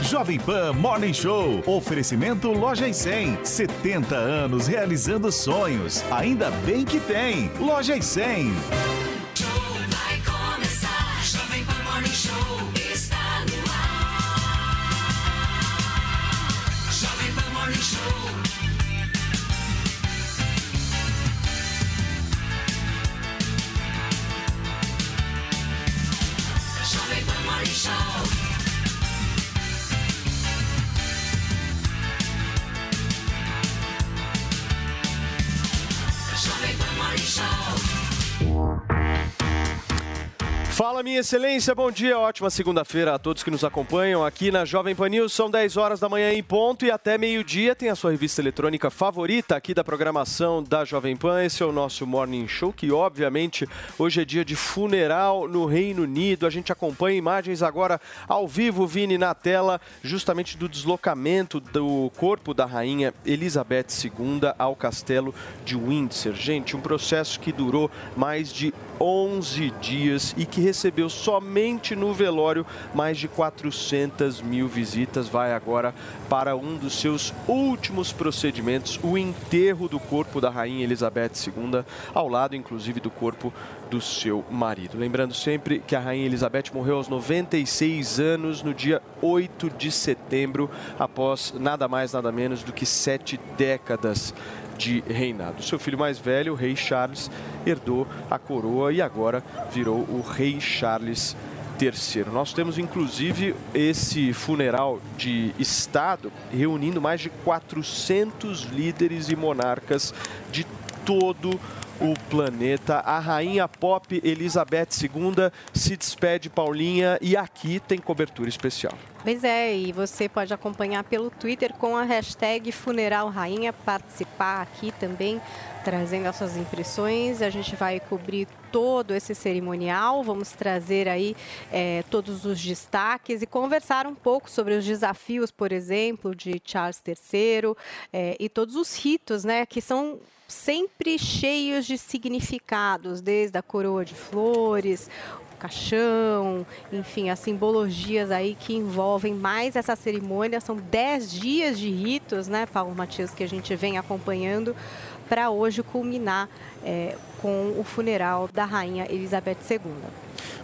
Jovem Pan Morning Show. Oferecimento Loja E100. 70 anos realizando sonhos. Ainda bem que tem. Loja E100. Vai começar. Jovem Pan Morning Show está no ar. Jovem Pan Morning Show. Jovem Pan Morning Show. Fala, minha excelência, bom dia, ótima segunda-feira a todos que nos acompanham aqui na Jovem Pan News. São 10 horas da manhã em ponto e até meio-dia tem a sua revista eletrônica favorita aqui da programação da Jovem Pan. Esse é o nosso Morning Show, que obviamente hoje é dia de funeral no Reino Unido. A gente acompanha imagens agora ao vivo, Vini, na tela, justamente do deslocamento do corpo da Rainha Elizabeth II ao Castelo de Windsor. Gente, um processo que durou mais de 11 dias e que recebeu somente no velório mais de 400 mil visitas. Vai agora para um dos seus últimos procedimentos, o enterro do corpo da Rainha Elizabeth II, ao lado, inclusive, do corpo do seu marido. Lembrando sempre que a Rainha Elizabeth morreu aos 96 anos, no dia 8 de setembro, após nada mais, nada menos do que 7 décadas de reinado. Seu filho mais velho, o rei Charles, herdou a coroa e agora virou o rei Charles III. Nós temos, inclusive, esse funeral de Estado reunindo mais de 400 líderes e monarcas de todo o planeta. A rainha pop Elizabeth II se despede, Paulinha, e aqui tem cobertura especial. Pois é, e você pode acompanhar pelo Twitter com a hashtag Funeral Rainha, participar aqui também, trazendo as suas impressões. A gente vai cobrir todo esse cerimonial, vamos trazer aí todos os destaques e conversar um pouco sobre os desafios, por exemplo, de Charles III e todos os ritos, né, que são sempre cheios de significados, desde a coroa de flores, caixão, enfim, as simbologias aí que envolvem mais essa cerimônia. São 10 dias de ritos, né, Paulo Matias, que a gente vem acompanhando para hoje culminar com o funeral da Rainha Elizabeth II.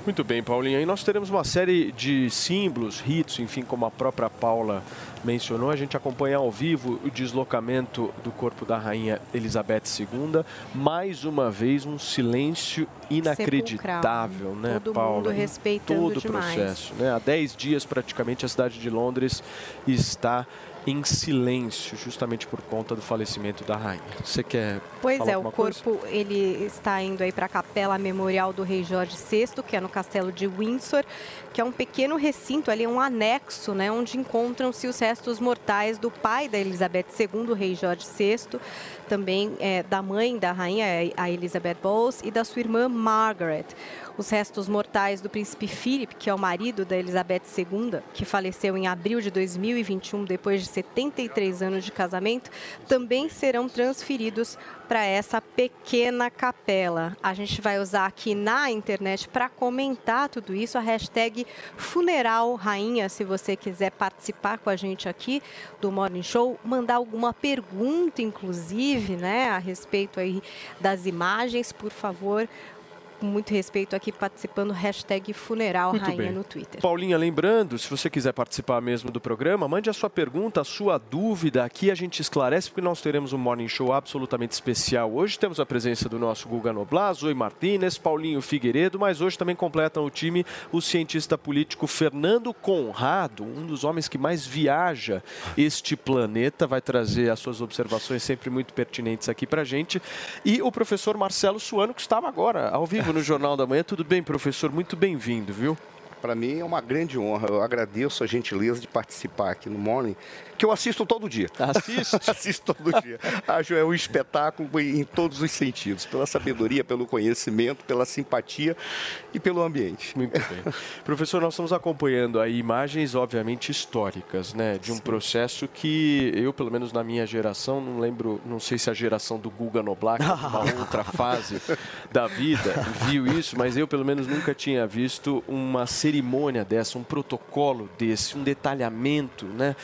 Muito bem, Paulinha. E nós teremos uma série de símbolos, ritos, enfim, como a própria Paula mencionou. A gente acompanha ao vivo o deslocamento do corpo da Rainha Elizabeth II. Mais uma vez, um silêncio inacreditável, sepulcral, né, todo Paula? Todo mundo respeitando todo demais. O processo, né? Há 10 dias, praticamente, a cidade de Londres está em silêncio, justamente por conta do falecimento da rainha. Você quer falar alguma coisa? Pois é, o corpo ele está indo aí para a capela memorial do rei Jorge VI, que é no castelo de Windsor, que é um pequeno recinto, ali um anexo, né, onde encontram-se os restos mortais do pai da Elizabeth II, o rei Jorge VI, também da mãe da rainha, a Elizabeth Bowles, e da sua irmã Margaret. Os restos mortais do príncipe Filipe, que é o marido da Elizabeth II, que faleceu em abril de 2021, depois de 73 anos de casamento, também serão transferidos para essa pequena capela. A gente vai usar aqui na internet para comentar tudo isso, a hashtag Funeral Rainha, se você quiser participar com a gente aqui do Morning Show, mandar alguma pergunta, inclusive, né, a respeito aí das imagens, por favor. Com muito respeito aqui, participando, hashtag Funeral muito Rainha bem. No Twitter. Paulinha, lembrando, se você quiser participar mesmo do programa, mande a sua pergunta, a sua dúvida, aqui a gente esclarece, porque nós teremos um Morning Show absolutamente especial. Hoje temos a presença do nosso Guga Noblat, Zoe Martínez, Paulinho Figueiredo, mas hoje também completam o time o cientista político Fernando Conrado, um dos homens que mais viaja este planeta, vai trazer as suas observações sempre muito pertinentes aqui pra gente, e o professor Marcelo Suano, que estava agora ao vivo no Jornal da Manhã. Tudo bem, professor? Muito bem-vindo, viu? para mim é uma grande honra. Eu agradeço a gentileza de participar aqui no Morning, que eu assisto todo dia. Assisto todo dia. Acho é um espetáculo em todos os sentidos, pela sabedoria, pelo conhecimento, pela simpatia e pelo ambiente. Muito bem. Professor, nós estamos acompanhando aí imagens, obviamente, históricas, né, de um processo que eu, pelo menos na minha geração, não lembro, não sei se a geração do Guga Noblat, uma outra fase da vida, viu isso, mas eu, pelo menos, nunca tinha visto uma cerimônia dessa, um protocolo desse, um detalhamento, né,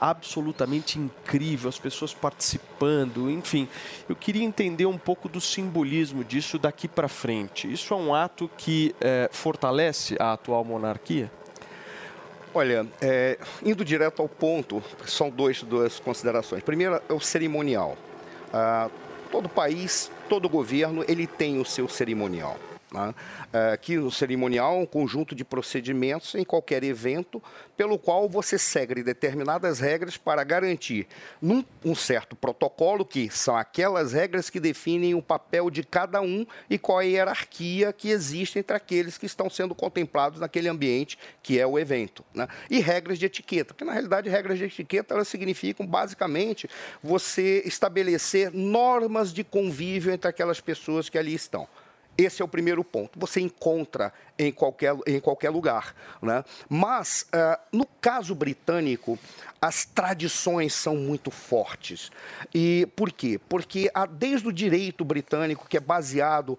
absolutamente incrível, as pessoas participando, enfim. Eu queria entender um pouco do simbolismo disso daqui para frente. Isso é um ato que fortalece a atual monarquia? Olha, indo direto ao ponto, são duas considerações. Primeira é o cerimonial. Todo país, todo governo, ele tem o seu cerimonial. Né? Que o cerimonial é um conjunto de procedimentos em qualquer evento, pelo qual você segue determinadas regras para garantir um certo protocolo, que são aquelas regras que definem o papel de cada um e qual é a hierarquia que existe entre aqueles que estão sendo contemplados naquele ambiente que é o evento. Né? E regras de etiqueta, porque na realidade regras de etiqueta elas significam basicamente você estabelecer normas de convívio entre aquelas pessoas que ali estão. Esse é o primeiro ponto. Você encontra em qualquer lugar. Né? Mas, no caso britânico, as tradições são muito fortes. E por quê? Porque desde o direito britânico, que é baseado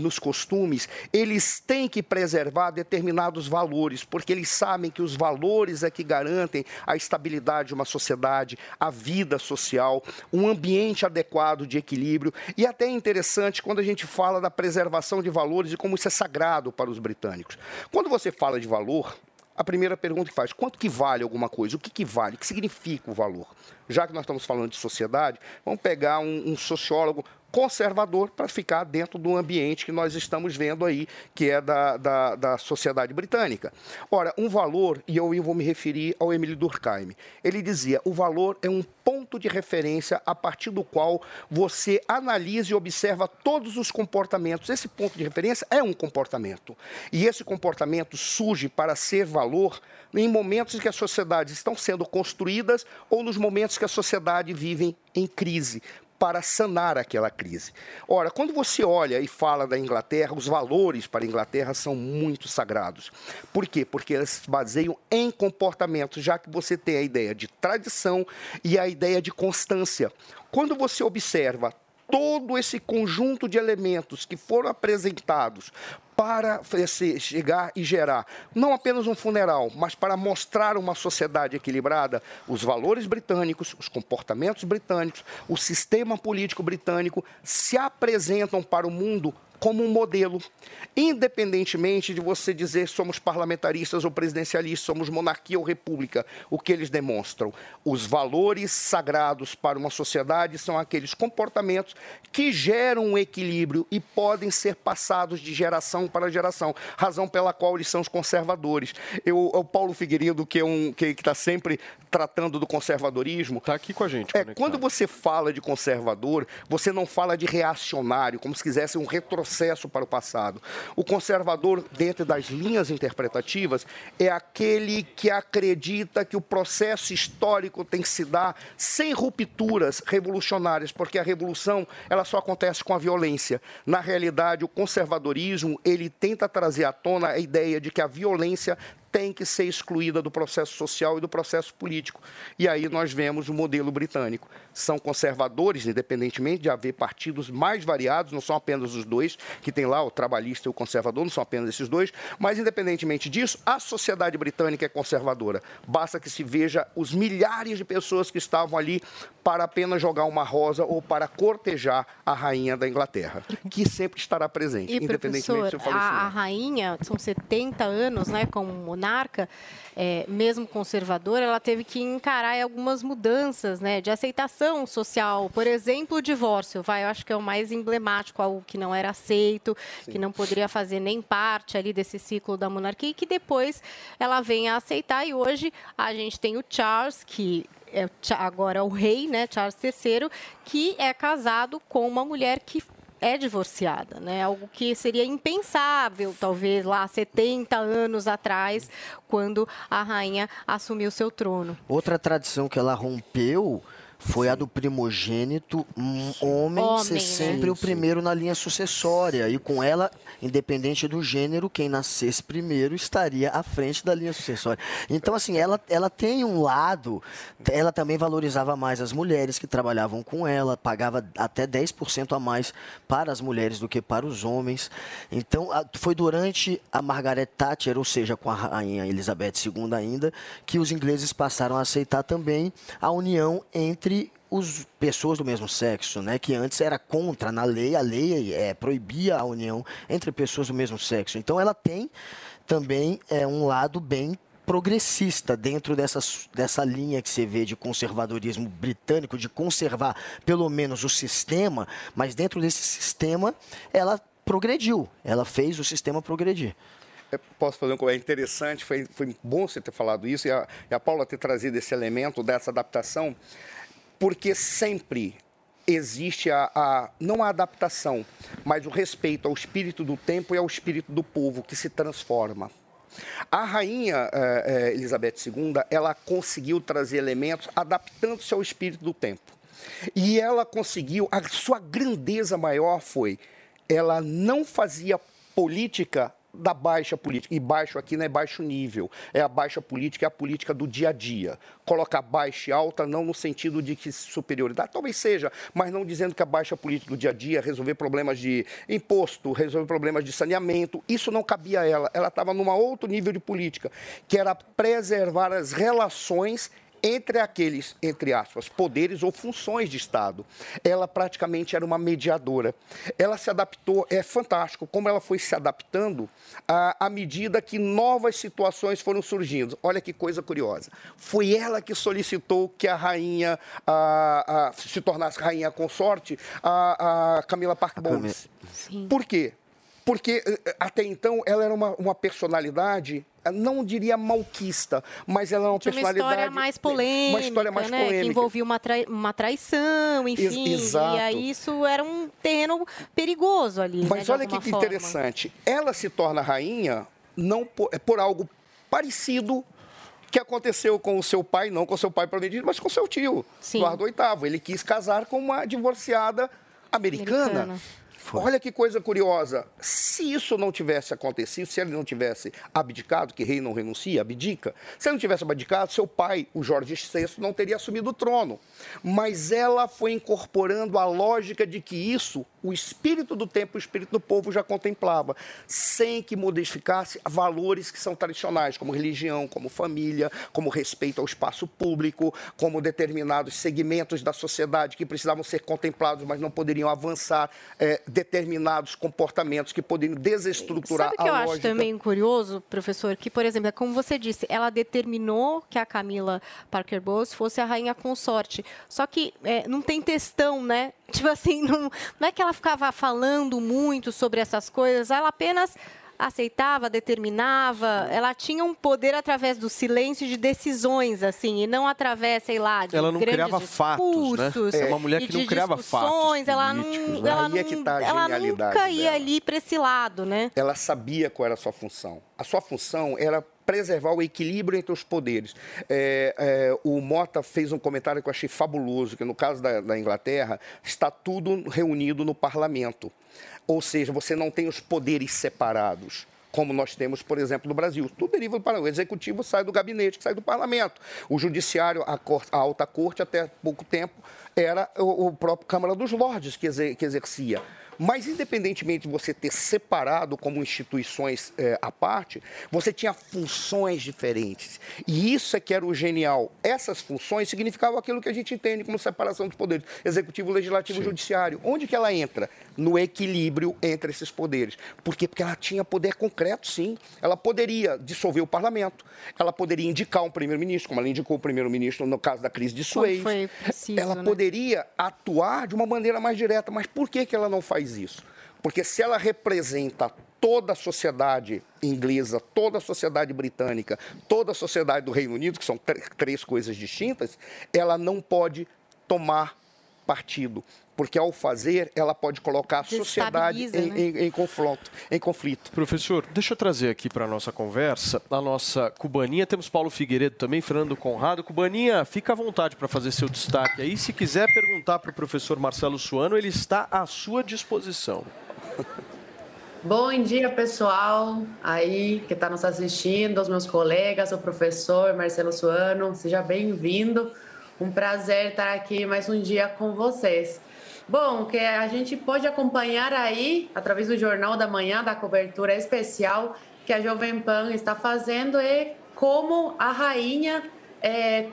nos costumes, eles têm que preservar determinados valores, porque eles sabem que os valores é que garantem a estabilidade de uma sociedade, a vida social, um ambiente adequado de equilíbrio. E até é interessante quando a gente fala da preservação de valores e como isso é sagrado para os britânicos. Quando você fala de valor, a primeira pergunta que faz, quanto que vale alguma coisa? O que que vale? O que significa o valor? Já que nós estamos falando de sociedade, vamos pegar um sociólogo conservador para ficar dentro do ambiente que nós estamos vendo aí, que é da sociedade britânica. Ora, um valor, e eu vou me referir ao Emile Durkheim, ele dizia, o valor é um ponto de referência a partir do qual você analisa e observa todos os comportamentos. Esse ponto de referência é um comportamento. E esse comportamento surge para ser valor em momentos em que as sociedades estão sendo construídas ou nos momentos que a sociedade vive em crise, para sanar aquela crise. Ora, quando você olha e fala da Inglaterra, os valores para a Inglaterra são muito sagrados. Por quê? Porque eles se baseiam em comportamento, já que você tem a ideia de tradição e a ideia de constância. Quando você observa todo esse conjunto de elementos que foram apresentados para chegar e gerar, não apenas um funeral, mas para mostrar uma sociedade equilibrada, os valores britânicos, os comportamentos britânicos, o sistema político britânico se apresentam para o mundo como um modelo, independentemente de você dizer somos parlamentaristas ou presidencialistas, somos monarquia ou república, o que eles demonstram. Os valores sagrados para uma sociedade são aqueles comportamentos que geram um equilíbrio e podem ser passados de geração para geração, razão pela qual eles são os conservadores. O Paulo Figueiredo, que está sempre tratando do conservadorismo, está aqui com a gente. Quando você fala de conservador, você não fala de reacionário, como se quisesse um retrocesso para o passado. O conservador, dentro das linhas interpretativas, é aquele que acredita que o processo histórico tem que se dar sem rupturas revolucionárias, porque a revolução ela só acontece com a violência. Na realidade, o conservadorismo ele tenta trazer à tona a ideia de que a violência tem que ser excluída do processo social e do processo político. E aí nós vemos o modelo britânico. São conservadores, independentemente de haver partidos mais variados, não são apenas os dois, que tem lá o trabalhista e o conservador, não são apenas esses dois, mas independentemente disso, a sociedade britânica é conservadora. Basta que se veja os milhares de pessoas que estavam ali para apenas jogar uma rosa ou para cortejar a rainha da Inglaterra, que sempre estará presente, independentemente se eu falo assim. A rainha, são 70 anos, né, como monarca, mesmo conservadora, ela teve que encarar algumas mudanças, né, de aceitação social, por exemplo, o divórcio, eu acho que é o mais emblemático, algo que não era aceito, sim, que não poderia fazer nem parte ali desse ciclo da monarquia, e que depois ela vem a aceitar, e hoje a gente tem o Charles, que é agora o rei, né, Charles III, que é casado com uma mulher que é divorciada, né? Algo que seria impensável, talvez, lá 70 anos atrás, quando a rainha assumiu seu trono. Outra tradição que ela rompeu foi a do primogênito, homem ser sempre o primeiro na linha sucessória. E com ela, independente do gênero, quem nascesse primeiro estaria à frente da linha sucessória. Então, assim, ela tem um lado, ela também valorizava mais as mulheres que trabalhavam com ela, pagava até 10% a mais para as mulheres do que para os homens. Então, foi durante a Margaret Thatcher, ou seja, com a rainha Elizabeth II ainda, que os ingleses passaram a aceitar também a união entre as pessoas do mesmo sexo, né? Que antes era contra na lei, a lei proibia a união entre pessoas do mesmo sexo. Então, ela tem também um lado bem progressista dentro dessa linha que você vê de conservadorismo britânico, de conservar pelo menos o sistema, mas dentro desse sistema ela progrediu, ela fez o sistema progredir. Eu posso fazer um comentário interessante, foi bom você ter falado isso e a Paula ter trazido esse elemento dessa adaptação. Porque sempre existe não a adaptação, mas o respeito ao espírito do tempo e ao espírito do povo que se transforma. A rainha Elizabeth II, ela conseguiu trazer elementos adaptando-se ao espírito do tempo. E ela conseguiu, a sua grandeza maior foi, ela não fazia política da baixa política, e baixo aqui não é baixo nível, é a baixa política, é a política do dia a dia. Coloca baixa e alta, não no sentido de que superioridade, talvez seja, mas não dizendo que a baixa política do dia a dia, resolver problemas de imposto, resolver problemas de saneamento, isso não cabia a ela. Ela estava num outro nível de política, que era preservar as relações entre aqueles, entre aspas, poderes ou funções de Estado. Ela praticamente era uma mediadora. Ela se adaptou, é fantástico como ela foi se adaptando à medida que novas situações foram surgindo. Olha que coisa curiosa. Foi ela que solicitou que a rainha se tornasse rainha consorte, a Camila Parker Bowles. Por quê? Porque até então ela era uma personalidade, não diria malquista, mas ela é uma personalidade... Uma história mais polêmica, né? Polêmica. Que envolvia uma traição, enfim. Exato. E aí isso era um terreno perigoso ali. Mas né, olha que interessante, ela se torna rainha não por algo parecido que aconteceu com o seu pai, não com o seu pai prometido, mas com seu tio, Eduardo VIII. Ele quis casar com uma divorciada americana. Olha que coisa curiosa, se isso não tivesse acontecido, se ele não tivesse abdicado, que rei não renuncia, abdica, se ele não tivesse abdicado, seu pai, o Jorge VI, não teria assumido o trono. Mas ela foi incorporando a lógica de que isso, o espírito do tempo, o espírito do povo já contemplava, sem que modificasse valores que são tradicionais, como religião, como família, como respeito ao espaço público, como determinados segmentos da sociedade que precisavam ser contemplados, mas não poderiam avançar determinados comportamentos que poderiam desestruturar a lógica. Sabe o que eu acho também curioso, professor? Que, por exemplo, como você disse, ela determinou que a Camila Parker Bowles fosse a rainha consorte. Só que não tem textão, né? Tipo assim, não é que ela ficava falando muito sobre essas coisas, ela apenas aceitava, determinava, ela tinha um poder através do silêncio de decisões, assim, e não através, sei lá, de ela não grandes criava discursos, fatos, né? É uma mulher que não criava fatos, ela nunca ia ali para esse lado, né? Ela sabia qual era a sua função. A sua função era preservar o equilíbrio entre os poderes. O Mota fez um comentário que eu achei fabuloso, que no caso da Inglaterra, está tudo reunido no parlamento. Ou seja, você não tem os poderes separados, como nós temos, por exemplo, no Brasil. Tudo deriva do parlamento. O executivo sai do gabinete, sai do parlamento. O judiciário, a alta corte, até pouco tempo, era o próprio Câmara dos Lordes que exercia. Mas, independentemente de você ter separado como instituições à parte, você tinha funções diferentes. E isso é que era o genial. Essas funções significavam aquilo que a gente entende como separação de poderes. Executivo, legislativo, judiciário. Onde que ela entra? No equilíbrio entre esses poderes. Por quê? Porque ela tinha poder concreto, sim. Ela poderia dissolver o parlamento. Ela poderia indicar um primeiro-ministro, como ela indicou o primeiro-ministro no caso da crise de Suez. Foi preciso, ela poderia atuar de uma maneira mais direta. Mas por que ela não faz isso? Porque se ela representa toda a sociedade inglesa, toda a sociedade britânica, toda a sociedade do Reino Unido, que são três coisas distintas, ela não pode tomar partido, porque ao fazer, ela pode colocar a sociedade em conflito. Professor, deixa eu trazer aqui para a nossa conversa a nossa Cubaninha. Temos Paulo Figueiredo também, Fernando Conrado. Cubaninha, fica à vontade para fazer seu destaque aí. Se quiser perguntar para o professor Marcelo Suano, ele está à sua disposição. Bom dia, pessoal, aí que está nos assistindo, os meus colegas, o professor Marcelo Suano, seja bem-vindo. Um prazer estar aqui mais um dia com vocês. Bom, que a gente pode acompanhar aí, através do Jornal da Manhã, da cobertura especial que a Jovem Pan está fazendo e como a rainha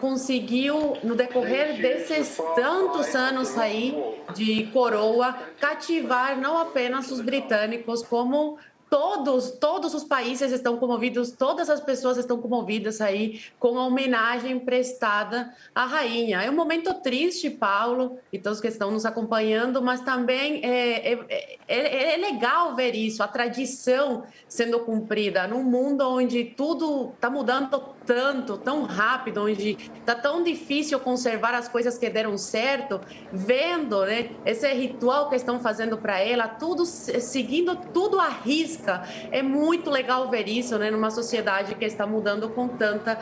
conseguiu, no decorrer desses tantos anos aí de coroa, cativar não apenas os britânicos, como todos os países estão comovidos, todas as pessoas estão comovidas aí com a homenagem prestada à rainha. É um momento triste, Paulo, e todos que estão nos acompanhando, mas também é legal ver isso, a tradição sendo cumprida num mundo onde tudo está mudando tanto, tão rápido, onde está tão difícil conservar as coisas que deram certo, vendo, né, esse ritual que estão fazendo para ela, tudo seguindo tudo à risca. É muito legal ver isso, né, numa sociedade que está mudando com tanta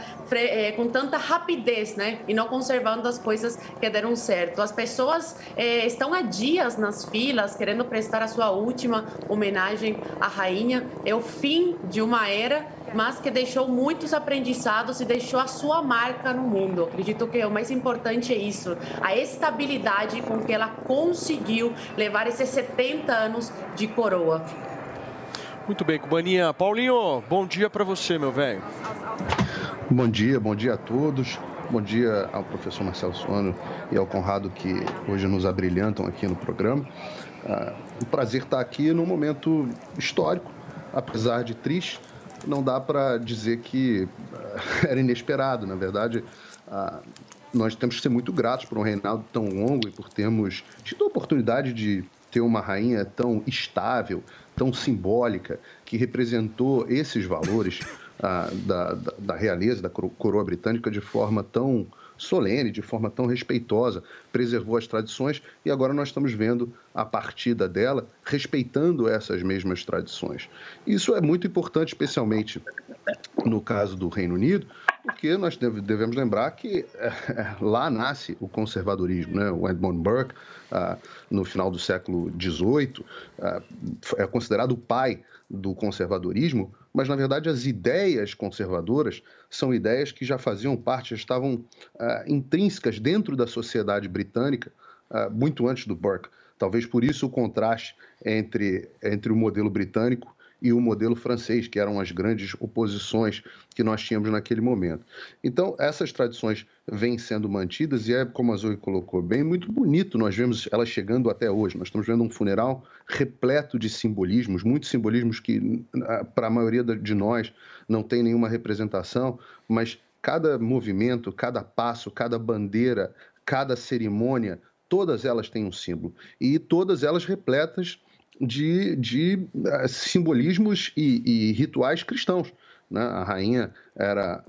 rapidez, né, e não conservando as coisas que deram certo. As pessoas estão há dias nas filas querendo prestar a sua última homenagem à rainha. É o fim de uma era, mas que deixou muitos aprendizados e deixou a sua marca no mundo. Acredito que o mais importante é isso, a estabilidade com que ela conseguiu levar esses 70 anos de coroa. Muito bem, Cubaninha. Paulinho, bom dia para você, meu velho. Bom dia a todos. Bom dia ao professor Marcelo Suano e ao Conrado, que hoje nos abrilhantam aqui no programa. Um prazer estar aqui num momento histórico, apesar de triste. Não dá para dizer que era inesperado. Na verdade, nós temos que ser muito gratos por um reinado tão longo e por termos tido a oportunidade de ter uma rainha tão estável, tão simbólica, que representou esses valores da realeza, da coroa britânica, de forma tão solene, de forma tão respeitosa, preservou as tradições e agora nós estamos vendo a partida dela respeitando essas mesmas tradições. Isso é muito importante, especialmente no caso do Reino Unido, porque nós devemos lembrar que lá nasce o conservadorismo, né? O Edmund Burke, no final do século XVIII, é considerado o pai do conservadorismo, mas, na verdade, as ideias conservadoras são ideias que já faziam parte, já estavam intrínsecas dentro da sociedade britânica muito antes do Burke. Talvez por isso o contraste entre o modelo britânico e o modelo francês, que eram as grandes oposições que nós tínhamos naquele momento. Então, essas tradições vêm sendo mantidas e é, como a Zoe colocou bem, muito bonito. Nós vemos elas chegando até hoje. Nós estamos vendo um funeral repleto de simbolismos, muitos simbolismos que, para a maioria de nós, não tem nenhuma representação, mas cada movimento, cada passo, cada bandeira, cada cerimônia, todas elas têm um símbolo e todas elas repletas de simbolismos e rituais cristãos, né? A rainha era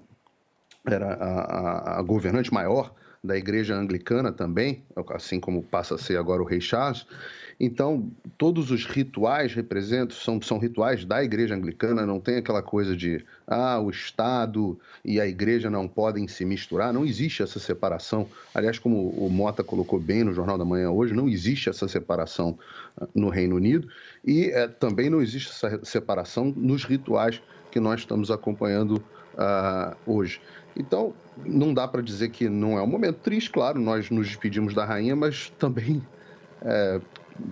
a governante maior da igreja anglicana também, assim como passa a ser agora o rei Charles. Então, todos os rituais representam, são rituais da igreja anglicana, não tem aquela coisa de, o Estado e a igreja não podem se misturar, não existe essa separação. Aliás, como o Mota colocou bem no Jornal da Manhã hoje, não existe essa separação no Reino Unido e também não existe essa separação nos rituais que nós estamos acompanhando hoje. Então, não dá para dizer que não é um momento triste, claro, nós nos despedimos da rainha, mas também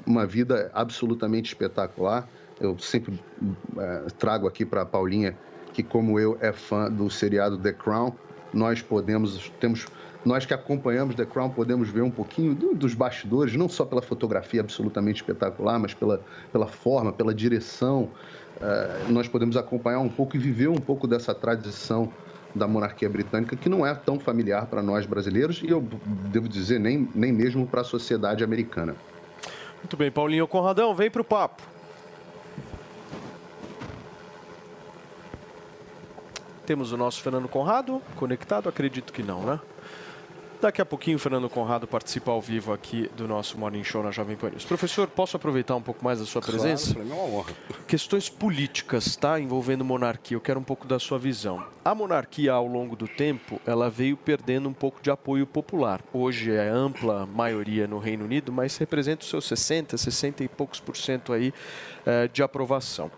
uma vida absolutamente espetacular. Eu sempre trago aqui para a Paulinha, que como eu é fã do seriado The Crown, nós que acompanhamos The Crown podemos ver um pouquinho dos bastidores, não só pela fotografia absolutamente espetacular, mas pela forma, pela direção. Nós podemos acompanhar um pouco e viver um pouco dessa tradição da monarquia britânica, que não é tão familiar para nós brasileiros e, eu devo dizer, nem mesmo para a sociedade americana. Muito bem, Paulinho. Conradão, vem para o papo. Temos o nosso Fernando Conrado conectado? Acredito que não, né? Daqui a pouquinho, o Fernando Conrado participa ao vivo aqui do nosso Morning Show na Jovem Pan News. Professor, posso aproveitar um pouco mais da sua presença? Claro, para mim é uma honra. Questões políticas, tá? Envolvendo monarquia. Eu quero um pouco da sua visão. A monarquia, ao longo do tempo, ela veio perdendo um pouco de apoio popular. Hoje é ampla maioria no Reino Unido, mas representa os seus 60, 60 e poucos por cento aí, de aprovação.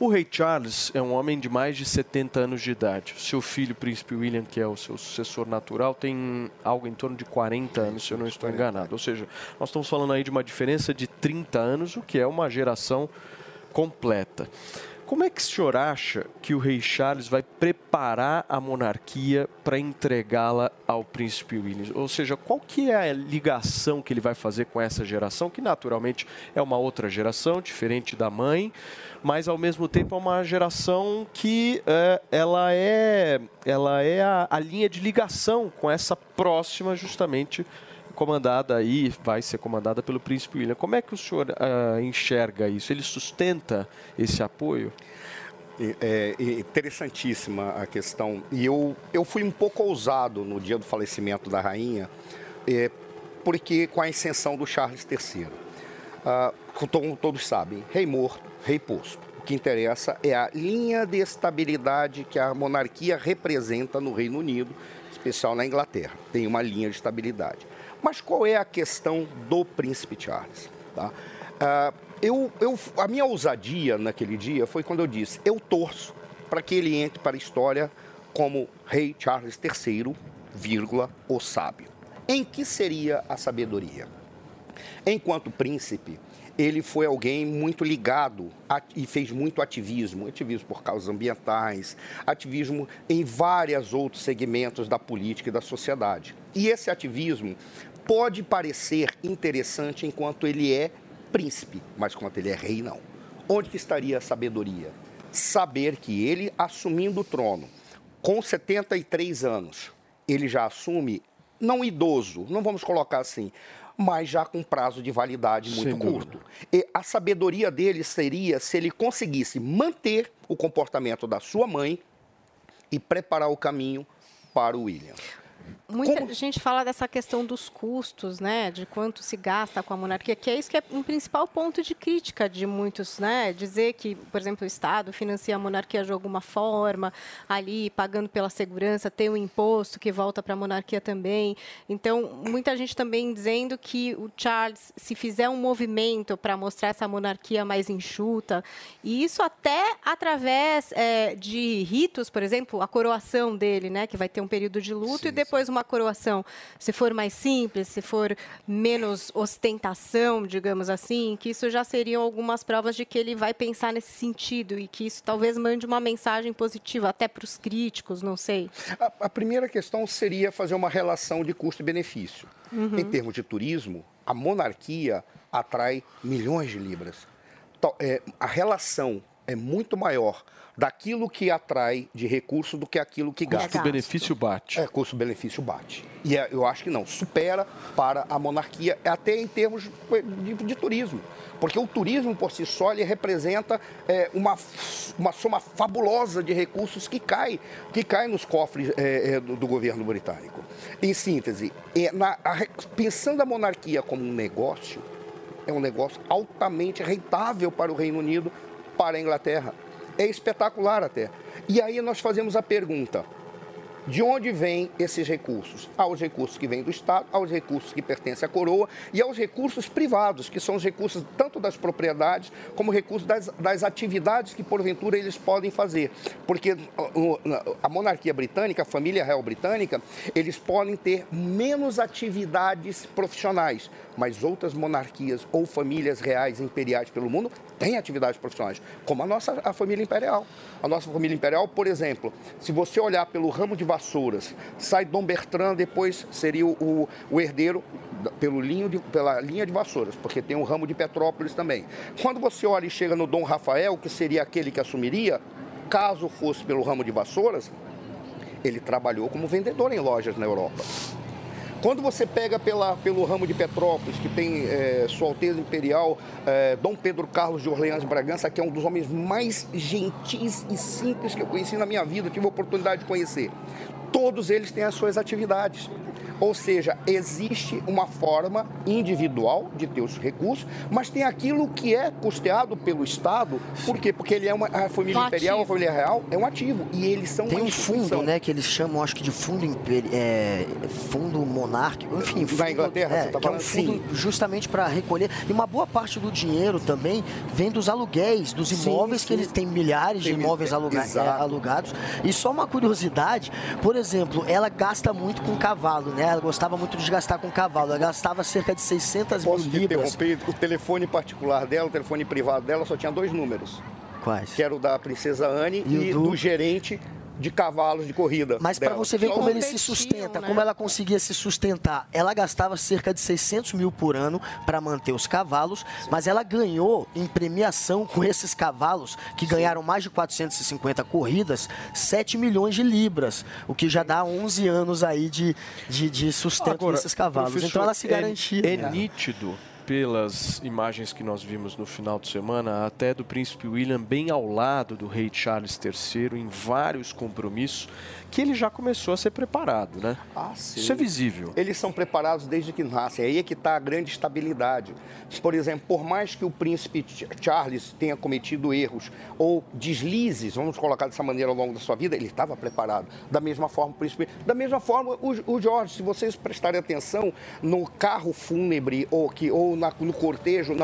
O rei Charles é um homem de mais de 70 anos de idade. Seu filho, o príncipe William, que é o seu sucessor natural, tem algo em torno de 40 anos, se eu não estou enganado. Ou seja, nós estamos falando aí de uma diferença de 30 anos, o que é uma geração completa. Como é que o senhor acha que o rei Charles vai preparar a monarquia para entregá-la ao príncipe William? Ou seja, qual que é a ligação que ele vai fazer com essa geração, que naturalmente é uma outra geração, diferente da mãe, mas, ao mesmo tempo, é uma geração que ela é a linha de ligação com essa próxima, justamente, comandada aí, vai ser comandada pelo príncipe William. Como é que o senhor enxerga isso? Ele sustenta esse apoio? É interessantíssima a questão. E eu fui um pouco ousado no dia do falecimento da rainha, porque com a ascensão do Charles III. Como todos sabem, rei morto, rei posto. O que interessa é a linha de estabilidade que a monarquia representa no Reino Unido, em especial na Inglaterra. Tem uma linha de estabilidade. Mas qual é a questão do príncipe Charles? Tá? A minha ousadia naquele dia foi quando eu disse, eu torço para que ele entre para a história como rei Charles III, vírgula, o sábio. Em que seria a sabedoria? Enquanto príncipe, ele foi alguém muito ligado e fez muito ativismo, ativismo por causas ambientais, ativismo em vários outros segmentos da política e da sociedade. E esse ativismo pode parecer interessante enquanto ele é príncipe, mas quando ele é rei, não. Onde que estaria a sabedoria? Saber que ele, assumindo o trono, com 73 anos, ele já assume, não idoso, não vamos colocar assim, mas já com prazo de validade muito curto. E a sabedoria dele seria se ele conseguisse manter o comportamento da sua mãe e preparar o caminho para o William. Muita gente fala dessa questão dos custos, né, de quanto se gasta com a monarquia, que é isso que é um principal ponto de crítica de muitos, né, dizer que, por exemplo, o Estado financia a monarquia de alguma forma, ali pagando pela segurança, tem um imposto que volta para a monarquia também. Então, muita gente também dizendo que o Charles, se fizer um movimento para mostrar essa monarquia mais enxuta, e isso até através de ritos, por exemplo, a coroação dele, né, que vai ter um período de luto, sim, e depois uma coroação, se for mais simples, se for menos ostentação, digamos assim, que isso já seriam algumas provas de que ele vai pensar nesse sentido e que isso talvez mande uma mensagem positiva, até para os críticos, não sei. A primeira questão seria fazer uma relação de custo e benefício. Uhum. Em termos de turismo, a monarquia atrai milhões de libras. Então, a relação é muito maior daquilo que atrai de recurso do que aquilo que gasta. Custo-benefício bate. Custo-benefício bate. E eu acho que não, supera para a monarquia, até em termos de turismo. Porque o turismo, por si só, ele representa uma soma fabulosa de recursos que cai nos cofres do governo britânico. Em síntese, pensando a monarquia como um negócio, é um negócio altamente rentável para o Reino Unido, para a Inglaterra. É espetacular até. E aí nós fazemos a pergunta, de onde vêm esses recursos? Há os recursos que vêm do Estado, há os recursos que pertencem à coroa e há os recursos privados, que são os recursos tanto das propriedades como recursos das atividades que, porventura, eles podem fazer. Porque a monarquia britânica, a família real britânica, eles podem ter menos atividades profissionais, mas outras monarquias ou famílias reais imperiais pelo mundo têm atividades profissionais, como a família imperial. A nossa família imperial, por exemplo, se você olhar pelo ramo de vassouras, sai Dom Bertrand, depois seria o herdeiro pela linha de vassouras, porque tem um ramo de Petrópolis também. Quando você olha e chega no Dom Rafael, que seria aquele que assumiria, caso fosse pelo ramo de vassouras, ele trabalhou como vendedor em lojas na Europa. Quando você pega pelo ramo de Petrópolis, que tem Sua Alteza Imperial, Dom Pedro Carlos de Orleans e Bragança, que é um dos homens mais gentis e simples que eu conheci na minha vida, tive a oportunidade de conhecer. Todos eles têm as suas atividades. Ou seja, existe uma forma individual de ter os recursos, mas tem aquilo que é custeado pelo Estado. Por quê? Porque ele é uma a família imperial, a família real, é um ativo. E eles são tem um fundo, né, que eles chamam, acho que de fundo, fundo monárquico, enfim. Da Inglaterra, você está falando? Que é um fundo justamente para recolher. E uma boa parte do dinheiro também vem dos aluguéis, dos imóveis, que eles têm milhares de imóveis alugados. E só uma curiosidade, por exemplo, ela gasta muito com cavalo, né? Ela gostava muito de gastar com cavalo. Ela gastava cerca de 600 mil libras. O telefone particular dela, o telefone privado dela só tinha dois números. Quais? Que era o da princesa Anne e do gerente de cavalos de corrida. Mas para você ver como ele se sustenta, né? Como ela conseguia se sustentar. Ela gastava cerca de 600 mil por ano para manter os cavalos, sim, mas ela ganhou em premiação com esses cavalos, que sim, ganharam mais de 450 corridas, 7 milhões de libras, o que já dá 11 anos aí de sustento. Agora, nesses cavalos. Então ela se garantia. É nítido, pelas imagens que nós vimos no final de semana, até do príncipe William bem ao lado do rei Charles III, em vários compromissos, que ele já começou a ser preparado, né? Ah, sim. Isso é visível. Eles são preparados desde que nascem, aí é que está a grande estabilidade. Por exemplo, por mais que o príncipe Charles tenha cometido erros ou deslizes, vamos colocar dessa maneira, ao longo da sua vida, ele estava preparado. Da mesma forma, o príncipe... Da mesma forma, o Jorge, se vocês prestarem atenção no carro fúnebre no cortejo,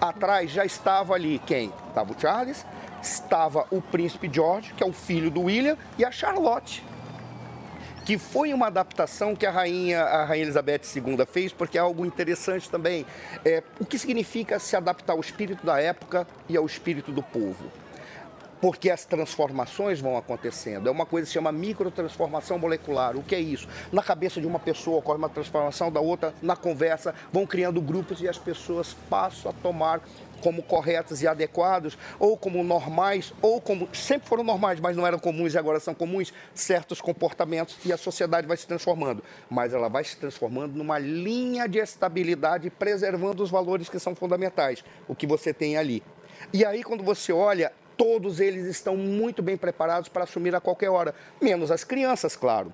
atrás já estava ali quem? Estava o Charles, estava o príncipe George, que é o filho do William, e a Charlotte, que foi uma adaptação que a rainha Elizabeth II fez, porque é algo interessante também. O que significa se adaptar ao espírito da época e ao espírito do povo? Porque as transformações vão acontecendo. É uma coisa que se chama microtransformação molecular. O que é isso? Na cabeça de uma pessoa ocorre uma transformação, da outra, na conversa, vão criando grupos e as pessoas passam a tomar como corretos e adequados, ou como normais, ou como sempre foram normais, mas não eram comuns e agora são comuns, certos comportamentos, e a sociedade vai se transformando. Mas ela vai se transformando numa linha de estabilidade, preservando os valores que são fundamentais, o que você tem ali. E aí, quando você olha, todos eles estão muito bem preparados para assumir a qualquer hora, menos as crianças, claro.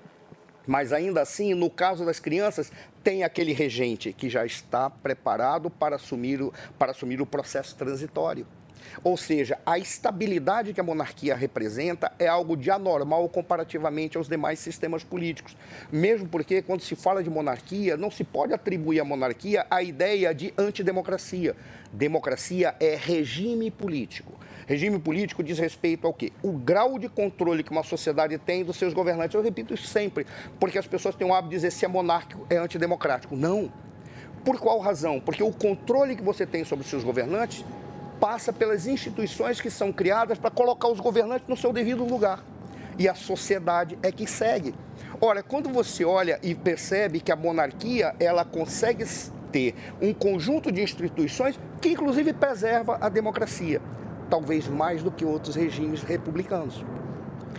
Mas ainda assim, no caso das crianças, tem aquele regente que já está preparado para assumir o processo transitório. Ou seja, a estabilidade que a monarquia representa é algo de anormal comparativamente aos demais sistemas políticos. Mesmo porque, quando se fala de monarquia, não se pode atribuir à monarquia a ideia de antidemocracia. Democracia é regime político. Regime político diz respeito ao quê? O grau de controle que uma sociedade tem dos seus governantes. Eu repito isso sempre, porque as pessoas têm o hábito de dizer se é monárquico é antidemocrático. Não. Por qual razão? Porque o controle que você tem sobre os seus governantes passa pelas instituições que são criadas para colocar os governantes no seu devido lugar. E a sociedade é que segue. Ora, quando você olha e percebe que a monarquia, ela consegue ter um conjunto de instituições que, inclusive, preserva a democracia, talvez mais do que outros regimes republicanos.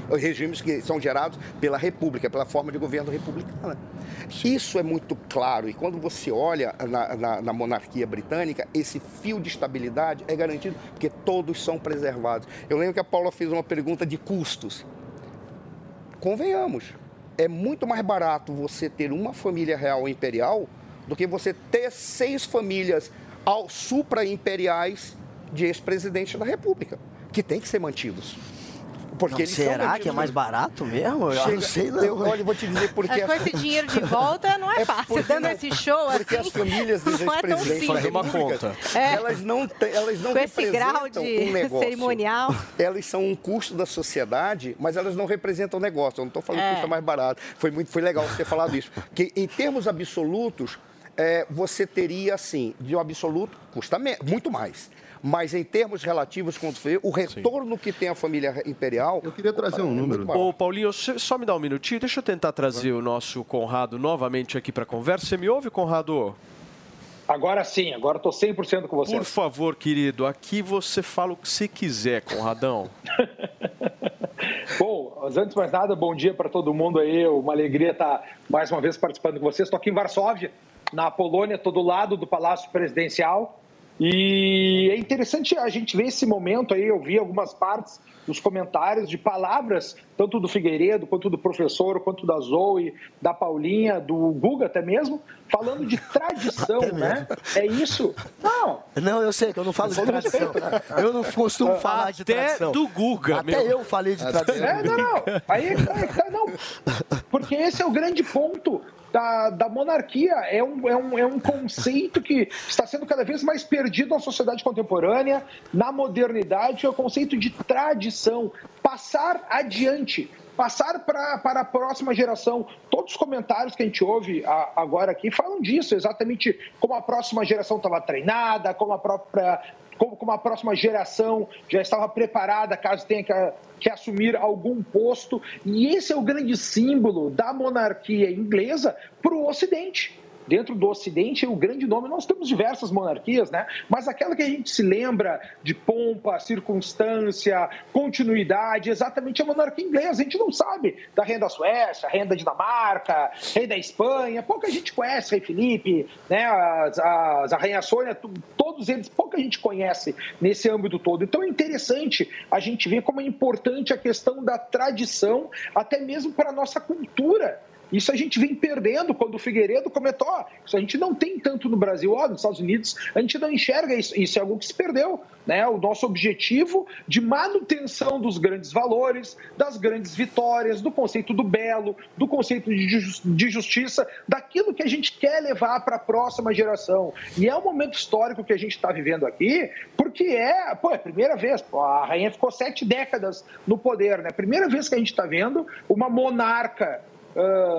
Os regimes que são gerados pela República, pela forma de governo republicana. Isso é muito claro. E quando você olha na monarquia britânica, esse fio de estabilidade é garantido, porque todos são preservados. Eu lembro que a Paula fez uma pergunta de custos. Convenhamos, é muito mais barato você ter uma família real imperial do que você ter 6 famílias supra-imperiais de ex-presidente da República, que tem que ser mantidos. Porque não, eles será que é mais barato mesmo? Eu não sei, não. Olha, eu vou te dizer porque... Com esse dinheiro de volta não é fácil, dando esse show assim... Porque as famílias dos ex-presidentes da República, elas não com esse grau de um negócio cerimonial. Elas são um custo da sociedade, mas elas não representam negócio. Eu não estou falando que custa mais barato. Foi legal você ter falado isso. Porque em termos absolutos, você teria, assim, de um absoluto, custa muito mais. Mas em termos relativos, quando vê, o retorno, sim, que tem a família imperial... Eu queria trazer um número. Ô, Paulinho, só me dá um minutinho. Deixa eu tentar trazer o nosso Conrado novamente aqui para a conversa. Você me ouve, Conrado? Agora sim, agora estou 100% com você. Por favor, querido, aqui você fala o que você quiser, Conradão. Bom, antes de mais nada, bom dia para todo mundo aí. Uma alegria estar mais uma vez participando com vocês. Estou aqui em Varsóvia, na Polônia, estou do lado do Palácio Presidencial. E é interessante a gente ver esse momento aí, eu vi algumas partes dos comentários de palavras, tanto do Figueiredo, quanto do professor, quanto da Zoe, da Paulinha, do Guga até mesmo, falando de tradição, né? É isso? Não. Não, eu sei que eu não falo de tradição. Eu não costumo falar de tradição. Até do Guga. Até eu falei de tradição. É, não. Aí tá, não. Porque esse é o grande ponto da monarquia. É um conceito que está sendo cada vez mais perdido na sociedade contemporânea, na modernidade, é o conceito de tradição, passar adiante, passar para a próxima geração. Todos os comentários que a gente ouve agora aqui falam disso, exatamente como a próxima geração estava treinada, como a próxima geração já estava preparada caso tenha que assumir algum posto. E esse é o grande símbolo da monarquia inglesa para o Ocidente. Dentro do Ocidente, o grande nome, nós temos diversas monarquias, né? Mas aquela que a gente se lembra de pompa, circunstância, continuidade, exatamente a monarquia inglesa. A gente não sabe da renda da Suécia, renda da Dinamarca, renda da Espanha, pouca gente conhece, rei Filipe, né? A rainha Sônia, todos eles, pouca gente conhece nesse âmbito todo. Então é interessante a gente ver como é importante a questão da tradição, até mesmo para a nossa cultura. Isso a gente vem perdendo quando o Figueiredo comentou, isso a gente não tem tanto no Brasil, nos Estados Unidos a gente não enxerga isso, isso é algo que se perdeu, né? O nosso objetivo de manutenção dos grandes valores, das grandes vitórias, do conceito do belo, do conceito de justiça, daquilo que a gente quer levar para a próxima geração. E é um momento histórico que a gente está vivendo aqui, porque é a primeira vez, a rainha ficou 7 décadas no poder, né? Primeira vez que a gente está vendo uma monarca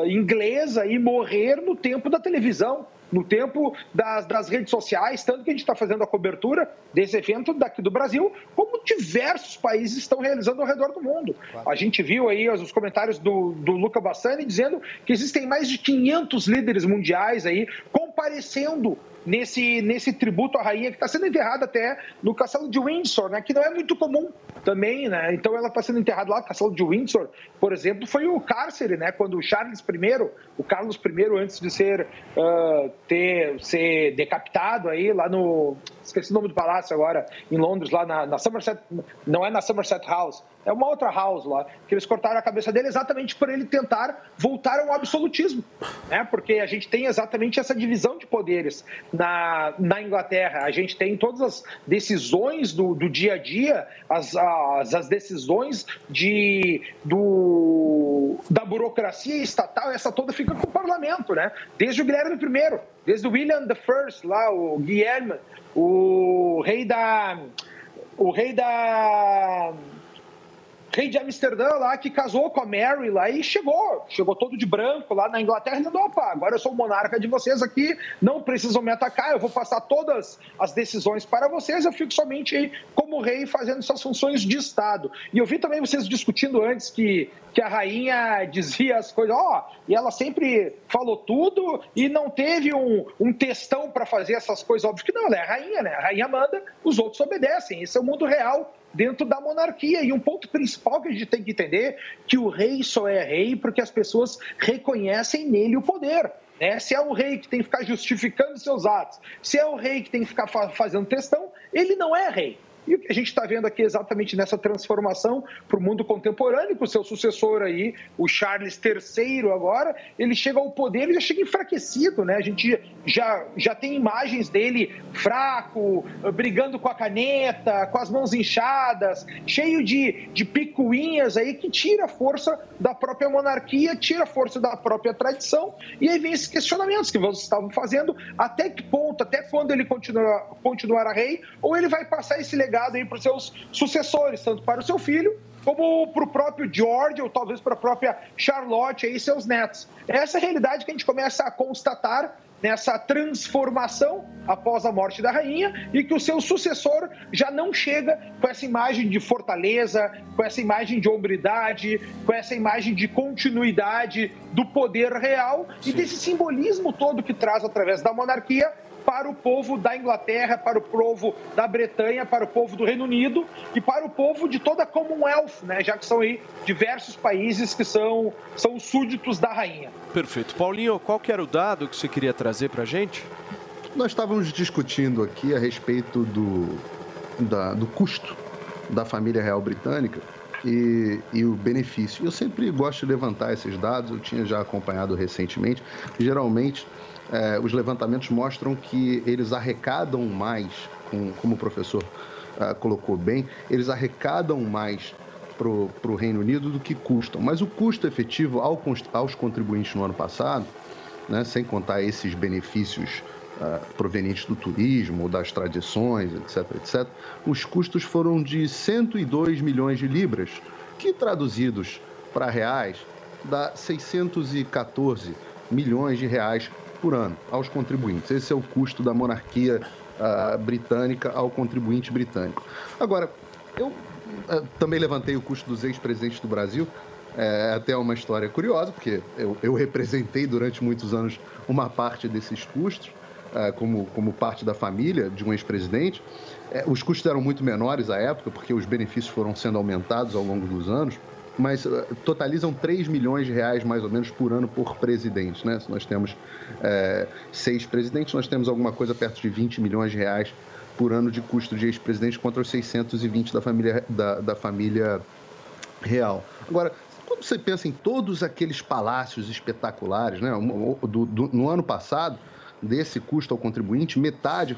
inglesa e morrer no tempo da televisão, no tempo das redes sociais, tanto que a gente está fazendo a cobertura desse evento daqui do Brasil, como diversos países estão realizando ao redor do mundo. Claro. A gente viu aí os comentários do Luca Bassani dizendo que existem mais de 500 líderes mundiais aí comparecendo nesse tributo à rainha, que está sendo enterrada até no castelo de Windsor, né? Que não é muito comum também, né? Então ela está sendo enterrada lá no castelo de Windsor, por exemplo, foi o cárcere, né? Quando o Carlos I, antes de ser decapitado aí lá no... Esqueci o nome do palácio agora, em Londres, lá na Somerset... Não é na Somerset House, é uma outra house lá, que eles cortaram a cabeça dele exatamente por ele tentar voltar ao absolutismo, né? Porque a gente tem exatamente essa divisão de poderes na Inglaterra. A gente tem todas as decisões do dia a dia, as decisões da burocracia estatal, essa toda fica com o parlamento, né? Desde o Guilherme I, desde o William I, lá, o Guilherme, o rei de Amsterdã lá, que casou com a Mary lá e chegou todo de branco lá na Inglaterra e disse, opa, agora eu sou monarca de vocês aqui, não precisam me atacar, eu vou passar todas as decisões para vocês, eu fico somente aí como rei fazendo suas funções de Estado. E eu vi também vocês discutindo antes que a rainha dizia as coisas, e ela sempre falou tudo e não teve um textão para fazer essas coisas, óbvio que não, ela é a rainha, né? A rainha manda, os outros obedecem, esse é o mundo real dentro da monarquia. E um ponto principal que a gente tem que entender, que o rei só é rei porque as pessoas reconhecem nele o poder, né? Se é o rei que tem que ficar justificando seus atos, se é o rei que tem que ficar fazendo questão, ele não é rei. E o que a gente está vendo aqui exatamente nessa transformação para o mundo contemporâneo, o seu sucessor aí, o Charles III agora, ele chega ao poder e já chega enfraquecido, né? A gente já tem imagens dele fraco, brigando com a caneta, com as mãos inchadas, cheio de picuinhas aí, que tira a força da própria monarquia, tira a força da própria tradição. E aí vem esses questionamentos que vocês estavam fazendo, até que ponto, até quando ele continuará rei, ou ele vai passar esse legado para os seus sucessores, tanto para o seu filho como para o próprio George ou talvez para a própria Charlotte e seus netos. Essa é a realidade que a gente começa a constatar nessa transformação após a morte da rainha, e que o seu sucessor já não chega com essa imagem de fortaleza, com essa imagem de hombridade, com essa imagem de continuidade do poder real e desse simbolismo todo que traz através da monarquia para o povo da Inglaterra, para o povo da Bretanha, para o povo do Reino Unido e para o povo de toda a Commonwealth, né? Já que são aí diversos países que são súditos da rainha. Perfeito. Paulinho, qual que era o dado que você queria trazer para a gente? Nós estávamos discutindo aqui a respeito do custo da família real britânica e o benefício. Eu sempre gosto de levantar esses dados, eu tinha já acompanhado recentemente. Geralmente, os levantamentos mostram que eles arrecadam mais, como o professor colocou bem, eles arrecadam mais para o Reino Unido do que custam. Mas o custo efetivo aos contribuintes no ano passado, né, sem contar esses benefícios provenientes do turismo, das tradições, etc., os custos foram de 102 milhões de libras, que traduzidos para reais dá 614 milhões de reais por ano aos contribuintes. Esse é o custo da monarquia britânica ao contribuinte britânico. Agora, eu também levantei o custo dos ex-presidentes do Brasil. É até uma história curiosa, porque eu representei durante muitos anos uma parte desses custos, como parte da família de um ex-presidente. Os custos eram muito menores à época, porque os benefícios foram sendo aumentados ao longo dos anos, mas totalizam 3 milhões de reais, mais ou menos, por ano por presidente, né? Se nós temos 6 presidentes, nós temos alguma coisa perto de 20 milhões de reais por ano de custo de ex-presidente contra os 620 da família real. Agora, quando você pensa em todos aqueles palácios espetaculares, né? No ano passado, desse custo ao contribuinte, metade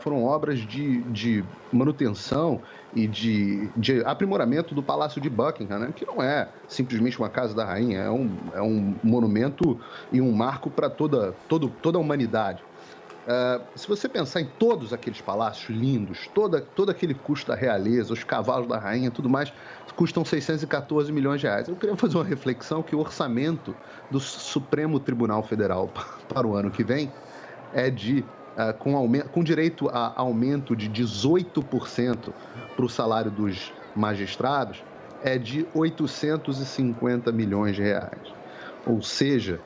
foram obras de manutenção e de aprimoramento do Palácio de Buckingham, né? Que não é simplesmente uma casa da rainha, é um monumento e um marco para toda a humanidade. Se você pensar em todos aqueles palácios lindos, todo aquele custo da realeza, os cavalos da rainha e tudo mais, custam 614 milhões de reais. Eu queria fazer uma reflexão que o orçamento do Supremo Tribunal Federal para o ano que vem é com direito a aumento de 18% para o salário dos magistrados, é de 850 milhões de reais. Ou seja,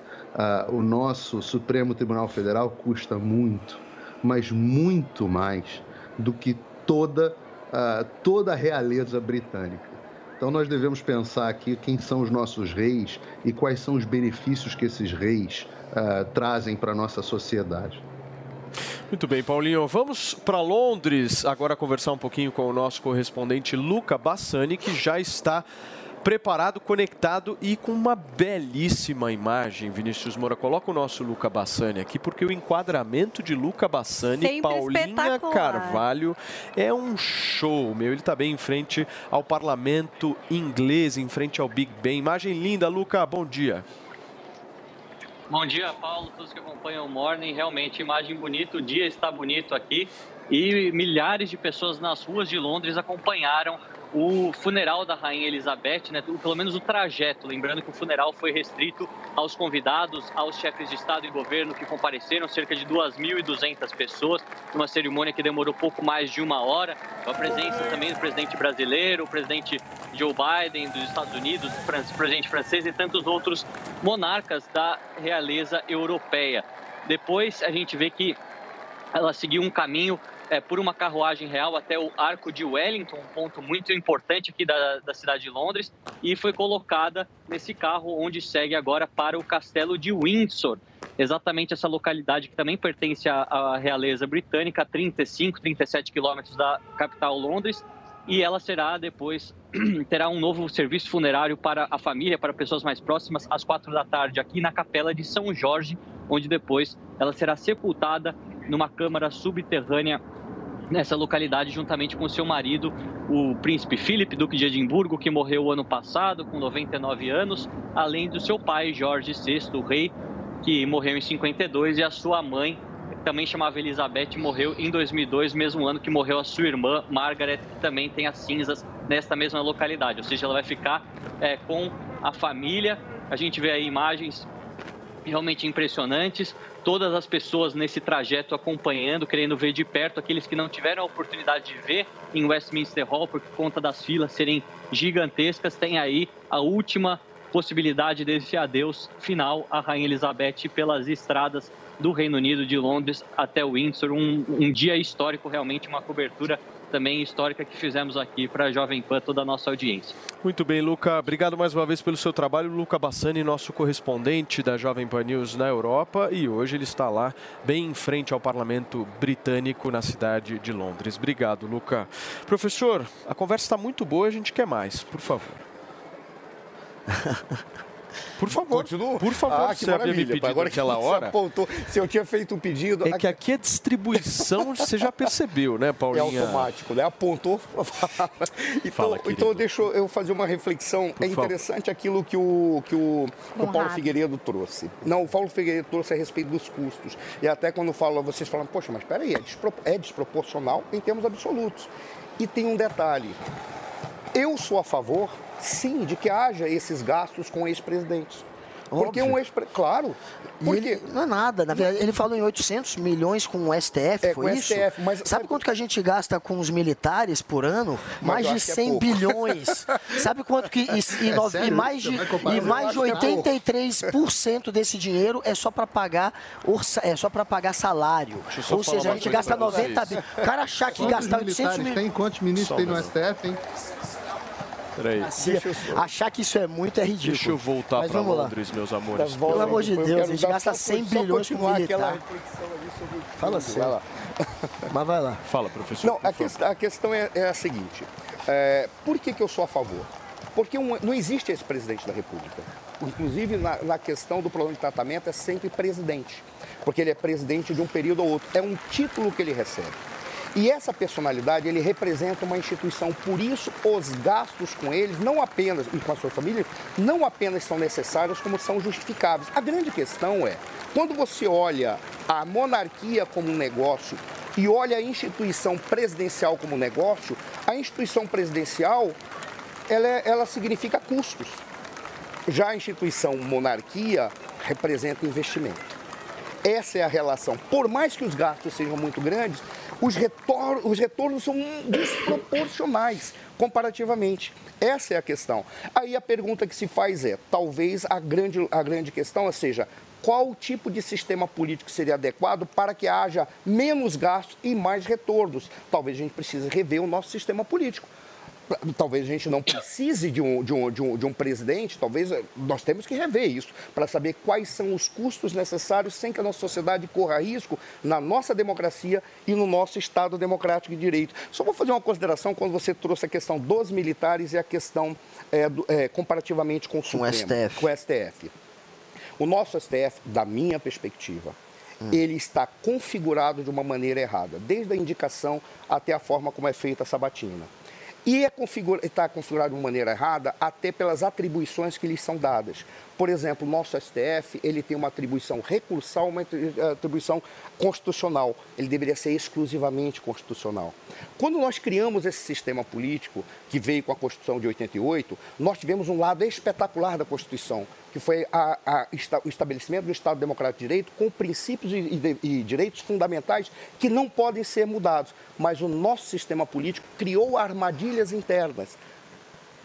o nosso Supremo Tribunal Federal custa muito, mas muito mais do que toda a realeza britânica. Então, nós devemos pensar aqui quem são os nossos reis e quais são os benefícios que esses reis trazem para a nossa sociedade. Muito bem, Paulinho. Vamos para Londres agora conversar um pouquinho com o nosso correspondente Luca Bassani, que já está preparado, conectado e com uma belíssima imagem. Vinícius Moura, coloca o nosso Luca Bassani aqui, porque o enquadramento de Luca Bassani e Paulinha Carvalho é um show, meu. Ele está bem em frente ao parlamento inglês, em frente ao Big Ben. Imagem linda, Luca. Bom dia. Bom dia, Paulo, todos que acompanham o Morning. Realmente, imagem bonita. O dia está bonito aqui e milhares de pessoas nas ruas de Londres acompanharam o funeral da Rainha Elizabeth, né, pelo menos o trajeto, lembrando que o funeral foi restrito aos convidados, aos chefes de Estado e governo que compareceram, cerca de 2.200 pessoas, uma cerimônia que demorou pouco mais de uma hora, com a presença também do presidente brasileiro, o presidente Joe Biden dos Estados Unidos, o presidente francês e tantos outros monarcas da realeza europeia. Depois a gente vê que ela seguiu um caminho por uma carruagem real até o Arco de Wellington, um ponto muito importante aqui da cidade de Londres, e foi colocada nesse carro onde segue agora para o Castelo de Windsor, exatamente essa localidade que também pertence à realeza britânica, a 35, 37 quilômetros da capital Londres, e ela será depois, terá um novo serviço funerário para a família, para pessoas mais próximas, às 4 da tarde, aqui na Capela de São Jorge, onde depois ela será sepultada numa câmara subterrânea nessa localidade, juntamente com seu marido, o príncipe Filipe, duque de Edimburgo, que morreu ano passado com 99 anos, além do seu pai, Jorge VI, o rei, que morreu em 52, e a sua mãe, que também chamava Elizabeth, morreu em 2002, mesmo ano que morreu a sua irmã, Margaret, que também tem as cinzas nesta mesma localidade. Ou seja, ela vai ficar com a família. A gente vê aí imagens realmente impressionantes, todas as pessoas nesse trajeto acompanhando, querendo ver de perto, aqueles que não tiveram a oportunidade de ver em Westminster Hall, por conta das filas serem gigantescas, tem aí a última possibilidade desse adeus final à Rainha Elizabeth pelas estradas do Reino Unido, de Londres até Windsor, um dia histórico realmente, uma cobertura também histórica que fizemos aqui para a Jovem Pan, toda a nossa audiência. Muito bem, Luca. Obrigado mais uma vez pelo seu trabalho. Luca Bassani, nosso correspondente da Jovem Pan News na Europa, e hoje ele está lá, bem em frente ao Parlamento Britânico, na cidade de Londres. Obrigado, Luca. Professor, a conversa está muito boa, a gente quer mais, por favor. Por favor, continua. Por favor, que você havia me pedido agora naquela hora. Apontou, se eu tinha feito um pedido... É que aqui a distribuição, você já percebeu, né, Paulinha? É automático, né? Apontou, fala. Então, fala, então deixa eu fazer uma reflexão. Por interessante aquilo que o Paulo Figueiredo trouxe. Não, o Paulo Figueiredo trouxe a respeito dos custos. E até quando falo, vocês falam, poxa, mas peraí, é desproporcional em termos absolutos. E tem um detalhe. Eu sou a favor... Sim, de que haja esses gastos com ex-presidentes. Porque um ex-presidente... Claro. Porque... Não é nada. Na verdade, ele falou em 800 milhões com o STF, foi com isso? STF, mas... Sabe quanto que a gente gasta com os militares por ano? Mais de 100 bilhões. Sabe quanto que... E mais de 83% desse dinheiro é só para pagar, salário. Ou seja, a gente gasta 90 bilhões. O cara achar que gastar 800 milhões... Tem quantos ministros tem no STF, hein? Peraí. Achar que isso é muito é ridículo. Deixa eu voltar para Londres, meus amores. Pelo amor de Deus, a gente gasta 100 bilhões com militar. Fala assim. Vai lá. Mas vai lá. Fala, professor. Não, a questão é a seguinte. Por que eu sou a favor? Porque não existe esse presidente da República. Inclusive, na questão do problema de tratamento, é sempre presidente. Porque ele é presidente de um período ou outro. É um título que ele recebe. E essa personalidade, ele representa uma instituição, por isso os gastos com eles, não apenas, e com a sua família, não apenas são necessários, como são justificáveis. A grande questão é, quando você olha a monarquia como um negócio e olha a instituição presidencial como um negócio, a instituição presidencial, ela significa custos. Já a instituição monarquia representa investimento. Essa é a relação. Por mais que os gastos sejam muito grandes, os retornos são desproporcionais, comparativamente. Essa é a questão. Aí a pergunta que se faz é, talvez a grande questão seja, qual tipo de sistema político seria adequado para que haja menos gastos e mais retornos? Talvez a gente precise rever o nosso sistema político. Talvez a gente não precise de um presidente, talvez nós temos que rever isso, para saber quais são os custos necessários sem que a nossa sociedade corra risco na nossa democracia e no nosso Estado democrático de direito. Só vou fazer uma consideração quando você trouxe a questão dos militares e a questão comparativamente com o Supremo, com o STF. O nosso STF, da minha perspectiva, ele está configurado de uma maneira errada, desde a indicação até a forma como é feita a sabatina. E está configurado de maneira errada até pelas atribuições que lhes são dadas. Por exemplo, o nosso STF, ele tem uma atribuição recursal, uma atribuição constitucional. Ele deveria ser exclusivamente constitucional. Quando nós criamos esse sistema político, que veio com a Constituição de 88, nós tivemos um lado espetacular da Constituição, que foi o estabelecimento do Estado Democrático de Direito com princípios e direitos fundamentais que não podem ser mudados. Mas o nosso sistema político criou armadilhas internas,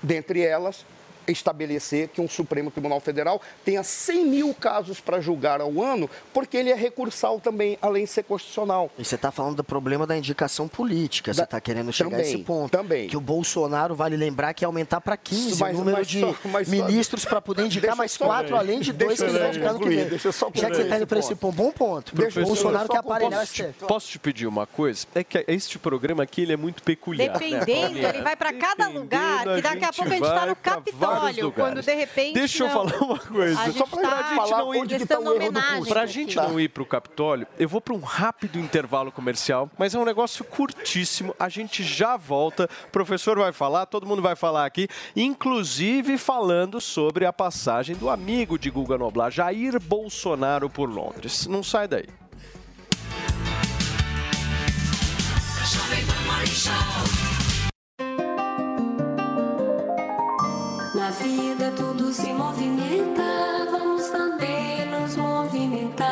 dentre elas... estabelecer que um Supremo Tribunal Federal tenha 100 mil casos para julgar ao ano, porque ele é recursal também, além de ser constitucional. E você está falando do problema da indicação política, você está querendo chegar também, a esse ponto. Também. Que o Bolsonaro, vale lembrar, que ia aumentar para 15 o número de ministros para poder indicar mais 4, além de 2 que ele vai indicar no que vem. Já que você está indo para esse ponto, bom ponto. O Bolsonaro quer aparelhar o STF. Posso te pedir uma coisa? É que este programa aqui, ele é muito peculiar. Dependendo, né? Ele vai para cada lugar, que daqui a pouco a gente está no Capitão. Olha, quando de repente... Deixa eu falar uma coisa. Só para a gente não ir para o erro do curso. Para a gente não ir para o Capitólio, eu vou para um rápido intervalo comercial, mas é um negócio curtíssimo. A gente já volta. O professor vai falar, todo mundo vai falar aqui, inclusive falando sobre a passagem do amigo de Guga Noblat, Jair Bolsonaro, por Londres. Não sai daí. Na vida tudo se movimenta, vamos também nos movimentar.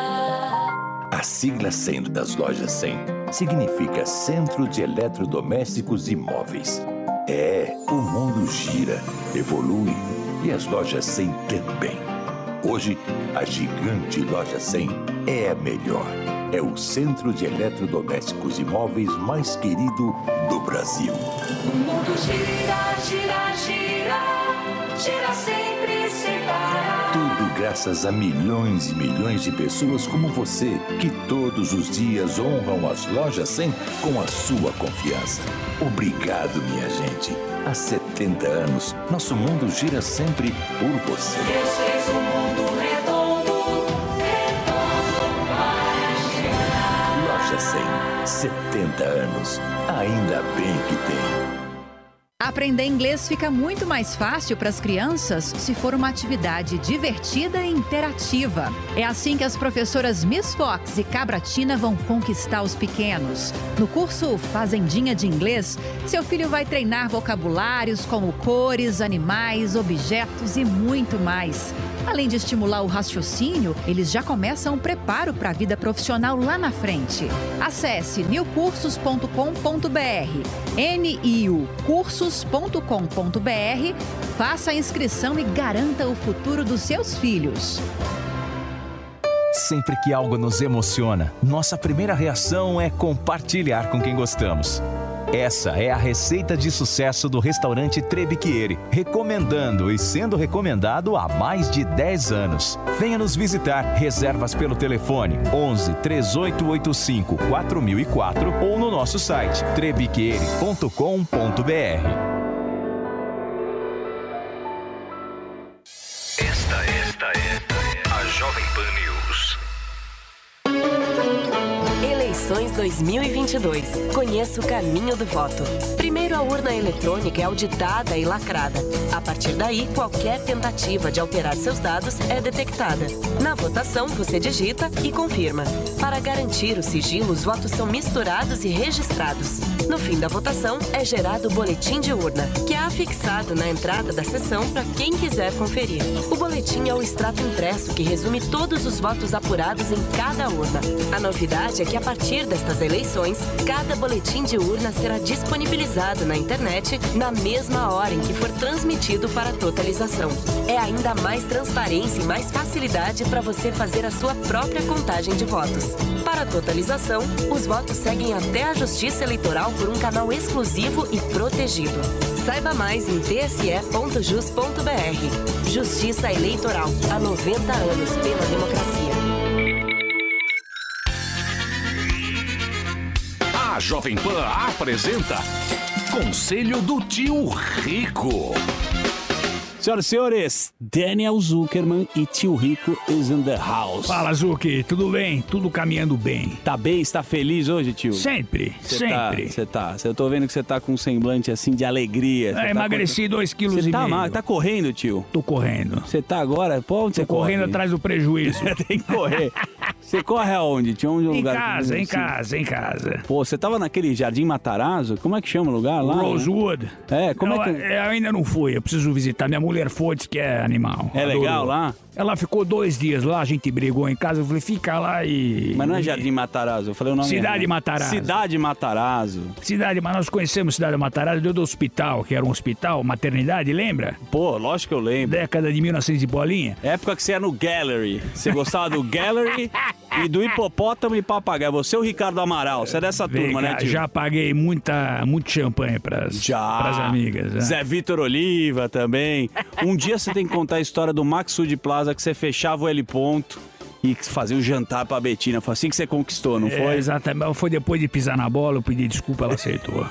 A sigla 100 das Lojas 100 significa Centro de Eletrodomésticos e Móveis. É, o mundo gira, evolui e as Lojas 100 também. Hoje, a gigante Loja 100 é a melhor. é o centro de eletrodomésticos e móveis mais querido do Brasil. O mundo gira, gira, gira, gira sempre sem parar. Tudo graças a milhões e milhões de pessoas como você, que todos os dias honram as Lojas 100 com a sua confiança. Obrigado, minha gente. Há 70 anos, nosso mundo gira sempre por você. Deus fez o mundo redondo, redondo para girar. Loja 100, 70 anos. Ainda bem que tem. Aprender inglês fica muito mais fácil para as crianças se for uma atividade divertida e interativa. É assim que as professoras Miss Fox e Cabratina vão conquistar os pequenos. No curso Fazendinha de Inglês, seu filho vai treinar vocabulários como cores, animais, objetos e muito mais. Além de estimular o raciocínio, eles já começam o preparo para a vida profissional lá na frente. Acesse newcursos.com.br, niucursos.com.br, faça a inscrição e garanta o futuro dos seus filhos. Sempre que algo nos emociona, nossa primeira reação é compartilhar com quem gostamos. Essa é a receita de sucesso do restaurante Trebiquieri, recomendando e sendo recomendado há mais de 10 anos. Venha nos visitar. Reservas pelo telefone 11 3885 4004 ou no nosso site trebiquieri.com.br. Esta é a Jovem Pan News. 2022. Conheça o caminho do voto. Primeiro, a urna eletrônica é auditada e lacrada. A partir daí, qualquer tentativa de alterar seus dados é detectada. Na votação, você digita e confirma. Para garantir o sigilo, os votos são misturados e registrados. No fim da votação, é gerado o boletim de urna, que é afixado na entrada da sessão para quem quiser conferir. O boletim é o extrato impresso que resume todos os votos apurados em cada urna. A novidade é que, a partir destas eleições, cada boletim de urna será disponibilizado na internet na mesma hora em que for transmitido para a totalização. É ainda mais transparência e mais facilidade para você fazer a sua própria contagem de votos. Para a totalização, os votos seguem até a Justiça Eleitoral por um canal exclusivo e protegido. Saiba mais em tse.jus.br. Justiça Eleitoral, há 90 anos pela democracia. A Jovem Pan apresenta Conselho do Tio Rico. Senhoras e senhores, Daniel Zuckerman e Tio Rico is in the house. Fala, Zuki, tudo bem? Tudo caminhando bem. Tá bem? Está feliz hoje, tio? Sempre, sempre. Você tá, eu tô vendo que você tá com um semblante assim de alegria. Tá emagreci 2,5 quilos. Você tá mal, tá correndo, tio? Tô correndo. Você tá agora? Pô, onde você corre? Correndo atrás do prejuízo. Tem que correr. Você corre aonde, tio? Onde é o lugar? Em casa. Pô, você tava naquele Jardim Matarazzo? Como é que chama o lugar lá? Rosewood. Né? É, como não, é que... Eu ainda não fui, eu preciso visitar minha mulher. Mulher Fodes, que é animal. É adorou. Legal lá? Ela ficou 2 dias lá, a gente brigou em casa, eu falei, fica lá e... Mas não é Jardim Matarazzo, eu falei o nome Cidade Matarazzo. Mas nós conhecemos Cidade Matarazzo, deu do hospital, que era um hospital, maternidade, lembra? Pô, lógico que eu lembro. Década de 1900 e bolinha. Época que você era no Gallery. Você gostava do Gallery e do hipopótamo e papagaio. Você é o Ricardo Amaral, você é dessa turma, né, tio? Já paguei muito champanhe pras amigas. Né? Zé Vitor Oliva também. Um dia você tem que contar a história do Max Sud Plaza, que você fechava o L Ponto e fazia o jantar pra Betina. Foi assim que você conquistou, não foi? Exatamente. Foi depois de pisar na bola, eu pedi desculpa, ela aceitou.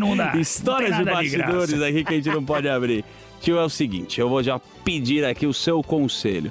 Não dá. Histórias de bastidores aqui que a gente não pode abrir. Tio, é o seguinte, eu vou já pedir aqui o seu conselho.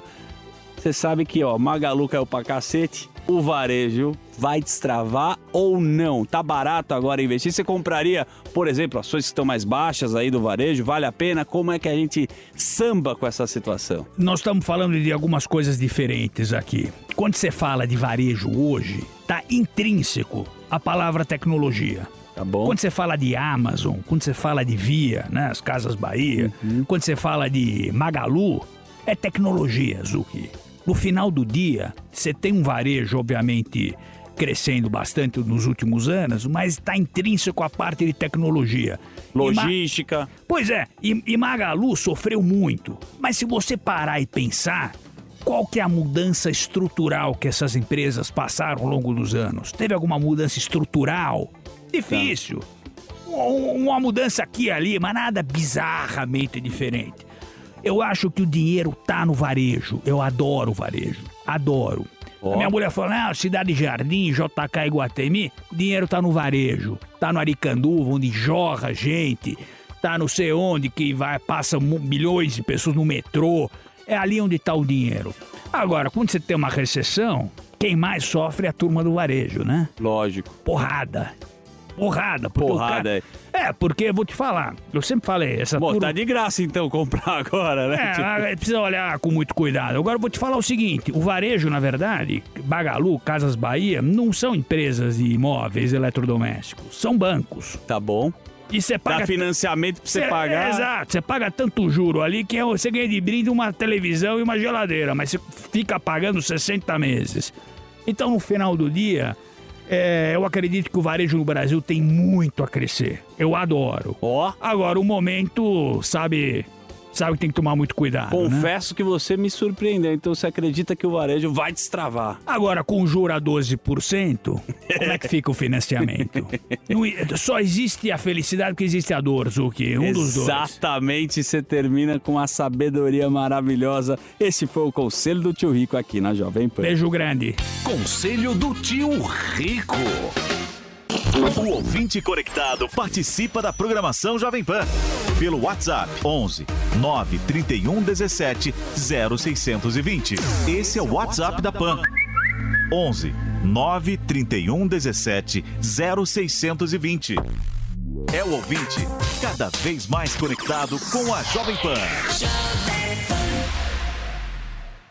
Você sabe que, ó, Magalu caiu pra cacete, o varejo vai destravar ou não? Tá barato agora investir? Você compraria, por exemplo, ações que estão mais baixas aí do varejo? Vale a pena? Como é que a gente samba com essa situação? Nós estamos falando de algumas coisas diferentes aqui. Quando você fala de varejo hoje, tá intrínseco a palavra tecnologia. Tá bom. Quando você fala de Amazon, quando você fala de Via, né, as Casas Bahia, quando você fala de Magalu, é tecnologia, Zuki. No final do dia, você tem um varejo, obviamente, crescendo bastante nos últimos anos, mas está intrínseco à parte de tecnologia. Logística. Pois é, e Magalu sofreu muito. Mas se você parar e pensar, qual que é a mudança estrutural que essas empresas passaram ao longo dos anos? Teve alguma mudança estrutural? Difícil. Uma mudança aqui e ali, mas nada bizarramente diferente. Eu acho que o dinheiro tá no varejo. Eu adoro o varejo. Adoro. Oh. A minha mulher falou, ah, Cidade Jardim, JK e Guatemi, o dinheiro tá no varejo. Tá no Aricanduva, onde jorra gente. Tá não sei onde, que vai, passa milhões de pessoas no metrô. É ali onde tá o dinheiro. Agora, quando você tem uma recessão, quem mais sofre é a turma do varejo, né? Lógico. Porrada. Porrada, é. É, porque, vou te falar, eu sempre falei... essa turma... tá de graça, então, comprar agora, né? É, precisa olhar com muito cuidado. Agora, eu vou te falar o seguinte, o varejo, na verdade, Magalu, Casas Bahia, não são empresas de imóveis eletrodomésticos, são bancos. Tá bom. E você paga... dá financiamento pra você pagar. É, exato, você paga tanto juro ali que você ganha de brinde uma televisão e uma geladeira, mas você fica pagando 60 meses. Então, no final do dia... é, eu acredito que o varejo no Brasil tem muito a crescer. Eu adoro. Ó. Agora, o momento, sabe que tem que tomar muito cuidado. Confesso, né? Que você me surpreendeu. Então, você acredita que o varejo vai destravar. Agora, com juro a 12%, como é que fica o financiamento? Só existe a felicidade porque existe a dor, Zuki. Um dos dois. Exatamente. Você termina com uma sabedoria maravilhosa. Esse foi o Conselho do Tio Rico aqui na Jovem Pan. Beijo grande. Conselho do Tio Rico. O ouvinte conectado participa da programação Jovem Pan pelo WhatsApp 11 931 17 0620. Esse é o WhatsApp da Pan. 11 931 17 0620. É o ouvinte cada vez mais conectado com a Jovem Pan.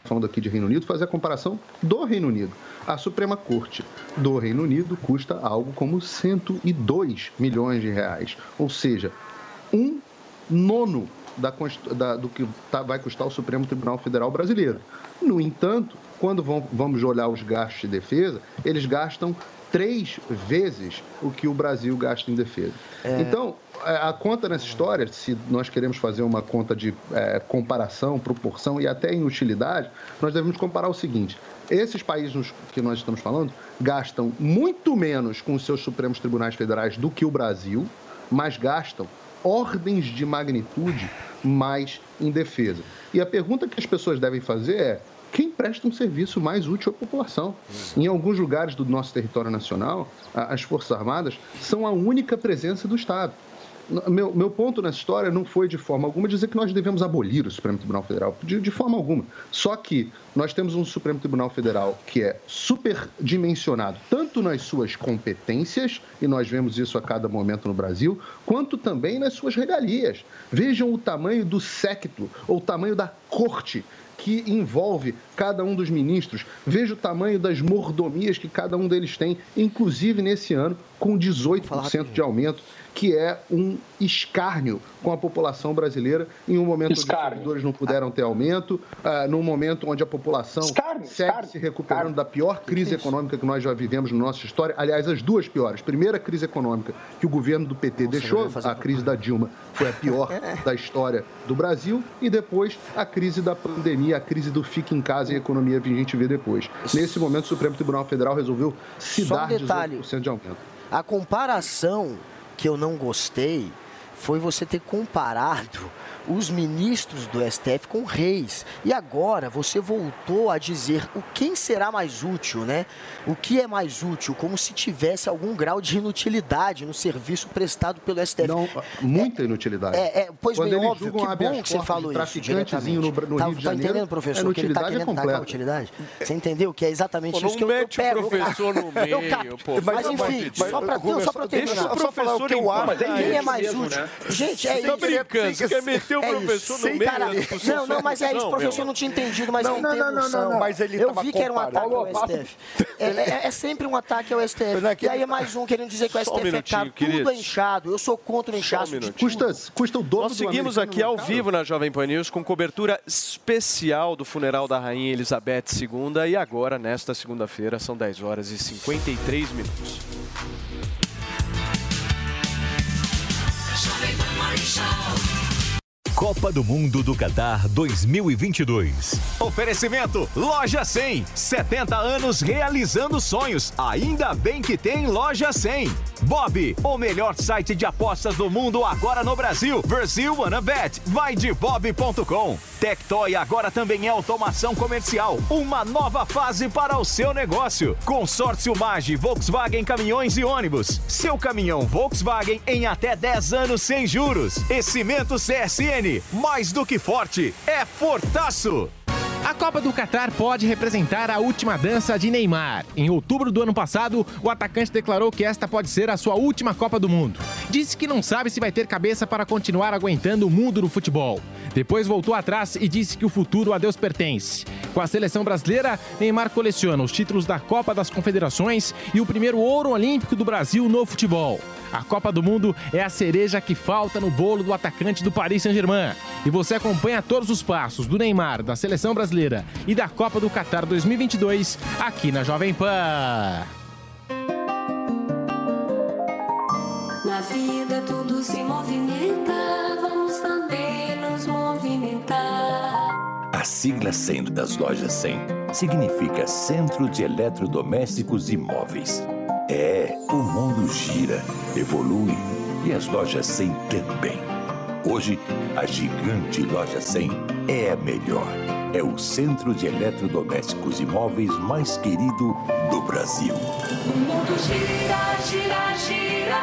Falando aqui de Reino Unido, fazer a comparação do Reino Unido. A Suprema Corte do Reino Unido custa algo como 102 milhões de reais, ou seja, 1/9 do que vai custar o Supremo Tribunal Federal Brasileiro. No entanto, quando vamos olhar os gastos de defesa, eles gastam 3 vezes o que o Brasil gasta em defesa. Então, a conta nessa história, se nós queremos fazer uma conta de comparação, proporção e até inutilidade, nós devemos comparar o seguinte: esses países que nós estamos falando gastam muito menos com seus Supremos Tribunais Federais do que o Brasil, mas gastam ordens de magnitude mais em defesa. E a pergunta que as pessoas devem fazer é: quem presta um serviço mais útil à população? Em alguns lugares do nosso território nacional, as Forças Armadas são a única presença do Estado. Meu ponto nessa história não foi de forma alguma dizer que nós devemos abolir o Supremo Tribunal Federal, de forma alguma. Só que nós temos um Supremo Tribunal Federal que é superdimensionado, tanto nas suas competências, e nós vemos isso a cada momento no Brasil, quanto também nas suas regalias. Vejam o tamanho do séquito, ou o tamanho da corte, que envolve cada um dos ministros. Veja o tamanho das mordomias que cada um deles tem, inclusive nesse ano, com 18% de aumento, que é um escárnio com a população brasileira, em um momento onde os servidores não puderam ter aumento, num momento onde a população segue se recuperando da pior crise econômica que nós já vivemos na nossa história. Aliás, as duas piores. Primeira crise econômica que o governo do PT deixou, a crise da Dilma, foi a pior da história do Brasil, e depois a crise da pandemia, a crise do fique em casa e a economia que a gente vê depois. Nesse momento, o Supremo Tribunal Federal resolveu se dar 18% de aumento. A comparação que eu não gostei foi você ter comparado os ministros do STF com reis. E agora você voltou a dizer quem será mais útil, né? O que é mais útil, como se tivesse algum grau de inutilidade no serviço prestado pelo STF. Não, muita inutilidade. Pois bem, óbvio, que bom que você falou isso diretamente. Tá entendendo, professor, que ele está querendo atacar a utilidade? Você entendeu que é exatamente isso que eu pego. Não mete o professor no meio, pô. Mas enfim, só para terminar. Deixa o professor em paz. Quem é mais útil? Gente, é isso. Tá brincando, você quer meter o professor no meio da discussão? Não, mas é isso, professor, eu não tinha entendido, mas não tem noção. Eu vi que era um ataque ao STF. É sempre um ataque ao STF. E aí é mais um querendo dizer que o STF é caro. Tudo é inchado, eu sou contra o inchaço. Custa o dobro. Nós seguimos aqui ao vivo na Jovem Pan News com cobertura especial do funeral da Rainha Elizabeth II. E agora, nesta segunda-feira, são 10 horas e 53 minutos. Jovem Pan Morning Show. Copa do Mundo do Qatar 2022. Oferecimento Loja 100. 70 anos realizando sonhos. Ainda bem que tem Loja 100. Bob, o melhor site de apostas do mundo agora no Brasil. Brasil Wanna Bet. Vai de bob.com. Tectoy agora também é automação comercial. Uma nova fase para o seu negócio. Consórcio Mage, Volkswagen Caminhões e Ônibus. Seu caminhão Volkswagen em até 10 anos sem juros. E Cimento CSN. Mais do que forte, é fortaço! A Copa do Catar pode representar a última dança de Neymar. Em outubro do ano passado, o atacante declarou que esta pode ser a sua última Copa do Mundo. Disse que não sabe se vai ter cabeça para continuar aguentando o mundo do futebol. Depois voltou atrás e disse que o futuro a Deus pertence. Com a seleção brasileira, Neymar coleciona os títulos da Copa das Confederações e o primeiro ouro olímpico do Brasil no futebol. A Copa do Mundo é a cereja que falta no bolo do atacante do Paris Saint-Germain. E você acompanha todos os passos do Neymar, da seleção brasileira e da Copa do Qatar 2022 aqui na Jovem Pan. Na vida tudo se movimenta, vamos também nos movimentar. A sigla 100 das Lojas 100 significa Centro de Eletrodomésticos e Móveis. É, o mundo gira, evolui e as Lojas 100 também. Hoje, a gigante Loja 100 é a melhor. É o centro de eletrodomésticos e móveis mais querido do Brasil. O mundo gira, gira, gira,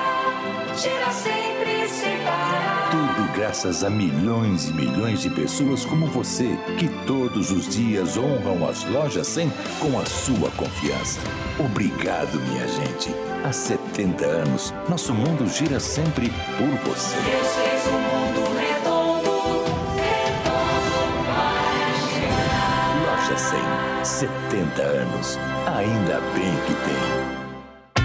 gira sempre sem parar. Tudo graças a milhões e milhões de pessoas como você, que todos os dias honram as Lojas 100 com a sua confiança. Obrigado, minha gente. Há 70 anos, nosso mundo gira sempre por você. Deus fez o mundo redondo, redondo para girar. Loja 100, 70 anos. Ainda bem que tem.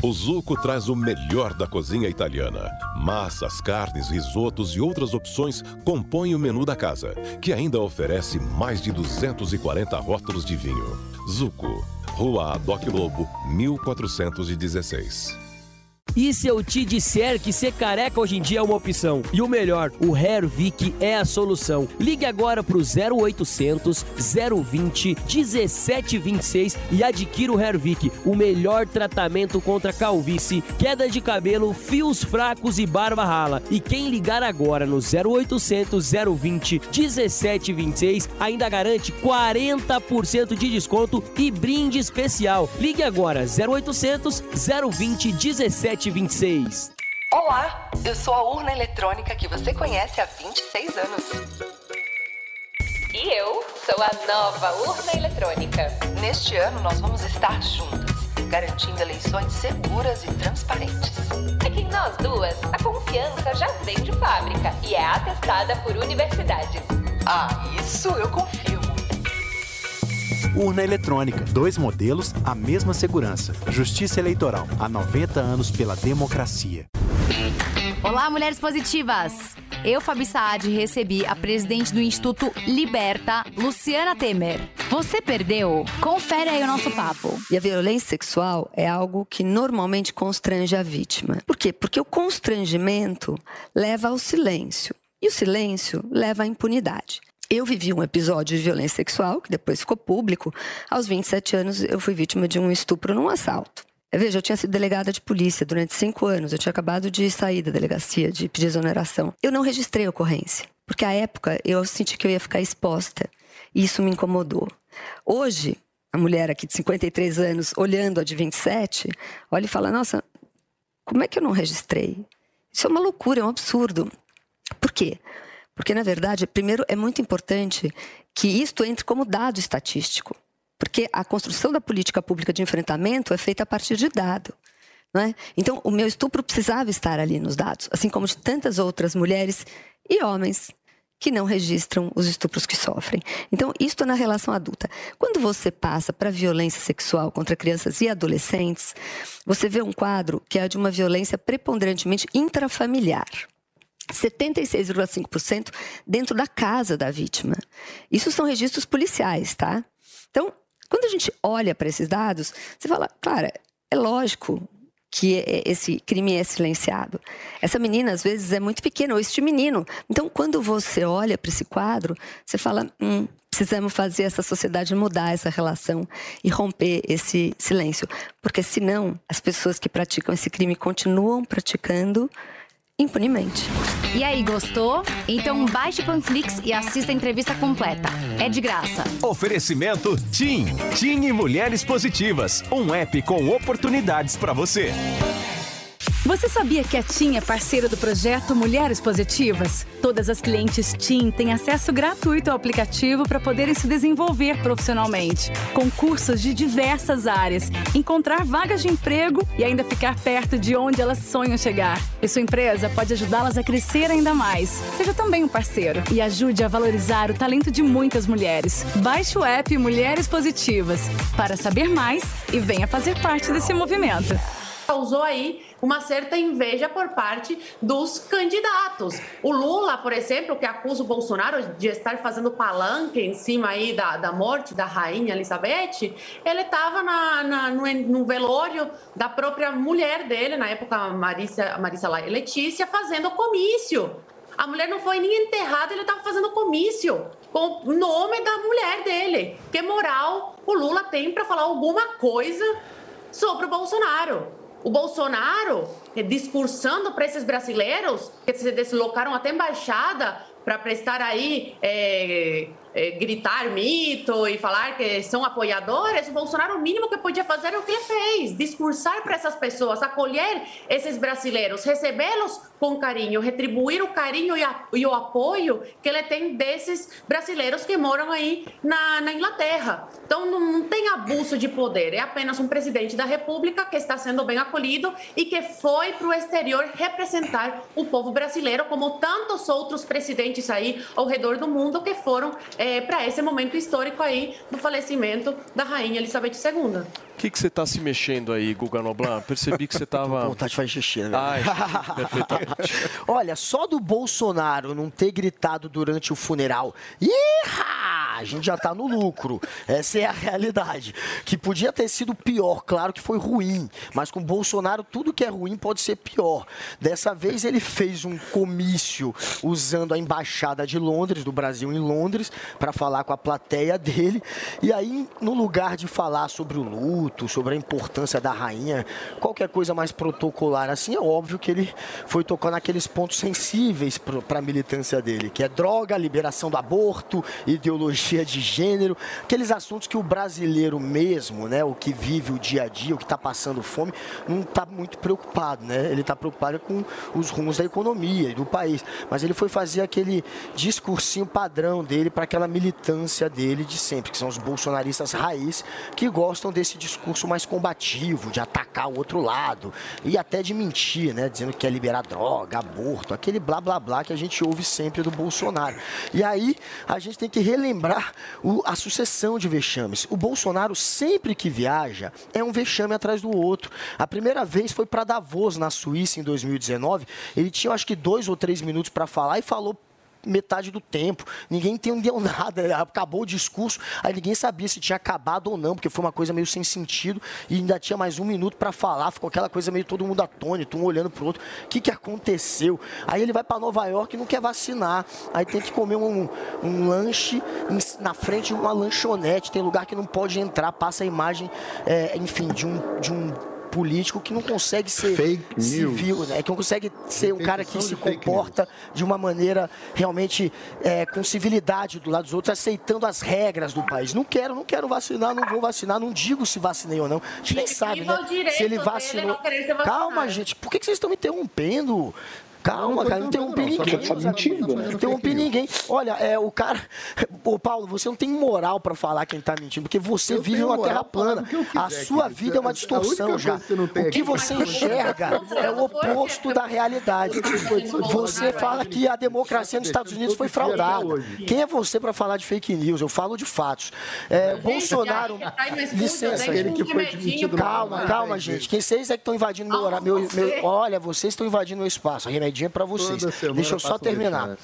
O Zuco traz o melhor da cozinha italiana. Massas, carnes, risotos e outras opções compõem o menu da casa, que ainda oferece mais de 240 rótulos de vinho. Zuco, Rua Adoc Lobo, 1416. E se eu te disser que ser careca hoje em dia é uma opção? E o melhor, o Hairvic é a solução. Ligue agora pro 0800 020 1726 e adquira o Hairvic, o melhor tratamento contra calvície, queda de cabelo, fios fracos e barba rala. E quem ligar agora no 0800 020 1726 ainda garante 40% de desconto e brinde especial. Ligue agora 0800 020 1726. Olá, eu sou a urna eletrônica que você conhece há 26 anos. E eu sou a nova urna eletrônica. Neste ano nós vamos estar juntas, garantindo eleições seguras e transparentes. É que em nós duas, a confiança já vem de fábrica e é atestada por universidades. Ah, isso eu confio. Urna eletrônica, 2 modelos, a mesma segurança. Justiça Eleitoral, há 90 anos pela democracia. Olá, mulheres positivas! Eu, Fabi Saad, recebi a presidente do Instituto Liberta, Luciana Temer. Você perdeu? Confere aí o nosso papo. E a violência sexual é algo que normalmente constrange a vítima. Por quê? Porque o constrangimento leva ao silêncio. E o silêncio leva à impunidade. Eu vivi um episódio de violência sexual, que depois ficou público. Aos 27 anos, eu fui vítima de um estupro num assalto. Veja, eu tinha sido delegada de polícia durante 5 anos. Eu tinha acabado de sair da delegacia, de pedir exoneração. Eu não registrei a ocorrência, porque à época eu senti que eu ia ficar exposta. E isso me incomodou. Hoje, a mulher aqui de 53 anos, olhando a de 27, olha e fala, nossa, como é que eu não registrei? Isso é uma loucura, é um absurdo. Por quê? Porque, na verdade, primeiro, é muito importante que isto entre como dado estatístico. Porque a construção da política pública de enfrentamento é feita a partir de dado. Não é? Então, o meu estupro precisava estar ali nos dados, assim como de tantas outras mulheres e homens que não registram os estupros que sofrem. Então, isto é na relação adulta. Quando você passa para violência sexual contra crianças e adolescentes, você vê um quadro que é de uma violência preponderantemente intrafamiliar. 76,5% dentro da casa da vítima. Isso são registros policiais, tá? Então, quando a gente olha para esses dados, você fala, cara, é lógico que esse crime é silenciado. Essa menina, às vezes, é muito pequena, ou este menino. Então, quando você olha para esse quadro, você fala, precisamos fazer essa sociedade mudar essa relação e romper esse silêncio. Porque, senão, as pessoas que praticam esse crime continuam praticando impunemente. E aí, gostou? Então baixe o Panflix e assista a entrevista completa. É de graça. Oferecimento TIM. TIM e Mulheres Positivas. Um app com oportunidades para você. Você sabia que a TIM é parceira do projeto Mulheres Positivas? Todas as clientes TIM têm acesso gratuito ao aplicativo para poderem se desenvolver profissionalmente, com cursos de diversas áreas, encontrar vagas de emprego e ainda ficar perto de onde elas sonham chegar. E sua empresa pode ajudá-las a crescer ainda mais. Seja também um parceiro e ajude a valorizar o talento de muitas mulheres. Baixe o app Mulheres Positivas para saber mais e venha fazer parte desse movimento. Causou aí uma certa inveja por parte dos candidatos. O Lula, por exemplo, que acusa o Bolsonaro de estar fazendo palanque em cima aí da morte da rainha Elizabeth, ele estava no velório da própria mulher dele, na época Marisa Letícia, fazendo comício. A mulher não foi nem enterrada, ele estava fazendo comício com o nome da mulher dele. Que moral o Lula tem para falar alguma coisa sobre o Bolsonaro? O Bolsonaro discursando para esses brasileiros que se deslocaram até a embaixada para prestar aí, gritar mito e falar que são apoiadores. O Bolsonaro, o mínimo que podia fazer é o que ele fez, discursar para essas pessoas, acolher esses brasileiros, recebê-los com carinho, retribuir o carinho e o apoio que ele tem desses brasileiros que moram aí na Inglaterra. Então, não tem abuso de poder, é apenas um presidente da República que está sendo bem acolhido e que foi para o exterior representar o povo brasileiro, como tantos outros presidentes aí ao redor do mundo que foram para esse momento histórico aí do falecimento da Rainha Elizabeth II. O que você está se mexendo aí, Guga Noblat? Percebi que você estava... Com vontade de fazer xixi, né? Ai, perfeitamente. Olha, só do Bolsonaro não ter gritado durante o funeral, a gente já está no lucro. Essa é a realidade. Que podia ter sido pior, claro que foi ruim, mas com Bolsonaro tudo que é ruim pode ser pior. Dessa vez ele fez um comício usando a embaixada de Londres, do Brasil em Londres, para falar com a plateia dele. E aí, no lugar de falar sobre o Lula, sobre a importância da rainha, qualquer coisa mais protocolar assim, é óbvio que ele foi tocar naqueles pontos sensíveis para a militância dele, que é droga, liberação do aborto, ideologia de gênero, aqueles assuntos que o brasileiro mesmo, né, o que vive o dia a dia, o que está passando fome, não está muito preocupado, né? Ele está preocupado com os rumos da economia e do país, mas ele foi fazer aquele discursinho padrão dele para aquela militância dele de sempre, que são os bolsonaristas raiz, que gostam desse discurso mais combativo, de atacar o outro lado e até de mentir, né? Dizendo que quer liberar droga, aborto, aquele blá blá blá que a gente ouve sempre do Bolsonaro. E aí a gente tem que relembrar a sucessão de vexames. O Bolsonaro, sempre que viaja, é um vexame atrás do outro. A primeira vez foi para Davos, na Suíça, em 2019. Ele tinha, acho que, 2 ou 3 minutos para falar e falou metade do tempo, ninguém entendeu nada, acabou o discurso, aí ninguém sabia se tinha acabado ou não, porque foi uma coisa meio sem sentido, e ainda tinha mais 1 minuto para falar, ficou aquela coisa meio todo mundo atônito, um olhando pro outro, o que aconteceu? Aí ele vai para Nova York e não quer vacinar, aí tem que comer um lanche na frente de uma lanchonete, tem lugar que não pode entrar, passa a imagem, enfim, de um político que não consegue ser fake civil, news, né? Que não consegue ser um cara que se comporta de uma maneira realmente com civilidade do lado dos outros, aceitando as regras do país. Não quero vacinar, não vou vacinar, não digo se vacinei ou não. A gente nem sabe, né? Se ele vacinou. Calma, gente, por que vocês estão me interrompendo? Calma, cara, não interrompi ninguém. Não interrompi ninguém. Olha, o cara... Ô, Paulo, você não tem moral pra falar quem tá mentindo, porque você vive numa terra plana. A sua vida é uma distorção, já. O que você enxerga é o oposto da realidade. Você fala que a democracia nos Estados Unidos foi fraudada. Quem é você pra falar de fake news? Eu falo de fatos. Bolsonaro... Licença, calma, gente. Quem vocês é que estão invadindo meu horário? Olha, vocês estão invadindo meu espaço. Remedinho é pra vocês. Deixa eu só terminar.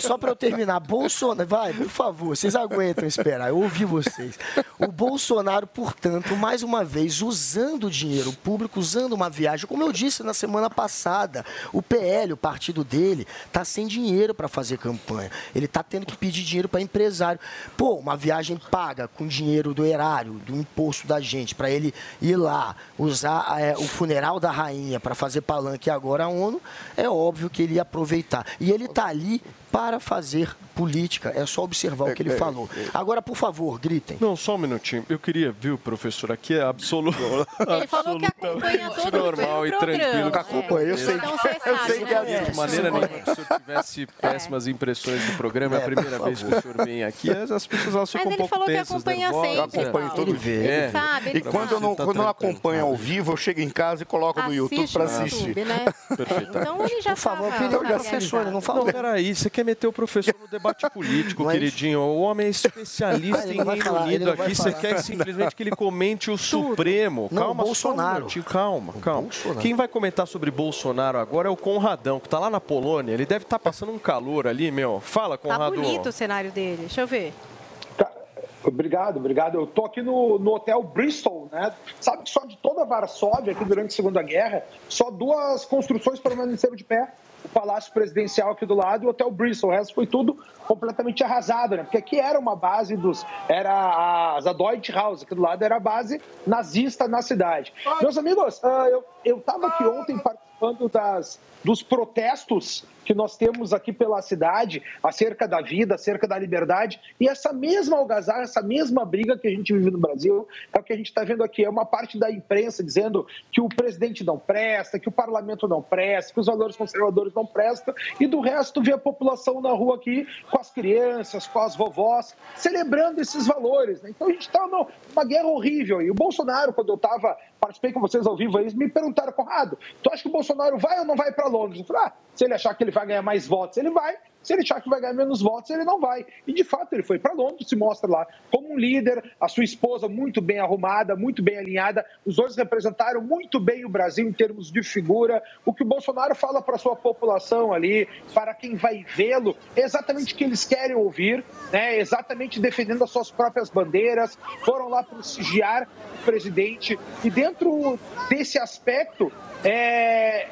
Só pra eu terminar. Bolsonaro... Vai, por favor, vocês aguentam esperar. Eu ouvi vocês. O Bolsonaro, portanto, mais uma vez, usando dinheiro público, usando uma viagem. Como eu disse na semana passada, o PL, o partido dele, tá sem dinheiro pra fazer campanha. Ele tá tendo que pedir dinheiro pra empresário. Pô, uma viagem paga com dinheiro do erário, do imposto da gente, pra ele ir lá, usar o funeral da rainha pra fazer palanque agora a ONU, é óbvio que ele ia aproveitar. E ele tá ali para fazer política. É só observar o que ele falou. Agora, por favor, gritem. Não, só um minutinho. Eu queria, viu, professor, aqui é absoluto. Ele falou que acompanha todo normal e tranquilo. Eu sei que é de maneira nenhuma que o senhor tivesse péssimas impressões do programa. É a primeira vez que o senhor vem aqui. As pessoas elas ficam um pouco tensas. Mas ele falou que acompanha sempre. Eu acompanho todo dia. Ele sabe. E quando eu não acompanho ao vivo, eu chego em casa e coloco no YouTube para assistir. Perfeito. Então ele já sabe. Por favor, eu já assessor, não fala. Peraí, você quer meter o professor no debate político, queridinho. O homem é especialista em Reino Unido aqui. Você quer simplesmente que ele comente o Supremo. Não, calma, Bolsonaro. Calma. Bolsonaro. Quem vai comentar sobre Bolsonaro agora é o Conradão, que está lá na Polônia. Ele deve estar passando um calor ali, meu. Fala, Conrado. Tá bonito o cenário dele. Deixa eu ver. Obrigado. Eu tô aqui no hotel Bristol, né? Sabe que só de toda a Varsóvia, aqui durante a Segunda Guerra, só duas construções permaneceram de pé. O Palácio Presidencial aqui do lado e o Hotel Bristol. O resto foi tudo completamente arrasado, né? Porque aqui era uma base era a Deutsche House, aqui do lado era a base nazista na cidade. Meus amigos, eu estava aqui ontem participando dos protestos que nós temos aqui pela cidade, acerca da vida, acerca da liberdade, e essa mesma algazarra, essa mesma briga que a gente vive no Brasil, é o que a gente está vendo aqui, é uma parte da imprensa dizendo que o presidente não presta, que o parlamento não presta, que os valores conservadores não prestam, e do resto vê a população na rua aqui, com as crianças, com as vovós, celebrando esses valores, né? Então a gente está numa guerra horrível, e o Bolsonaro, quando eu participei com vocês ao vivo aí, eles me perguntaram, Conrado, tu acha que o Bolsonaro vai ou não vai para Londres? Eu falei, se ele achar que ele vai ganhar mais votos, ele vai. Se ele achar que vai ganhar menos votos, ele não vai. E, de fato, ele foi para Londres, se mostra lá como um líder, a sua esposa muito bem arrumada, muito bem alinhada. Os dois representaram muito bem o Brasil em termos de figura. O que o Bolsonaro fala para a sua população ali, para quem vai vê-lo, é exatamente o que eles querem ouvir, né? Exatamente defendendo as suas próprias bandeiras. Foram lá prestigiar o presidente. E dentro desse aspecto, é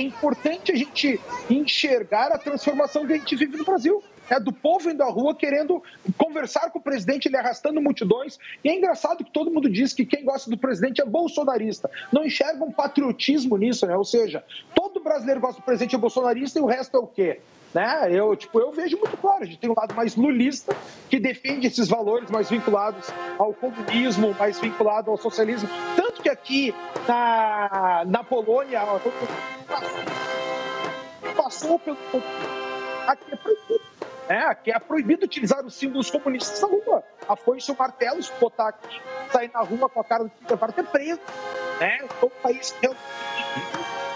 importante a gente enxergar a transformação que a gente vive no Brasil, né? Do povo indo à rua querendo conversar com o presidente, ele arrastando multidões. E é engraçado que todo mundo diz que quem gosta do presidente é bolsonarista. Não enxerga um patriotismo nisso, né? Ou seja, todo brasileiro gosta do presidente é bolsonarista e o resto é o quê? Né? Eu vejo muito claro, a gente tem um lado mais lulista, que defende esses valores mais vinculados ao comunismo, mais vinculado ao socialismo. Tanto que aqui na Polônia passou pelo... Aqui é proibido. Aqui é proibido utilizar os símbolos comunistas na rua. A foice e o martelo, os potaques saem na rua com a cara do que vai ter preso. Então, o país tem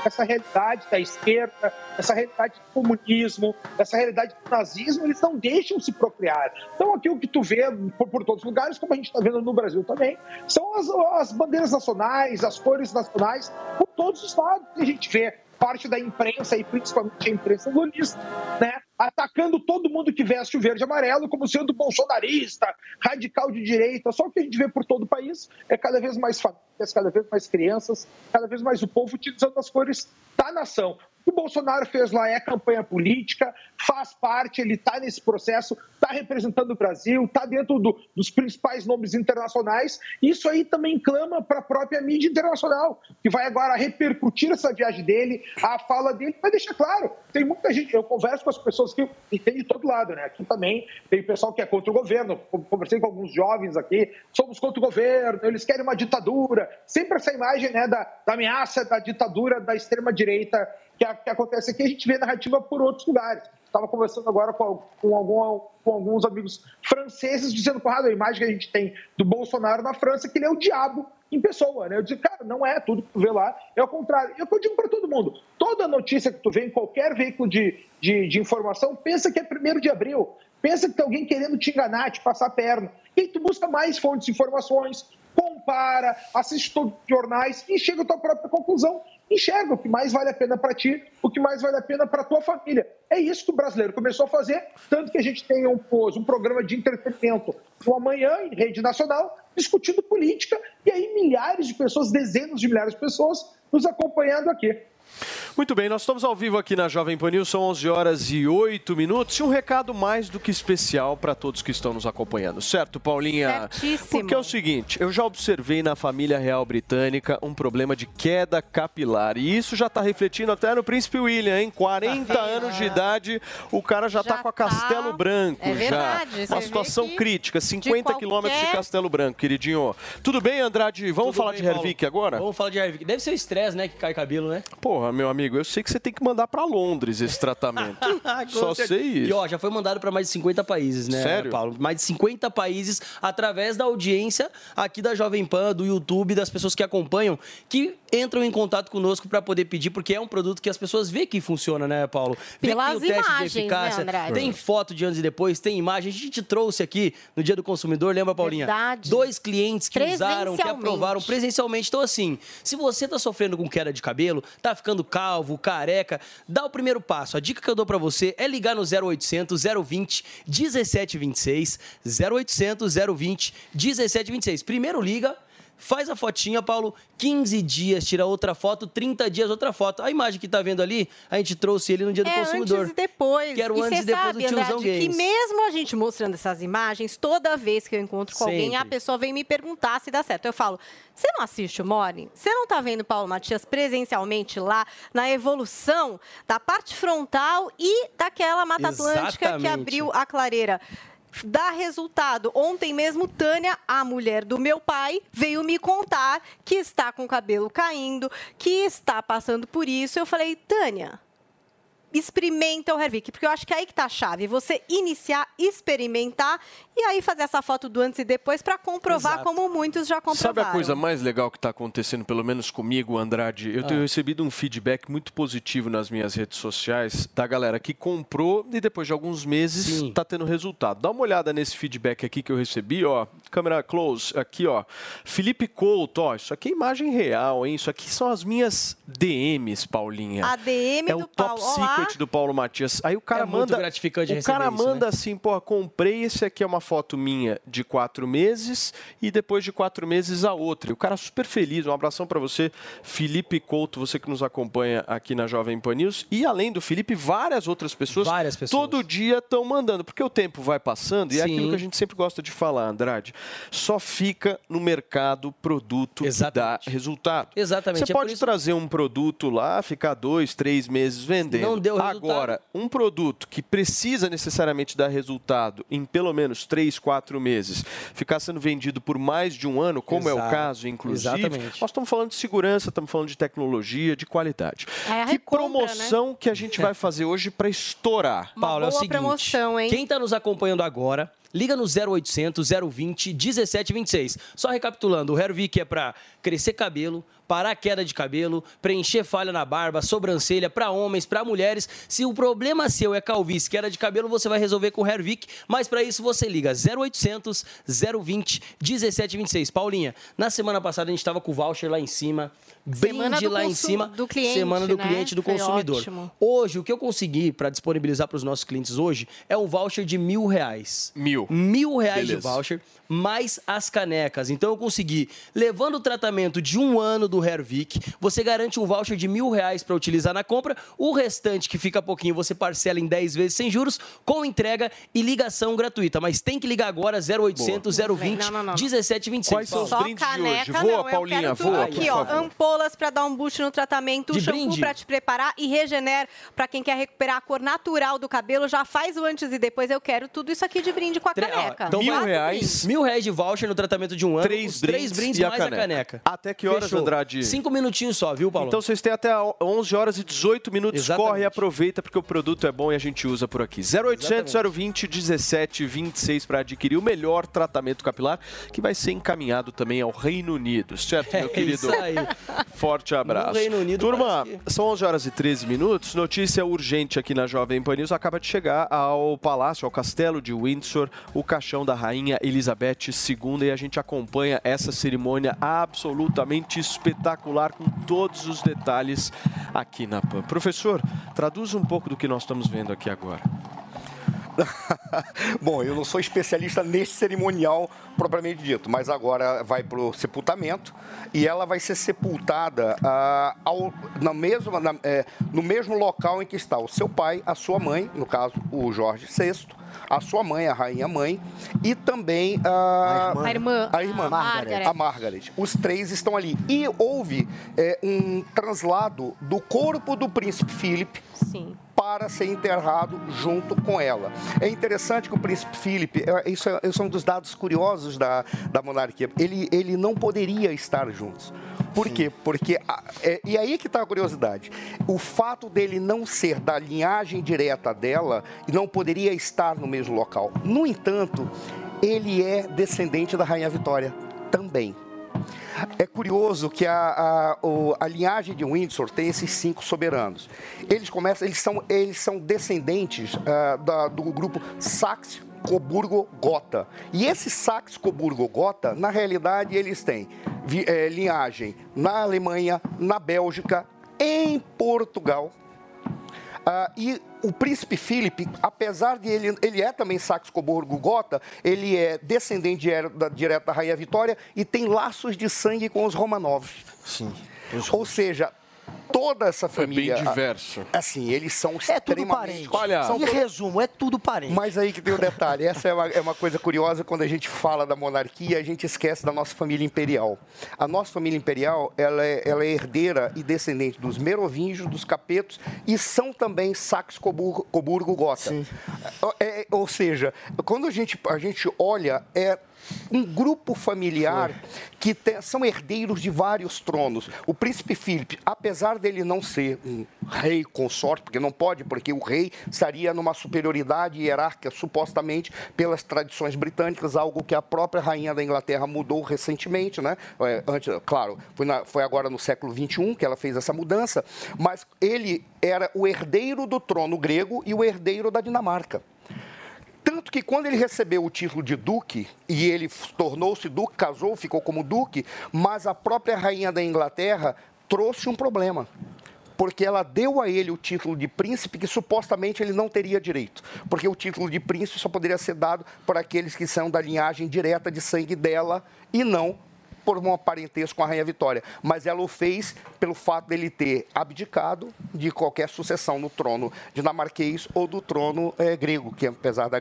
essa realidade da esquerda, essa realidade do comunismo, essa realidade do nazismo, eles não deixam se procriar. Então, aqui o que tu vê por todos os lugares, como a gente está vendo no Brasil também, são as bandeiras nacionais, as cores nacionais, por todos os lados que a gente vê. Parte da imprensa, e principalmente a imprensa lulista, né? Atacando todo mundo que veste o verde e amarelo como sendo bolsonarista, radical de direita. Só o que a gente vê por todo o país é cada vez mais famílias, cada vez mais crianças, cada vez mais o povo utilizando as cores da nação. O que o Bolsonaro fez lá é campanha política, faz parte, ele está nesse processo, está representando o Brasil, está dentro dos principais nomes internacionais. Isso aí também clama para a própria mídia internacional, que vai agora repercutir essa viagem dele, a fala dele, vai deixar claro. Tem muita gente, eu converso com as pessoas que entendem de todo lado, né? Aqui também tem pessoal que é contra o governo, conversei com alguns jovens aqui, somos contra o governo, eles querem uma ditadura. Sempre essa imagem, né, da ameaça da ditadura da extrema-direita que acontece aqui, a gente vê narrativa por outros lugares. Estava conversando agora com alguns amigos franceses, dizendo, Conrado, a imagem que a gente tem do Bolsonaro na França, que ele é o diabo em pessoa, né? Eu digo, cara, não é tudo que tu vê lá, é o contrário. É o que eu digo para todo mundo, toda notícia que tu vê em qualquer veículo de informação, pensa que é 1º de abril, pensa que tem alguém querendo te enganar, te passar a perna, e aí tu busca mais fontes de informações, compara, assiste todos os jornais e chega à tua própria conclusão. Enxerga o que mais vale a pena para ti, o que mais vale a pena para a tua família. É isso que o brasileiro começou a fazer, tanto que a gente tem um programa de entretenimento no Amanhã, em rede nacional, discutindo política, e aí milhares de pessoas, dezenas de milhares de pessoas nos acompanhando aqui. Muito bem, nós estamos ao vivo aqui na Jovem Pan News, são 11h08, e um recado mais do que especial para todos que estão nos acompanhando, certo, Paulinha? Certíssimo. Porque é o seguinte, eu já observei na família real britânica um problema de queda capilar, e isso já está refletindo até no príncipe William, hein? 40 anos de idade, o cara já está com a Castelo Branco, é verdade, já. Uma situação crítica, 50 quilômetros de Castelo Branco, queridinho. Tudo bem, Andrade? Vamos falar de Hervik agora? Vamos falar de Hervik. Deve ser o estresse, né, que cai cabelo, né? Porra, meu amigo. Eu sei que você tem que mandar para Londres esse tratamento. Só sei isso. E ó, já foi mandado para mais de 50 países, né, sério? Paulo? Mais de 50 países, através da audiência aqui da Jovem Pan, do YouTube, das pessoas que acompanham, que entram em contato conosco para poder pedir, porque é um produto que as pessoas vê que funciona, né, Paulo? Vê pelas que tem o teste imagens, de eficácia, né, tem foto de antes e depois, tem imagem. A gente trouxe aqui no Dia do Consumidor, lembra, Paulinha? Verdade. 2 clientes que usaram, que aprovaram presencialmente. Então, assim, se você tá sofrendo com queda de cabelo, tá ficando calvo, careca, dá o primeiro passo. A dica que eu dou pra você é ligar no 0800 020 1726, 0800 020 1726. Primeiro liga, faz a fotinha, Paulo, 15 dias, tira outra foto, 30 dias, outra foto. A imagem que tá vendo ali, a gente trouxe ele no Dia do Consumidor. Antes e depois. Que era o antes e depois do Tiozão Games. Que mesmo a gente mostrando essas imagens, toda vez que eu encontro com alguém, a pessoa vem me perguntar se dá certo. Eu falo, você não assiste o Morning? Você não tá vendo Paulo Matias presencialmente lá, na evolução da parte frontal e daquela Mata Atlântica que abriu a clareira? Dá resultado. Ontem mesmo, Tânia, a mulher do meu pai, veio me contar que está com o cabelo caindo, que está passando por isso. Eu falei, Tânia, experimenta o Hervik, porque eu acho que é aí que está a chave. Você iniciar, experimentar e aí fazer essa foto do antes e depois para comprovar. Exato. Como muitos já comprovaram. Sabe a coisa mais legal que está acontecendo, pelo menos comigo, Andrade? Eu tenho recebido um feedback muito positivo nas minhas redes sociais da galera que comprou e depois de alguns meses está tendo resultado. Dá uma olhada nesse feedback aqui que eu recebi, ó, câmera close, aqui, ó, Filipe Couto, ó, isso aqui é imagem real, hein? Isso aqui são as minhas DMs, Paulinha. A DM do Paulo. Do Paulo Matias. Aí o cara manda, o cara isso, manda, né? Assim, pô, comprei, esse aqui é uma foto minha de 4 meses e depois de 4 meses a outra. E o cara super feliz. Um abração para você, Felipe Couto, você que nos acompanha aqui na Jovem Pan News. E além do Felipe, várias outras pessoas todo dia estão mandando, porque o tempo vai passando e é aquilo que a gente sempre gosta de falar, Andrade. Só fica no mercado produto que dá resultado. Exatamente. Você pode trazer um produto lá, ficar 2, 3 meses vendendo. Não deu resultado. Agora, um produto que precisa necessariamente dar resultado em pelo menos 3, 4 meses, ficar sendo vendido por mais de 1 ano, como é o caso, inclusive, nós estamos falando de segurança, estamos falando de tecnologia, de qualidade. Que promoção, né, que a gente vai fazer hoje para estourar? Uma Paulo, boa é o seguinte, promoção, hein? Quem está nos acompanhando agora, liga no 0800 020 1726. Só recapitulando, o Hervik é para crescer cabelo, parar a queda de cabelo, preencher falha na barba, sobrancelha, para homens, para mulheres. Se o problema seu é calvície, queda de cabelo, você vai resolver com o Hervik, mas para isso você liga 0800 020 1726. Paulinha, na semana passada a gente estava com o voucher lá em cima, brinde lá em cima, semana do cliente, do consumidor. Hoje, o que eu consegui para disponibilizar para os nossos clientes hoje é um voucher de R$1.000. R$1.000 de voucher, mais as canecas. Então eu consegui, levando o tratamento de 1 ano do do Hervik, você garante um voucher de R$1.000 para utilizar na compra, o restante que fica pouquinho você parcela em 10 vezes sem juros, com entrega e ligação gratuita. Mas tem que ligar agora, 0800 Boa. 020 não, não, não. 1725. Quais são os brindes de hoje? Voa, não, Paulinha, voa. Aqui, ó, ampolas para dar um boost no tratamento, de shampoo para te preparar e Regener para quem quer recuperar a cor natural do cabelo, já faz o antes e depois. Eu quero tudo isso aqui de brinde com a caneca. Então, R$1.000 de voucher no tratamento de um ano, três brindes mais a caneca. Até que horas, Fechou? Andrade? 5 minutinhos só, viu, Paulo? Então vocês têm até 11h18. Exatamente. Corre e aproveita, porque o produto é bom e a gente usa por aqui. 0800 020 1726 para adquirir o melhor tratamento capilar, que vai ser encaminhado também ao Reino Unido, certo, meu querido? Isso aí. Forte abraço. No Reino Unido, turma, são 11h13. Notícia urgente aqui na Jovem Pan News. Acaba de chegar ao Palácio, ao Castelo de Windsor, o caixão da Rainha Elizabeth II, e a gente acompanha essa cerimônia absolutamente espetacular com todos os detalhes aqui na PAN. Professor, traduza um pouco do que nós estamos vendo aqui agora. Bom, eu não sou especialista nesse cerimonial propriamente dito, mas agora vai para o sepultamento e ela vai ser sepultada no mesmo local em que está o seu pai, a sua mãe, no caso o Jorge VI, a sua mãe, a rainha mãe, e também a irmã, a Margaret. Os três estão ali. E houve um translado do corpo do príncipe Filipe para ser enterrado junto com ela. É interessante que o príncipe Filipe, isso é um dos dados curiosos da monarquia, ele não poderia estar juntos. Por quê? Porque, e aí que está a curiosidade, o fato dele não ser da linhagem direta dela, não poderia estar no mesmo local. No entanto, ele é descendente da Rainha Vitória também. É curioso que a linhagem de Windsor tem esses 5 soberanos. Eles são descendentes do grupo Saxe-Coburgo-Gotha. E esse Saxe-Coburgo-Gotha, na realidade, eles têm linhagem na Alemanha, na Bélgica, em Portugal. E o príncipe Filipe, apesar de ele é também Saxe-Coburgo-Gotha, ele é descendente direto da Rainha Vitória e tem laços de sangue com os Romanov. Sim. Ou seja, toda essa família... É bem diverso. Assim, eles são extremamente... Olha, em resumo, é tudo parente. Mas aí que tem um detalhe. Essa é uma coisa curiosa. Quando a gente fala da monarquia, a gente esquece da nossa família imperial. A nossa família imperial, ela é herdeira e descendente dos merovingios, dos capetos, e são também Saxe-Coburgo-Gotha. Sim. Ou seja, quando a gente olha... um grupo familiar que são herdeiros de vários tronos. O príncipe Filipe, apesar dele não ser um rei consorte, porque não pode, porque o rei estaria numa superioridade hierárquica, supostamente, pelas tradições britânicas, algo que a própria rainha da Inglaterra mudou recentemente, né? Antes, claro, foi agora no século XXI que ela fez essa mudança, mas ele era o herdeiro do trono grego e o herdeiro da Dinamarca. Tanto que quando ele recebeu o título de duque, e ele tornou-se duque, casou, ficou como duque, mas a própria rainha da Inglaterra trouxe um problema, porque ela deu a ele o título de príncipe que supostamente ele não teria direito, porque o título de príncipe só poderia ser dado por aqueles que são da linhagem direta de sangue dela e não por uma parentesco com a Rainha Vitória, mas ela o fez pelo fato dele ter abdicado de qualquer sucessão no trono dinamarquês ou do trono grego, que apesar da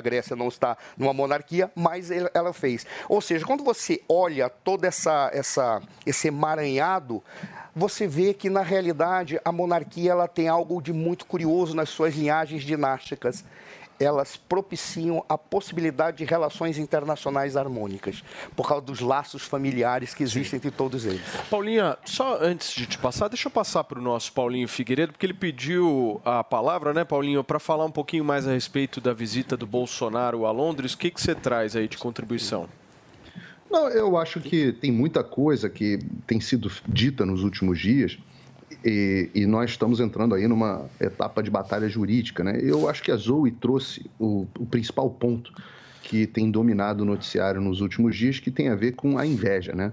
Grécia não estar numa monarquia, mas ela fez. Ou seja, quando você olha todo esse emaranhado, você vê que, na realidade, a monarquia ela tem algo de muito curioso nas suas linhagens dinásticas. Elas propiciam a possibilidade de relações internacionais harmônicas, por causa dos laços familiares que existem entre todos eles. Paulinha, só antes de te passar, deixa eu passar para o nosso Paulinho Figueiredo, porque ele pediu a palavra, né, Paulinho, para falar um pouquinho mais a respeito da visita do Bolsonaro a Londres. O que você traz aí de contribuição? Não, eu acho que tem muita coisa que tem sido dita nos últimos dias, e nós estamos entrando aí numa etapa de batalha jurídica, né? Eu acho que a Zoe trouxe o principal ponto que tem dominado o noticiário nos últimos dias, que tem a ver com a inveja, né?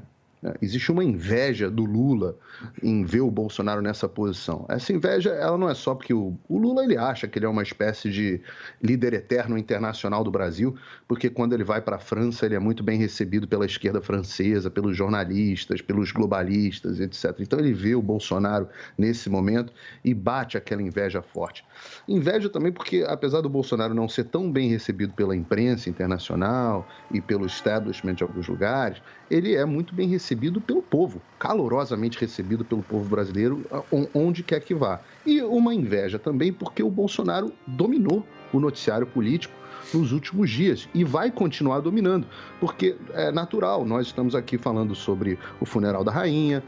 Existe uma inveja do Lula em ver o Bolsonaro nessa posição. Essa inveja, ela não é só porque o Lula, ele acha que ele é uma espécie de líder eterno internacional do Brasil, porque quando ele vai para a França, ele é muito bem recebido pela esquerda francesa, pelos jornalistas, pelos globalistas, etc. Então, ele vê o Bolsonaro nesse momento e bate aquela inveja forte. Inveja também porque, apesar do Bolsonaro não ser tão bem recebido pela imprensa internacional e pelo establishment de alguns lugares, ele é muito bem recebido pelo povo, calorosamente recebido pelo povo brasileiro, onde quer que vá. E uma inveja também porque o Bolsonaro dominou o noticiário político nos últimos dias e vai continuar dominando, porque é natural, nós estamos aqui falando sobre o funeral da Rainha,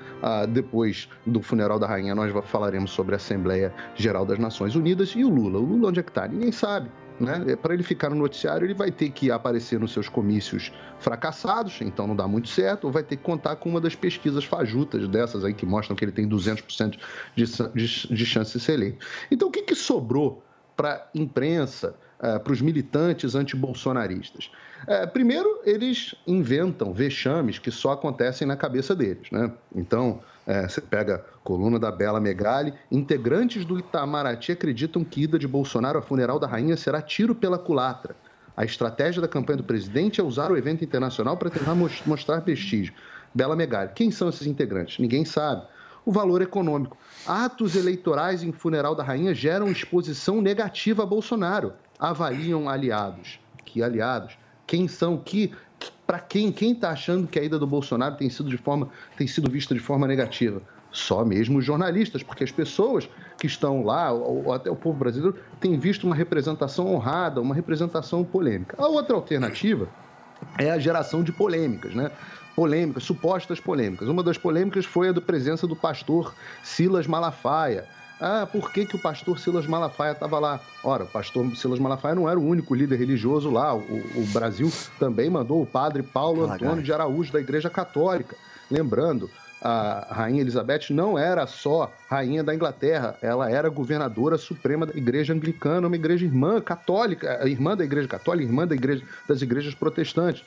depois do funeral da Rainha nós falaremos sobre a Assembleia Geral das Nações Unidas e o Lula. O Lula onde é que está? Ninguém sabe. Né? Para ele ficar no noticiário, ele vai ter que aparecer nos seus comícios fracassados, então não dá muito certo, ou vai ter que contar com uma das pesquisas fajutas dessas aí que mostram que ele tem 200% de chance de ser eleito. Então, o que sobrou para a imprensa, para os militantes antibolsonaristas? Primeiro, eles inventam vexames que só acontecem na cabeça deles, né? Então, você pega a coluna da Bela Megali, integrantes do Itamaraty acreditam que ida de Bolsonaro a funeral da rainha será tiro pela culatra. A estratégia da campanha do presidente é usar o evento internacional para tentar mostrar prestígio. Bela Megali, quem são esses integrantes? Ninguém sabe. O valor econômico. Atos eleitorais em funeral da rainha geram exposição negativa a Bolsonaro. Avaliam aliados. Que aliados? Quem são? Para quem? Quem está achando que a ida do Bolsonaro tem sido vista de forma negativa? Só mesmo os jornalistas, porque as pessoas que estão lá, ou até o povo brasileiro, tem visto uma representação honrada, uma representação polêmica. A outra alternativa é a geração de polêmicas, né? Polêmicas, supostas polêmicas. Uma das polêmicas foi a da presença do pastor Silas Malafaia. Ah, por que o pastor Silas Malafaia estava lá? Ora, o pastor Silas Malafaia não era o único líder religioso lá. O Brasil também mandou o padre Paulo Antônio de Araújo, da Igreja Católica. Lembrando, a rainha Elizabeth não era só rainha da Inglaterra, ela era governadora suprema da Igreja Anglicana, uma igreja irmã católica, irmã da Igreja Católica, irmã das igrejas protestantes.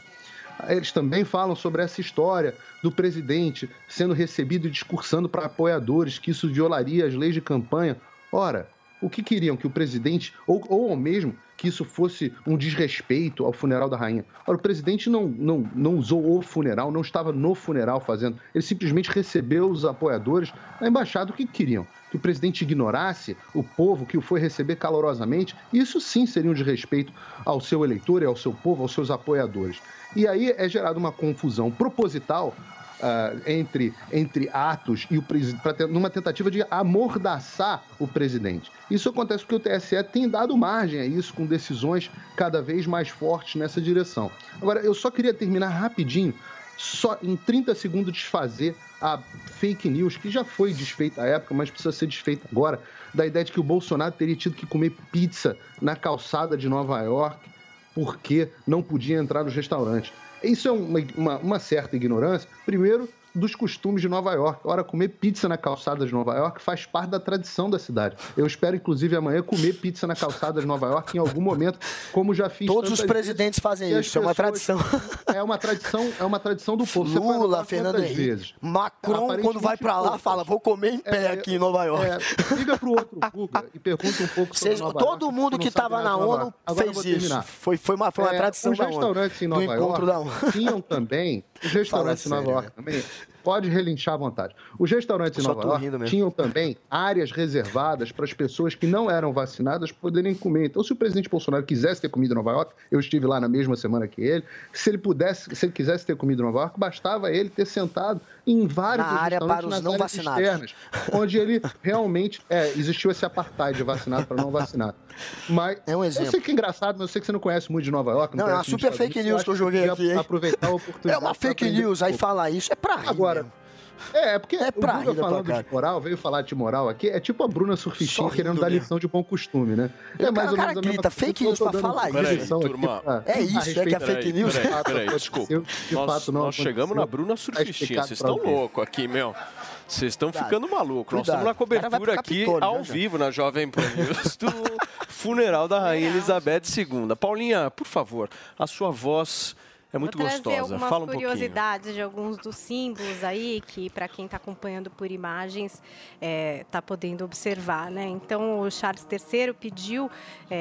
Eles também falam sobre essa história do presidente sendo recebido e discursando para apoiadores, que isso violaria as leis de campanha. Ora, o que queriam? Que o presidente, ou mesmo que isso fosse um desrespeito ao funeral da rainha. Ora, o presidente não usou o funeral, não estava no funeral fazendo. Ele simplesmente recebeu os apoiadores na embaixada. O que queriam? Que o presidente ignorasse o povo que o foi receber calorosamente? Isso sim seria um desrespeito ao seu eleitor e ao seu povo, aos seus apoiadores. E aí é gerada uma confusão proposital entre atos e o presidente, numa tentativa de amordaçar o presidente. Isso acontece porque o TSE tem dado margem a isso, com decisões cada vez mais fortes nessa direção. Agora, eu só queria terminar rapidinho, só em 30 segundos, desfazer a fake news, que já foi desfeita à época, mas precisa ser desfeita agora, da ideia de que o Bolsonaro teria tido que comer pizza na calçada de Nova York porque não podia entrar nos restaurantes. Isso é uma certa ignorância, primeiro, dos costumes de Nova York. Ora, comer pizza na calçada de Nova York faz parte da tradição da cidade. Eu espero, inclusive, amanhã comer pizza na calçada de Nova York em algum momento, como já fiz. Todos os presidentes fazem isso, é uma tradição. É uma tradição do povo. Lula, Fernando Henrique, Macron, quando vai para lá, fala, vou comer em pé aqui em Nova York. Liga para o outro Guga e pergunta um pouco sobre Nova York. Todo mundo que estava na ONU fez isso. Foi uma tradição da ONU. Os restaurantes em Nova York tinham também... Os restaurantes em Nova York também... Pode relinchar à vontade. Os restaurantes em Nova York tinham também áreas reservadas para as pessoas que não eram vacinadas poderem comer. Então, se o presidente Bolsonaro quisesse ter comido em Nova York, eu estive lá na mesma semana que ele, se ele quisesse ter comido em Nova York, bastava ele ter sentado em vários restaurantes não vacinados, externas, onde ele realmente existiu esse apartheid de vacinado para não vacinado. Mas é um exemplo. Eu sei que é engraçado, mas eu sei que você não conhece muito de Nova York. Não é uma super fake news que eu joguei aqui. Aproveitar a oportunidade. É uma fake news, aí falar isso é pra rir. Porque o Guga falando de moral, veio falar de moral aqui, é tipo a Bruna Surfistinha querendo dar lição de bom costume, né? É mais ou menos a mesma coisa. Fake news pra falar isso. É isso, é que é fake news. Peraí, desculpa. Nós chegamos na Bruna Surfistinha, vocês estão loucos aqui, meu. Vocês estão ficando malucos. Nós estamos na cobertura aqui, ao vivo, na Jovem Pan News, do funeral da Rainha Elizabeth II. Paulinha, por favor, a sua voz... É muito gostosa. Fala um pouquinho. Curiosidades de alguns dos símbolos aí, que para quem está acompanhando por imagens, está podendo observar, né? Então, o Charles III pediu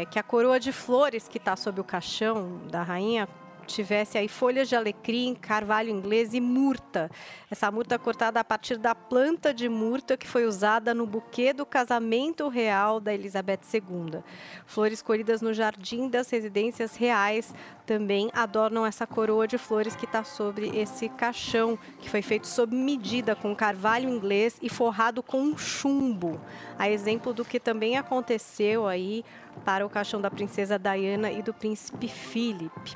que a coroa de flores que está sob o caixão da rainha tivesse aí folhas de alecrim, carvalho inglês e murta. Essa murta cortada a partir da planta de murta que foi usada no buquê do casamento real da Elizabeth II. Flores colhidas no jardim das residências reais também adornam essa coroa de flores que está sobre esse caixão, que foi feito sob medida com carvalho inglês e forrado com chumbo. A exemplo do que também aconteceu aí para o caixão da princesa Diana e do príncipe Filipe.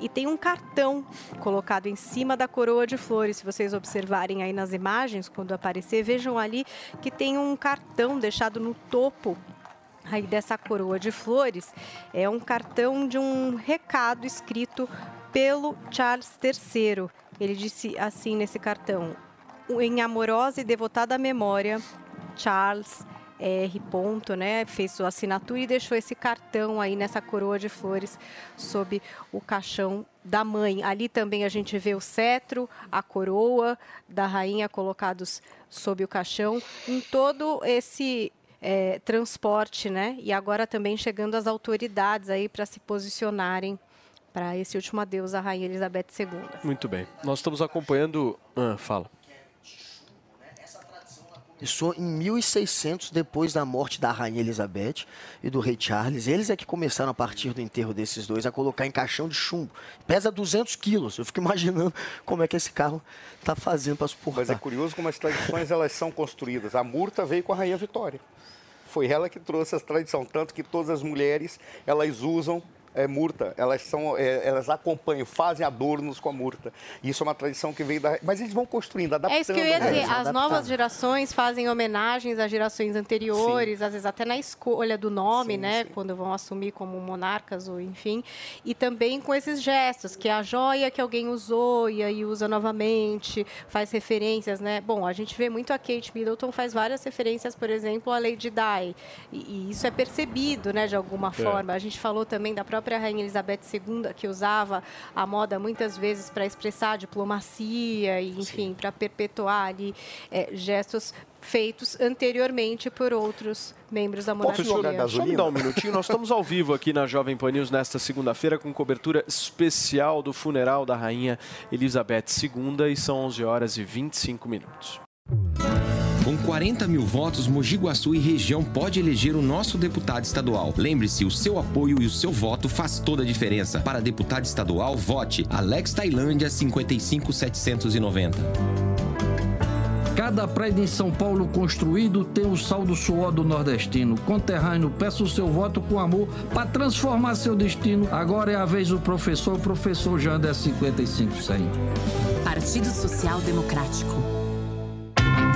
E tem um cartão colocado em cima da coroa de flores. Se vocês observarem aí nas imagens, quando aparecer, vejam ali que tem um cartão deixado no topo aí dessa coroa de flores. É um cartão de um recado escrito pelo Charles III. Ele disse assim nesse cartão: em amorosa e devotada memória, Charles R. ponto, né, fez sua assinatura e deixou esse cartão aí nessa coroa de flores sob o caixão da mãe. Ali também a gente vê o cetro, a coroa da rainha colocados sob o caixão, em todo esse transporte, né? E agora também chegando as autoridades aí para se posicionarem para esse último adeus à rainha Elizabeth II. Muito bem. Nós estamos acompanhando... fala. Isso em 1600, depois da morte da rainha Elizabeth e do rei Charles. Eles é que começaram, a partir do enterro desses dois, a colocar em caixão de chumbo. Pesa 200 quilos. Eu fico imaginando como é que esse carro está fazendo para suportar. Mas é curioso como as tradições elas são construídas. A murta veio com a rainha Vitória. Foi ela que trouxe essa tradição. Tanto que todas as mulheres, elas usam... murta, elas acompanham, fazem adornos com a murta. Isso é uma tradição que vem da... Mas eles vão construindo, adaptando. É isso que eu ia dizer, as novas gerações fazem homenagens às gerações anteriores, sim, às vezes até na escolha do nome, sim, né? Sim. Quando vão assumir como monarcas ou enfim. E também com esses gestos, que é a joia que alguém usou e aí usa novamente, faz referências, né? Bom, a gente vê muito a Kate Middleton faz várias referências, por exemplo, à Lady Di. E isso é percebido, né? De alguma forma. A gente falou também da própria Rainha Elizabeth II, que usava a moda muitas vezes para expressar a diplomacia e, enfim, para perpetuar ali gestos feitos anteriormente por outros membros da monarquia. Deixa eu me dar um minutinho. Nós estamos ao vivo aqui na Jovem Pan News nesta segunda-feira com cobertura especial do funeral da Rainha Elizabeth II e são 11h25. Com 40 mil votos, Mogi Guaçu e região pode eleger o nosso deputado estadual. Lembre-se, o seu apoio e o seu voto faz toda a diferença. Para deputado estadual, vote Alex Tailândia 55790. Cada prédio em São Paulo construído tem o sal do suor do nordestino. Conterrâneo, peça o seu voto com amor para transformar seu destino. Agora é a vez do professor. O professor Jander 55100. Partido Social Democrático.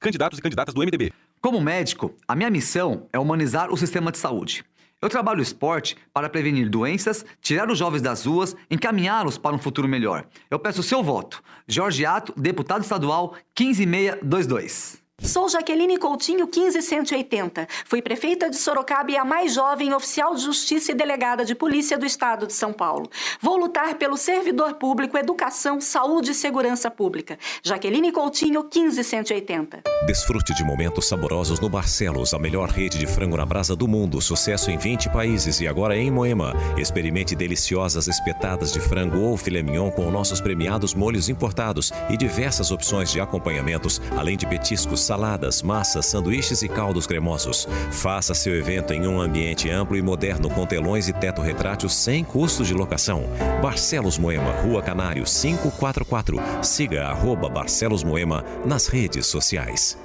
Candidatos e candidatas do MDB. Como médico, a minha missão é humanizar o sistema de saúde. Eu trabalho o esporte para prevenir doenças, tirar os jovens das ruas, encaminhá-los para um futuro melhor. Eu peço o seu voto. Jorge Ato, deputado estadual, 15622. Sou Jaqueline Coutinho, 15180. Fui prefeita de Sorocaba e a mais jovem oficial de justiça e delegada de polícia do estado de São Paulo. Vou lutar pelo servidor público, educação, saúde e segurança pública. Jaqueline Coutinho, 15180. Desfrute de momentos saborosos no Barcelos, a melhor rede de frango na brasa do mundo. Sucesso em 20 países e agora em Moema. Experimente deliciosas espetadas de frango ou filé mignon com nossos premiados molhos importados e diversas opções de acompanhamentos, além de petiscos, saladas, massas, sanduíches e caldos cremosos. Faça seu evento em um ambiente amplo e moderno com telões e teto retrátil sem custos de locação. Barcelos Moema, Rua Canário 544. Siga @BarcelosMoema nas redes sociais.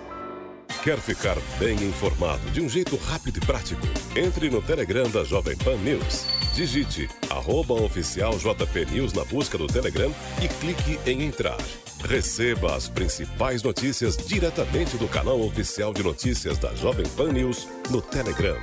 Quer ficar bem informado de um jeito rápido e prático? Entre no Telegram da Jovem Pan News. Digite @oficialjpnews na busca do Telegram e clique em entrar. Receba as principais notícias diretamente do canal oficial de notícias da Jovem Pan News no Telegram.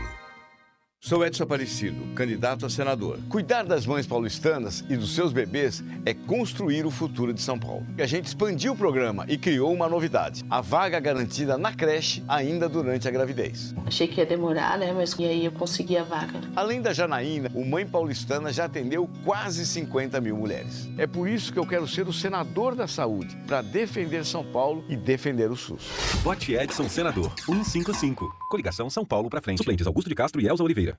Sou Edson Aparecido, candidato a senador. Cuidar das mães paulistanas e dos seus bebês é construir o futuro de São Paulo. A gente expandiu o programa e criou uma novidade: a vaga garantida na creche ainda durante a gravidez. Achei que ia demorar, né? Mas e aí eu consegui a vaga. Além da Janaína, o Mãe Paulistana já atendeu quase 50 mil mulheres. É por isso que eu quero ser o senador da saúde, para defender São Paulo e defender o SUS. Vote Edson Senador, 155. Coligação São Paulo para frente. Suplentes Augusto de Castro e Elza Oliveira.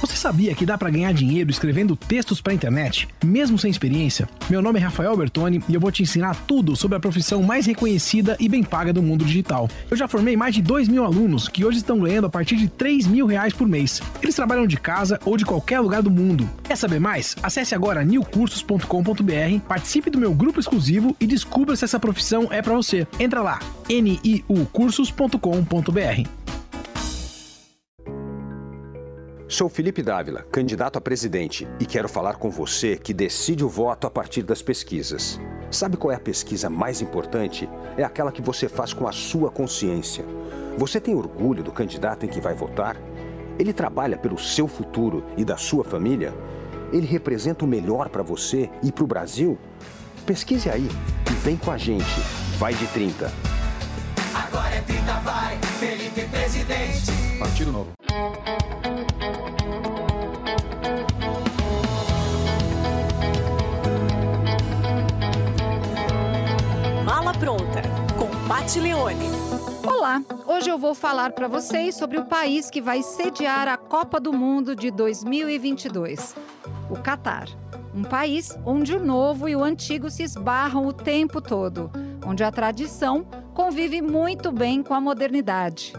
Você sabia que dá para ganhar dinheiro escrevendo textos para a internet, mesmo sem experiência? Meu nome é Rafael Bertoni e eu vou te ensinar tudo sobre a profissão mais reconhecida e bem paga do mundo digital. Eu já formei mais de 2.000 alunos que hoje estão ganhando a partir de R$3.000 por mês. Eles trabalham de casa ou de qualquer lugar do mundo. Quer saber mais? Acesse agora newcursos.com.br, participe do meu grupo exclusivo e descubra se essa profissão é para você. Entra lá, niucursos.com.br. Sou Felipe Dávila, candidato a presidente, e quero falar com você que decide o voto a partir das pesquisas. Sabe qual é a pesquisa mais importante? É aquela que você faz com a sua consciência. Você tem orgulho do candidato em que vai votar? Ele trabalha pelo seu futuro e da sua família? Ele representa o melhor para você e para o Brasil? Pesquise aí e vem com a gente. Vai de 30. Agora é 30, vai, Felipe Presidente. Partido Novo. Pronta, com Paty Leone. Olá, hoje eu vou falar para vocês sobre o país que vai sediar a Copa do Mundo de 2022, o Catar. Um país onde o novo e o antigo se esbarram o tempo todo, onde a tradição convive muito bem com a modernidade.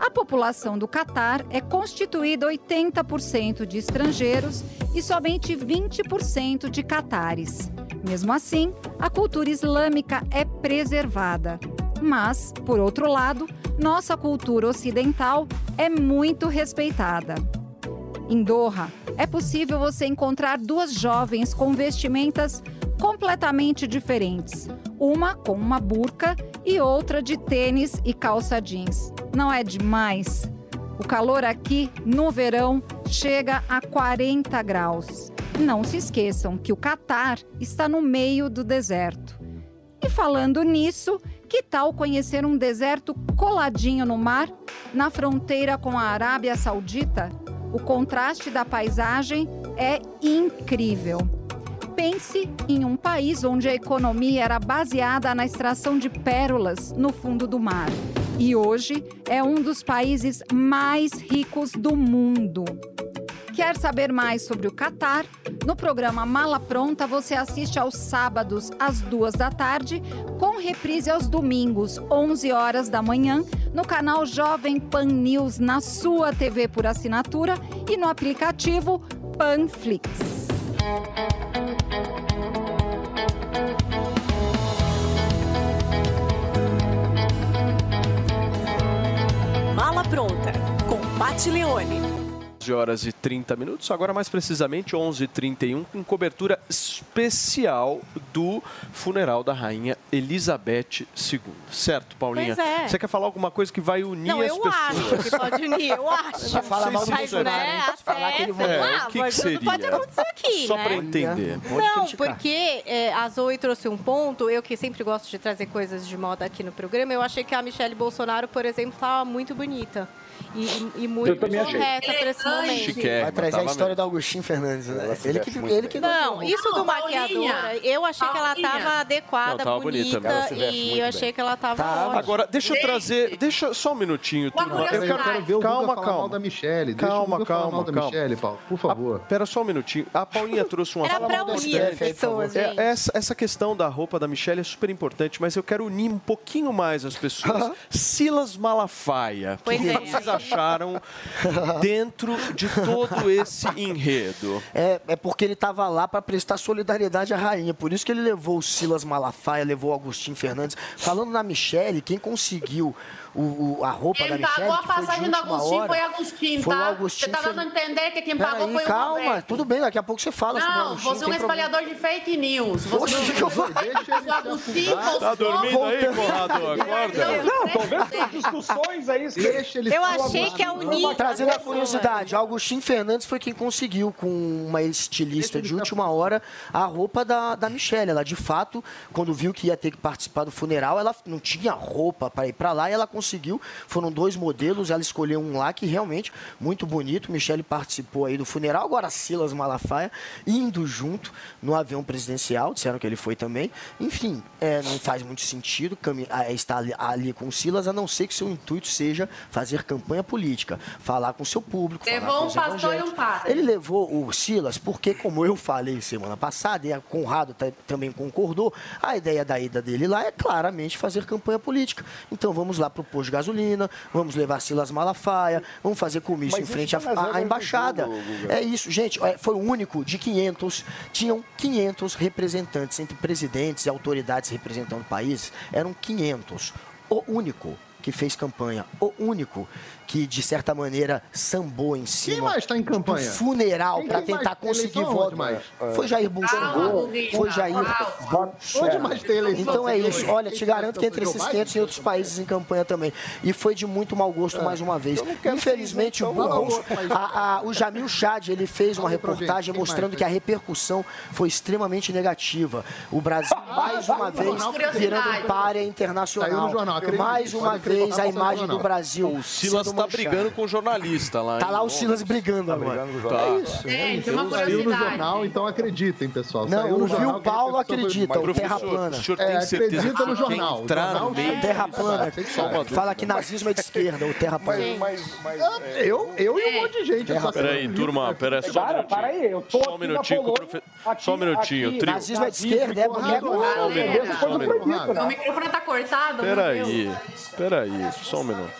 A população do Catar é constituída 80% de estrangeiros e somente 20% de catares. Mesmo assim, a cultura islâmica é preservada. Mas, por outro lado, nossa cultura ocidental é muito respeitada. Em Doha, é possível você encontrar duas jovens com vestimentas completamente diferentes. Uma com uma burca e outra de tênis e calça jeans. Não é demais? O calor aqui, no verão, chega a 40 graus. Não se esqueçam que o Catar está no meio do deserto. E falando nisso, que tal conhecer um deserto coladinho no mar, na fronteira com a Arábia Saudita? O contraste da paisagem é incrível. Pense em um país onde a economia era baseada na extração de pérolas no fundo do mar. E hoje é um dos países mais ricos do mundo. Quer saber mais sobre o Catar? No programa Mala Pronta, você assiste aos sábados, às 2 da tarde, com reprise aos domingos, 11 horas da manhã, no canal Jovem Pan News, na sua TV por assinatura e no aplicativo Panflix. Mala Pronta, com Paty Leone. 11h30, agora mais precisamente 11h31, com cobertura especial do funeral da Rainha Elizabeth II. Certo, Paulinha? Pois é. Você quer falar alguma coisa que vai unir as pessoas? Não, eu acho que pode unir, eu acho. Só falar mal do Bolsonaro, né? Até falar que ele vai... o que seria? Não pode acontecer aqui, só né? Só para entender. Pode não, criticar. Porque a Zoe trouxe um ponto, eu que sempre gosto de trazer coisas de moda aqui no programa, eu achei que a Michelle Bolsonaro, por exemplo, estava muito bonita. E muito correta para esse momento. Chiqueira, vai trazer a história do Agostinho Fernandes, né? Ele que não, isso do maquiador, eu achei que ela estava adequada, não, bonita, e eu achei que ela estava... Agora, deixa eu trazer... Deixa só um minutinho, turma. Eu quero ver o Guga falar mal da Michelle. Calma. Michelle, Paulo, por favor. Pera só um minutinho. A Paulinha trouxe uma... Era para unir as pessoas, gente. Essa questão da roupa da Michelle é super importante, mas eu quero unir um pouquinho mais as pessoas. Silas Malafaia. Pois é. Acharam dentro de todo esse enredo? É porque ele estava lá para prestar solidariedade à rainha, por isso que ele levou o Silas Malafaia, levou o Agostinho Fernandes. Falando na Michelle, quem conseguiu a roupa da Michelle. Quem pagou a passagem do Agostinho foi Agostinho, tá? Você está dando a entender que quem pagou foi o Roberto. Calma, tudo bem, daqui a pouco você fala sobre o Agostinho. Não, você é um espalhador de fake news. Poxa, o que eu falei? Tá dormindo aí, Conrado? Acorda. Não, tô vendo as discussões aí. Eu achei que é o Nino. Trazendo a curiosidade, Agostinho Fernandes foi quem conseguiu, com uma estilista de última hora, a roupa da Michelle. Ela, de fato, quando viu que ia ter que participar do funeral, ela não tinha roupa para ir para lá e ela conseguiu. Foram 2 modelos, ela escolheu um lá que realmente muito bonito. Michelle participou aí do funeral, agora Silas Malafaia indo junto no avião presidencial, disseram que ele foi também. Enfim, não faz muito sentido estar ali com o Silas, a não ser que seu intuito seja fazer campanha política, falar com o seu público. Levou um pastor e um padre. Ele levou o Silas porque, como eu falei semana passada, e a Conrado também concordou, a ideia da ida dele lá é claramente fazer campanha política. Então vamos lá para o posto de gasolina, vamos levar Silas Malafaia, vamos fazer comício em frente à embaixada. É isso, gente. Foi o único de 500. Tinham 500 representantes, entre presidentes e autoridades representando países. Eram 500. O único que fez campanha, o único que, de certa maneira, sambou em cima. Quem mais está em campanha? Funeral, para tentar conseguir voto. Foi Jair Bolsonaro, foi Jair Bolsonaro. Então é isso. Olha, te garanto que entre esses 500 e outros países em campanha também. E foi de muito mau gosto mais uma vez. Infelizmente, o Jamil Chad, ele fez uma reportagem mostrando que a repercussão foi extremamente negativa. O Brasil, mais uma vez, virando pária internacional. Mais uma vez, a imagem do Brasil... Silas está brigando com o jornalista lá. Está lá o Silas brigando agora. É isso. Tem uma curiosidade. Saiu no jornal, então acreditem, pessoal. Não, o Rio Paulo acredita, o Terra Plana. O senhor tem certeza? Acredita no jornal. Terra Plana. Fala que nazismo é de esquerda, o Terra Plana. Eu e um monte de gente. Peraí, turma, peraí, só um minutinho. Para aí, eu tô aqui na Polônia. Só um minutinho, trio. Nazismo é de esquerda, é bonito. O microfone está cortado. Peraí, só um minuto.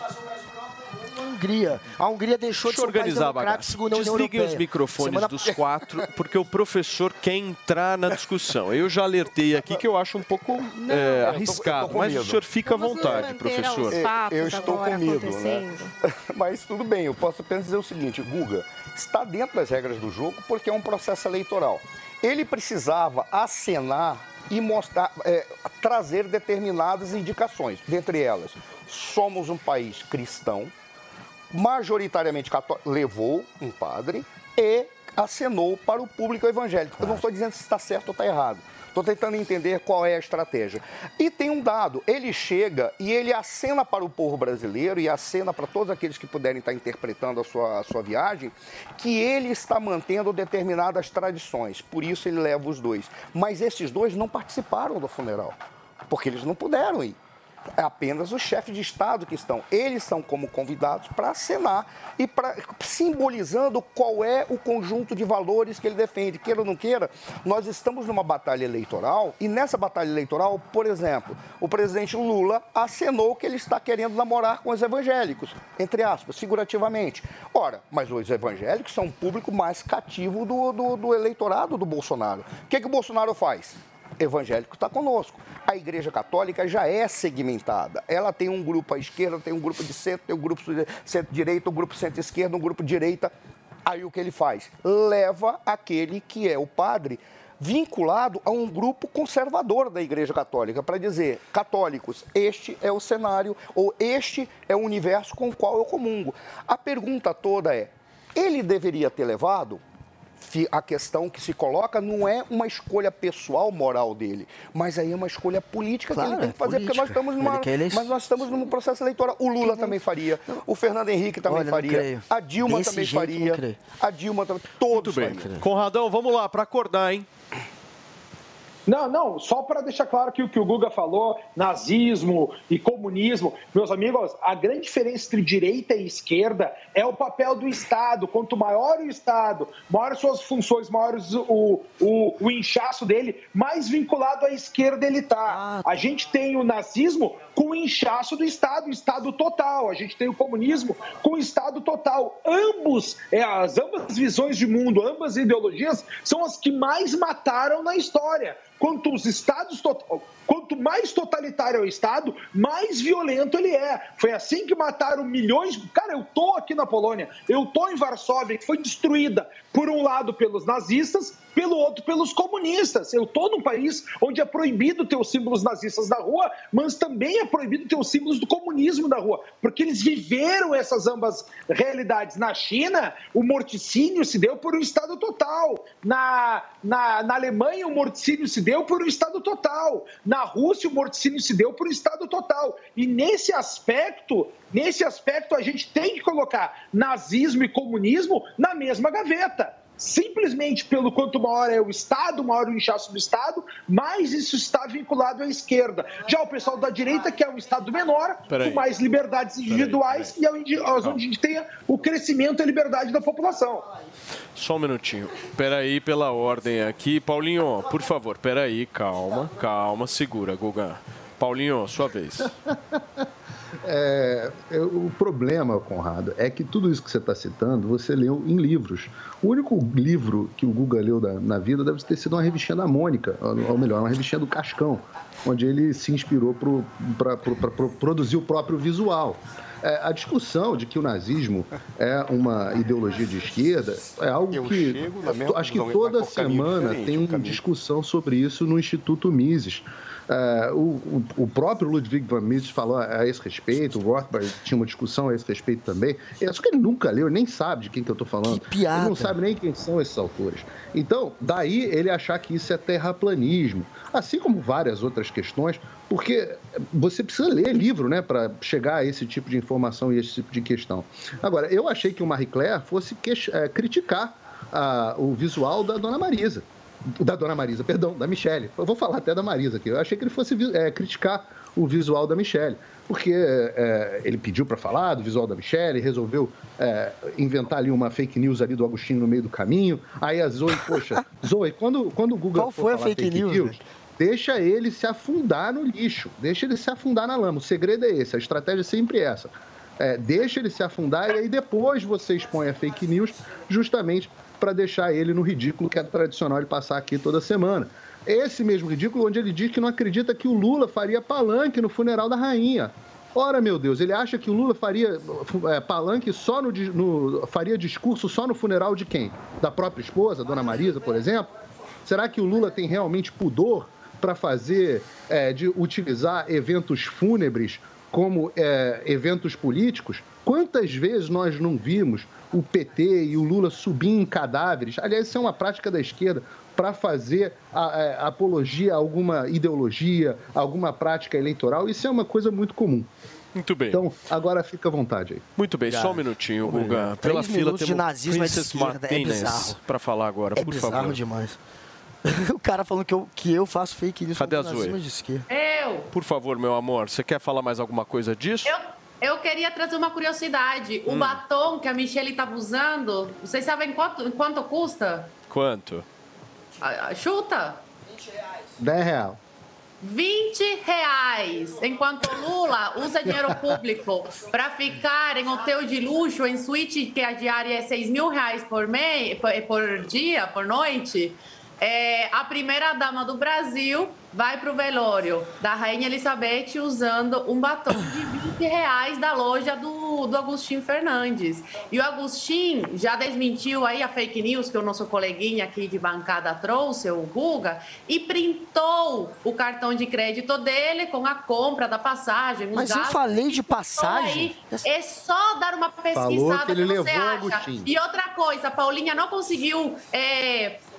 Hungria. A Hungria deixou de ser um país democrático segundo a União Europeia. Desliguem os microfones dos 4, porque o professor quer entrar na discussão. Eu já alertei aqui que eu acho um pouco arriscado, mas o senhor fica à vontade, professor. Eu estou com medo, né? Mas tudo bem, eu posso apenas dizer o seguinte, Guga, está dentro das regras do jogo porque é um processo eleitoral. Ele precisava acenar e mostrar, trazer determinadas indicações, dentre elas, somos um país cristão, majoritariamente católico, levou um padre e acenou para o público evangélico. Eu não estou dizendo se está certo ou está errado. Estou tentando entender qual é a estratégia. E tem um dado, ele chega e ele acena para o povo brasileiro e acena para todos aqueles que puderem estar interpretando a sua viagem, que ele está mantendo determinadas tradições, por isso ele leva os dois. Mas esses dois não participaram do funeral, porque eles não puderam ir. É apenas os chefes de Estado que estão. Eles são como convidados para acenar e simbolizando qual é o conjunto de valores que ele defende. Queira ou não queira, nós estamos numa batalha eleitoral e nessa batalha eleitoral, por exemplo, o presidente Lula acenou que ele está querendo namorar com os evangélicos, entre aspas, figurativamente. Ora, mas os evangélicos são um público mais cativo do eleitorado do Bolsonaro. O que o Bolsonaro faz? Evangélico está conosco. A Igreja Católica já é segmentada. Ela tem um grupo à esquerda, tem um grupo de centro, tem um grupo centro-direita, um grupo centro-esquerda, um grupo direita. Aí o que ele faz? Leva aquele que é o padre vinculado a um grupo conservador da Igreja Católica, para dizer, católicos, este é o cenário ou este é o universo com o qual eu comungo. A pergunta toda é, ele deveria ter levado? A questão que se coloca não é uma escolha pessoal, moral dele, mas aí é uma escolha política, claro, que ele tem que fazer, política. Porque nós estamos num processo eleitoral. O Lula também faria, o Fernando Henrique também faria, a Dilma também faria, todos fariam. Conradão, vamos lá, para acordar, hein? Não, só para deixar claro que o que o Guga falou, nazismo e comunismo, meus amigos, a grande diferença entre direita e esquerda é o papel do Estado. Quanto maior o Estado, maiores suas funções, maiores o inchaço dele, mais vinculado à esquerda ele está. A gente tem o nazismo com o inchaço do Estado, Estado total. A gente tem o comunismo com o Estado total. Ambas visões de mundo, ambas ideologias são as que mais mataram na história. Quanto mais totalitário é o Estado, mais violento ele é. Foi assim que mataram milhões... Cara, eu tô aqui na Polônia, eu tô em Varsóvia, que foi destruída, por um lado, pelos nazistas, pelo outro, pelos comunistas. Eu tô num país onde é proibido ter os símbolos nazistas na rua, mas também é proibido ter os símbolos do comunismo na rua, porque eles viveram essas ambas realidades. Na China, o morticínio se deu por um Estado total. Na Alemanha, o morticínio se deu por um Estado total. Na Rússia, o morticínio se deu por um Estado total. E nesse aspecto, a gente tem que colocar nazismo e comunismo na mesma gaveta. Simplesmente pelo quanto maior é o Estado, maior o inchaço do Estado, mais isso está vinculado à esquerda. Já o pessoal da direita quer um Estado menor, com mais liberdades individuais, e onde a gente tenha o crescimento e a liberdade da população. Só um minutinho. Peraí, pela ordem aqui. Paulinho, por favor, peraí, calma, segura, Guga. Paulinho, sua vez. O problema, Conrado, é que tudo isso que você está citando, você leu em livros. O único livro que o Guga leu na vida deve ter sido uma revistinha da Mônica, ou melhor, uma revistinha do Cascão, onde ele se inspirou para produzir o próprio visual. A discussão de que o nazismo é uma ideologia de esquerda é algo que... Acho que toda semana tem discussão sobre isso no Instituto Mises. O próprio Ludwig von Mises falou a esse respeito, o Rothbard tinha uma discussão a esse respeito também, só que ele nunca leu, ele nem sabe de quem que eu estou falando. Que piada. Ele não sabe nem quem são esses autores. Então, daí ele achar que isso é terraplanismo, assim como várias outras questões, porque você precisa ler livro, né, para chegar a esse tipo de informação e esse tipo de questão. Agora, eu achei que o Marie Claire fosse criticar o visual da Dona Marisa. Da Michelle. Eu vou falar até da Marisa aqui. Eu achei que ele fosse criticar o visual da Michelle, porque ele pediu para falar do visual da Michelle, resolveu inventar ali uma fake news ali do Agostinho no meio do caminho. Aí a Zoe, poxa, Zoe, quando o Google... Qual foi a fake news, né? Deixa ele se afundar no lixo, deixa ele se afundar na lama. O segredo é esse, a estratégia é sempre essa. Deixa ele se afundar e aí depois você expõe a fake news justamente para deixar ele no ridículo que é tradicional ele passar aqui toda semana. Esse mesmo ridículo onde ele diz que não acredita que o Lula faria palanque no funeral da rainha. Ora, meu Deus, ele acha que o Lula faria palanque só faria discurso só no funeral de quem? Da própria esposa, Dona Marisa, por exemplo? Será que o Lula tem realmente pudor para utilizar eventos fúnebres como eventos políticos? Quantas vezes nós não vimos o PT e o Lula subir em cadáveres? Aliás, isso é uma prática da esquerda para fazer apologia a alguma ideologia, a alguma prática eleitoral. Isso é uma coisa muito comum. Muito bem. Então, agora fica à vontade aí. Muito bem, só um minutinho, Guga. Pela fila temos Princess Martínez para falar agora, por favor. É bizarro demais. O cara falando que eu faço fake news. Cadê a Zoe? Eu! Por favor, meu amor, você quer falar mais alguma coisa disso? Eu queria trazer uma curiosidade. O batom que a Michelle estava usando, vocês sabem quanto custa? Quanto? Chuta! R$20. R$20, enquanto Lula usa dinheiro público para ficar em hotel de luxo, em suíte, que a diária é R$6.000 por dia, por noite. A primeira-dama do Brasil vai para o velório da Rainha Elizabeth usando um batom de R$20 da loja do Agostinho Fernandes. E o Agostinho já desmentiu aí a fake news que o nosso coleguinha aqui de bancada trouxe, o Guga, e printou o cartão de crédito dele com a compra da passagem. Mas eu falei de passagem? É só dar uma pesquisada que você acha. E outra coisa, a Paulinha não conseguiu...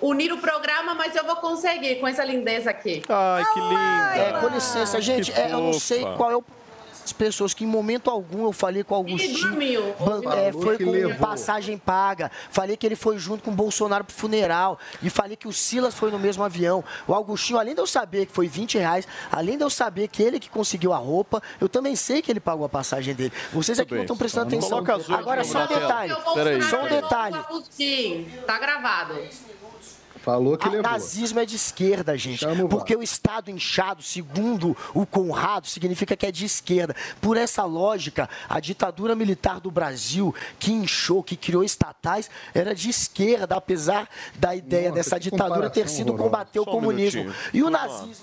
unir o programa, mas eu vou conseguir com essa lindeza aqui. Ai, que linda! Com licença, gente, eu não sei qual é o as pessoas que em momento algum eu falei com o Agostinho, foi com passagem paga, falei que ele foi junto com o Bolsonaro pro funeral e falei que o Silas foi no mesmo avião. O Agostinho, além de eu saber que foi R$20, além de eu saber que ele que conseguiu a roupa, eu também sei que ele pagou a passagem dele. Vocês aqui não estão prestando atenção. Agora, só um detalhe. Tá gravado. Falou que levou. O nazismo é de esquerda, gente. Chamo porque o Estado inchado, segundo o Conrado, significa que é de esquerda. Por essa lógica, a ditadura militar do Brasil, que inchou, que criou estatais, era de esquerda, apesar da ideia dessa ditadura ter sido combater o comunismo. E o nazismo...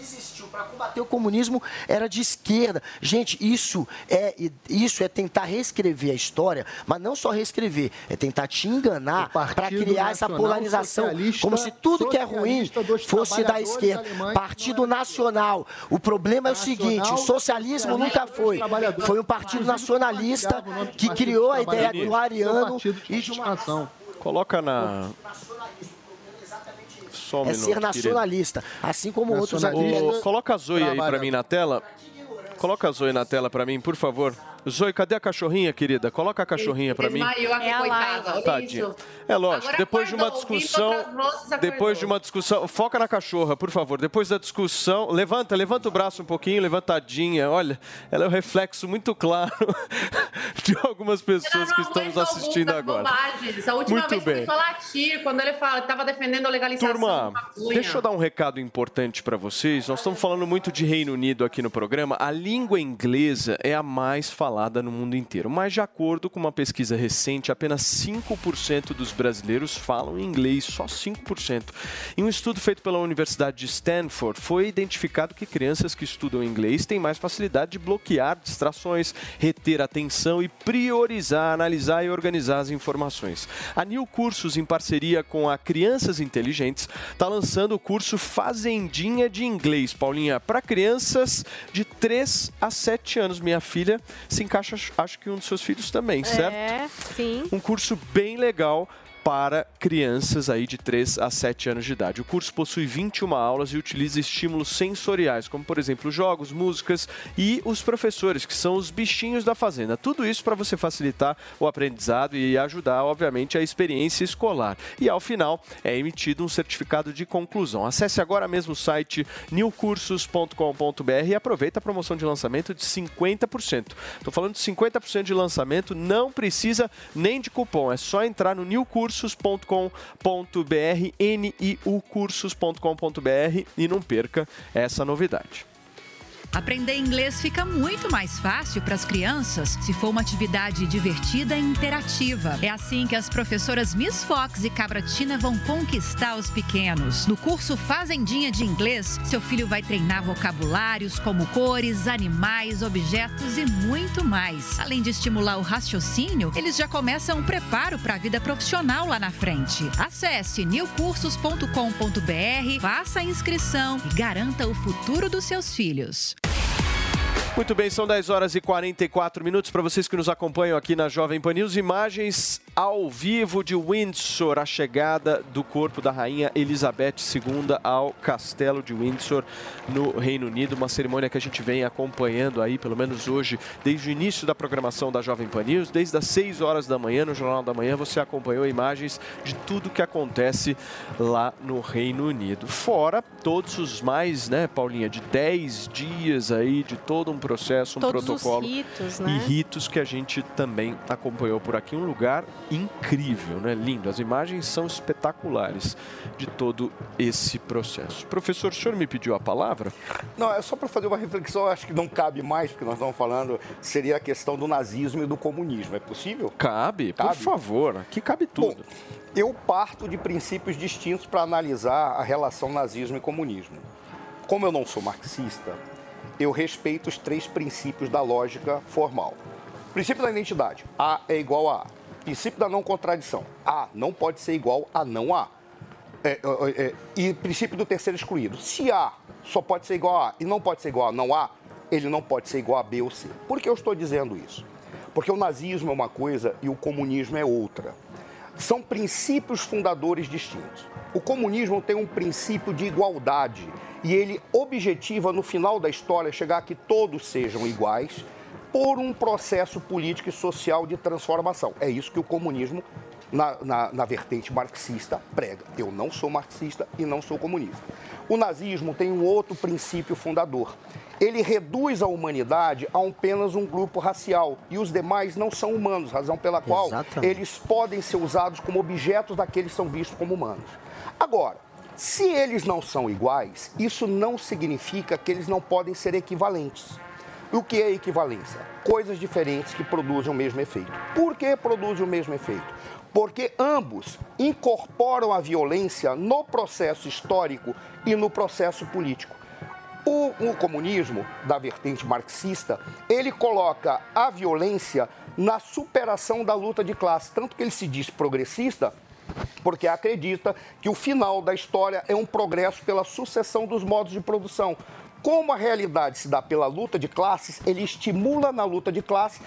existiu para combater o comunismo era de esquerda. Gente, isso é tentar reescrever a história, mas não só reescrever, é tentar te enganar para criar essa polarização, como se tudo que é ruim fosse da esquerda. Partido Nacional. O problema é o seguinte, o socialismo nunca foi. Foi um partido nacionalista que criou a ideia do ariano e de uma... Coloca na... É ser nacionalista, assim como outros... Coloca a Zoe aí para mim na tela. Coloca a Zoe na tela para mim, por favor. Zoe, cadê a cachorrinha, querida? Coloca a cachorrinha para mim. Tadinha. É lógico, depois de uma discussão... Foca na cachorra, por favor. Depois da discussão... Levanta o braço um pouquinho, levantadinha. Olha, ela é o reflexo muito claro de algumas pessoas que estão nos assistindo agora. A última vez que eu lati, quando ele estava defendendo a legalização... Turma, deixa eu dar um recado importante para vocês. Nós estamos falando muito de Reino Unido aqui no programa. A língua inglesa é a mais falada no mundo inteiro, mas de acordo com uma pesquisa recente, apenas 5% dos brasileiros falam inglês, só 5%. Em um estudo feito pela Universidade de Stanford, foi identificado que crianças que estudam inglês têm mais facilidade de bloquear distrações, reter atenção e priorizar, analisar e organizar as informações. A New Cursos, em parceria com a Crianças Inteligentes, está lançando o curso Fazendinha de Inglês, Paulinha, para crianças de 3 a 7 anos. Minha filha se encaixa, acho que um dos seus filhos também, certo? É, sim. Um curso bem legal para crianças aí de 3 a 7 anos de idade. O curso possui 21 aulas e utiliza estímulos sensoriais, como, por exemplo, jogos, músicas e os professores, que são os bichinhos da fazenda. Tudo isso para você facilitar o aprendizado e ajudar, obviamente, a experiência escolar. E, ao final, é emitido um certificado de conclusão. Acesse agora mesmo o site newcursos.com.br e aproveita a promoção de lançamento de 50%. Estou falando de 50% de lançamento, não precisa nem de cupom, é só entrar no New Cursos. cursos.com.br, niucursos.com.br, e não perca essa novidade. Aprender inglês fica muito mais fácil para as crianças se for uma atividade divertida e interativa. É assim que as professoras Miss Fox e Cabratina vão conquistar os pequenos. No curso Fazendinha de Inglês, seu filho vai treinar vocabulários como cores, animais, objetos e muito mais. Além de estimular o raciocínio, eles já começam um preparo para a vida profissional lá na frente. Acesse newcursos.com.br, faça a inscrição e garanta o futuro dos seus filhos. Muito bem, são 10 horas e 44 minutos. Para vocês que nos acompanham aqui na Jovem Pan News, imagens ao vivo de Windsor, a chegada do corpo da Rainha Elizabeth II ao Castelo de Windsor, no Reino Unido. Uma cerimônia que a gente vem acompanhando aí, pelo menos hoje, desde o início da programação da Jovem Pan News, desde as 6 horas da manhã, no Jornal da Manhã, você acompanhou imagens de tudo que acontece lá no Reino Unido. Fora todos os mais, né, Paulinha, de 10 dias aí, de todo um processo, um protocolo e ritos que a gente também acompanhou por aqui. Um lugar incrível, né? Lindo. As imagens são espetaculares de todo esse processo. Professor, o senhor me pediu a palavra? Não, é só para fazer uma reflexão, acho que não cabe mais, porque nós estamos falando, seria a questão do nazismo e do comunismo. É possível? Cabe. Por favor. Aqui cabe tudo. Bom, eu parto de princípios distintos para analisar a relação nazismo e comunismo. Como eu não sou marxista, eu respeito os 3 princípios da lógica formal. Princípio da identidade, A é igual a A. Princípio da não contradição, A não pode ser igual a não A. E princípio do terceiro excluído, se A só pode ser igual a A e não pode ser igual a não A, ele não pode ser igual a B ou C. Por que eu estou dizendo isso? Porque o nazismo é uma coisa e o comunismo é outra. São princípios fundadores distintos. O comunismo tem um princípio de igualdade e ele objetiva, no final da história, chegar a que todos sejam iguais por um processo político e social de transformação. É isso que o comunismo na vertente marxista, prega: eu não sou marxista e não sou comunista. O nazismo tem um outro princípio fundador. Ele reduz a humanidade a apenas um grupo racial e os demais não são humanos, razão pela qual eles podem ser usados como objetos daqueles que são vistos como humanos. Agora, se eles não são iguais, isso não significa que eles não podem ser equivalentes. O que é equivalência? Coisas diferentes que produzem o mesmo efeito. Por que produzem o mesmo efeito? Porque ambos incorporam a violência no processo histórico e no processo político. O comunismo, da vertente marxista, ele coloca a violência na superação da luta de classe, tanto que ele se diz progressista, porque acredita que o final da história é um progresso pela sucessão dos modos de produção. Como a realidade se dá pela luta de classes, ele estimula na luta de classe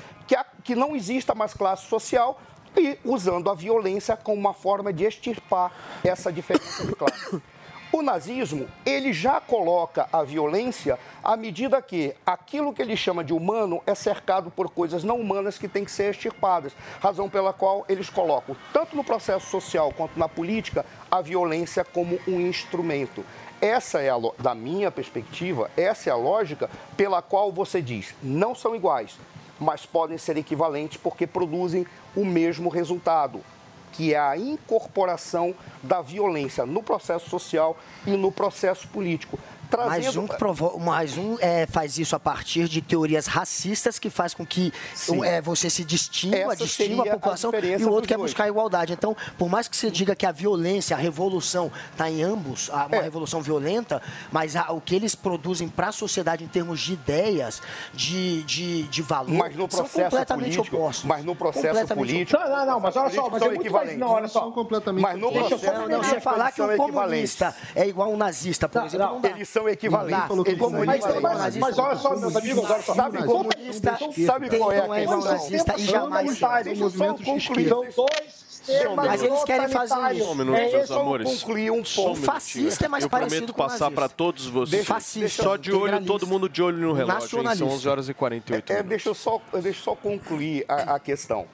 que não exista mais classe social, e usando a violência como uma forma de extirpar essa diferença de classe. O nazismo, ele já coloca a violência à medida que aquilo que ele chama de humano é cercado por coisas não humanas que têm que ser extirpadas, razão pela qual eles colocam, tanto no processo social quanto na política, a violência como um instrumento. Essa é, da minha perspectiva, essa é a lógica pela qual você diz, não são iguais, mas podem ser equivalentes porque produzem o mesmo resultado, que é a incorporação da violência no processo social e no processo político. Mais um faz isso a partir de teorias racistas que faz com que você se distinga, a população, e o outro quer buscar a igualdade. Então, por mais que você diga que a violência, a revolução está em ambos, uma revolução violenta, mas o que eles produzem para a sociedade em termos de ideias, de valores, são completamente opostos. Mas no processo político... Mas olha só, mas é muito mais... Não, olha só. Mas no processo... Não, você falar que um comunista é igual um nazista, por exemplo, não dá. Equivalentes. Mas olha só, meus amigos, olha só. Sabe qual é a questão? E jamais são conclusões. Mas eles querem fazer isso. Meus amores, o fascista é mais parecido com o nazista. Eu prometo passar para todos vocês. Só de olho, todo mundo de olho no relógio. São 11h48. Deixa eu só concluir a questão.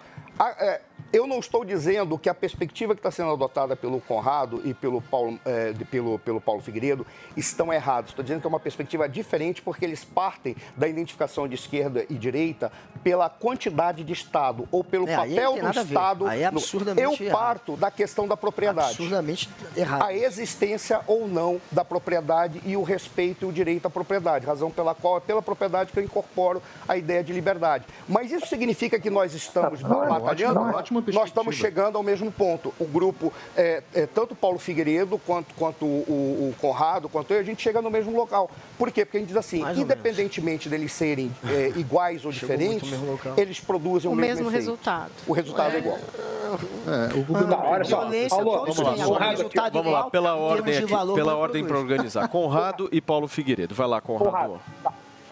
Eu não estou dizendo que a perspectiva que está sendo adotada pelo Conrado e pelo Paulo Figueiredo estão errados. Estou dizendo que é uma perspectiva diferente porque eles partem da identificação de esquerda e direita pela quantidade de Estado ou pelo papel do Estado. Aí é absurdamente errado. Eu parto da questão da propriedade. Absurdamente errado. A existência ou não da propriedade e o respeito e o direito à propriedade, razão pela qual é pela propriedade que eu incorporo a ideia de liberdade. Mas isso significa que nós estamos batalhando... Nós estamos chegando ao mesmo ponto. O grupo, tanto Paulo Figueiredo, quanto o Conrado, quanto eu, a gente chega no mesmo local. Por quê? Porque a gente diz assim, independentemente deles serem iguais ou diferentes, eles produzem o mesmo resultado. O resultado é igual. Olha só. Vamos lá, pela ordem para organizar. Conrado e Paulo Figueiredo. Vai lá, Conrado.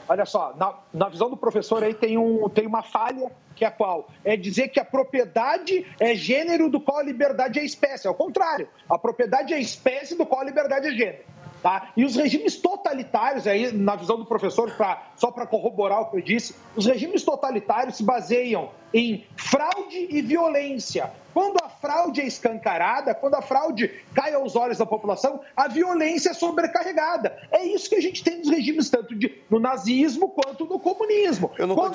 Olha só, na visão do professor aí tem uma falha, que é qual? É dizer que a propriedade é gênero do qual a liberdade é espécie. É o contrário, a propriedade é espécie do qual a liberdade é gênero. Tá? E os regimes totalitários, aí, na visão do professor, só para corroborar o que eu disse, os regimes totalitários se baseiam em fraude e violência. Quando a fraude é escancarada, quando a fraude cai aos olhos da população, a violência é sobrecarregada. É isso que a gente tem nos regimes, tanto no nazismo quanto no comunismo. Eu não estou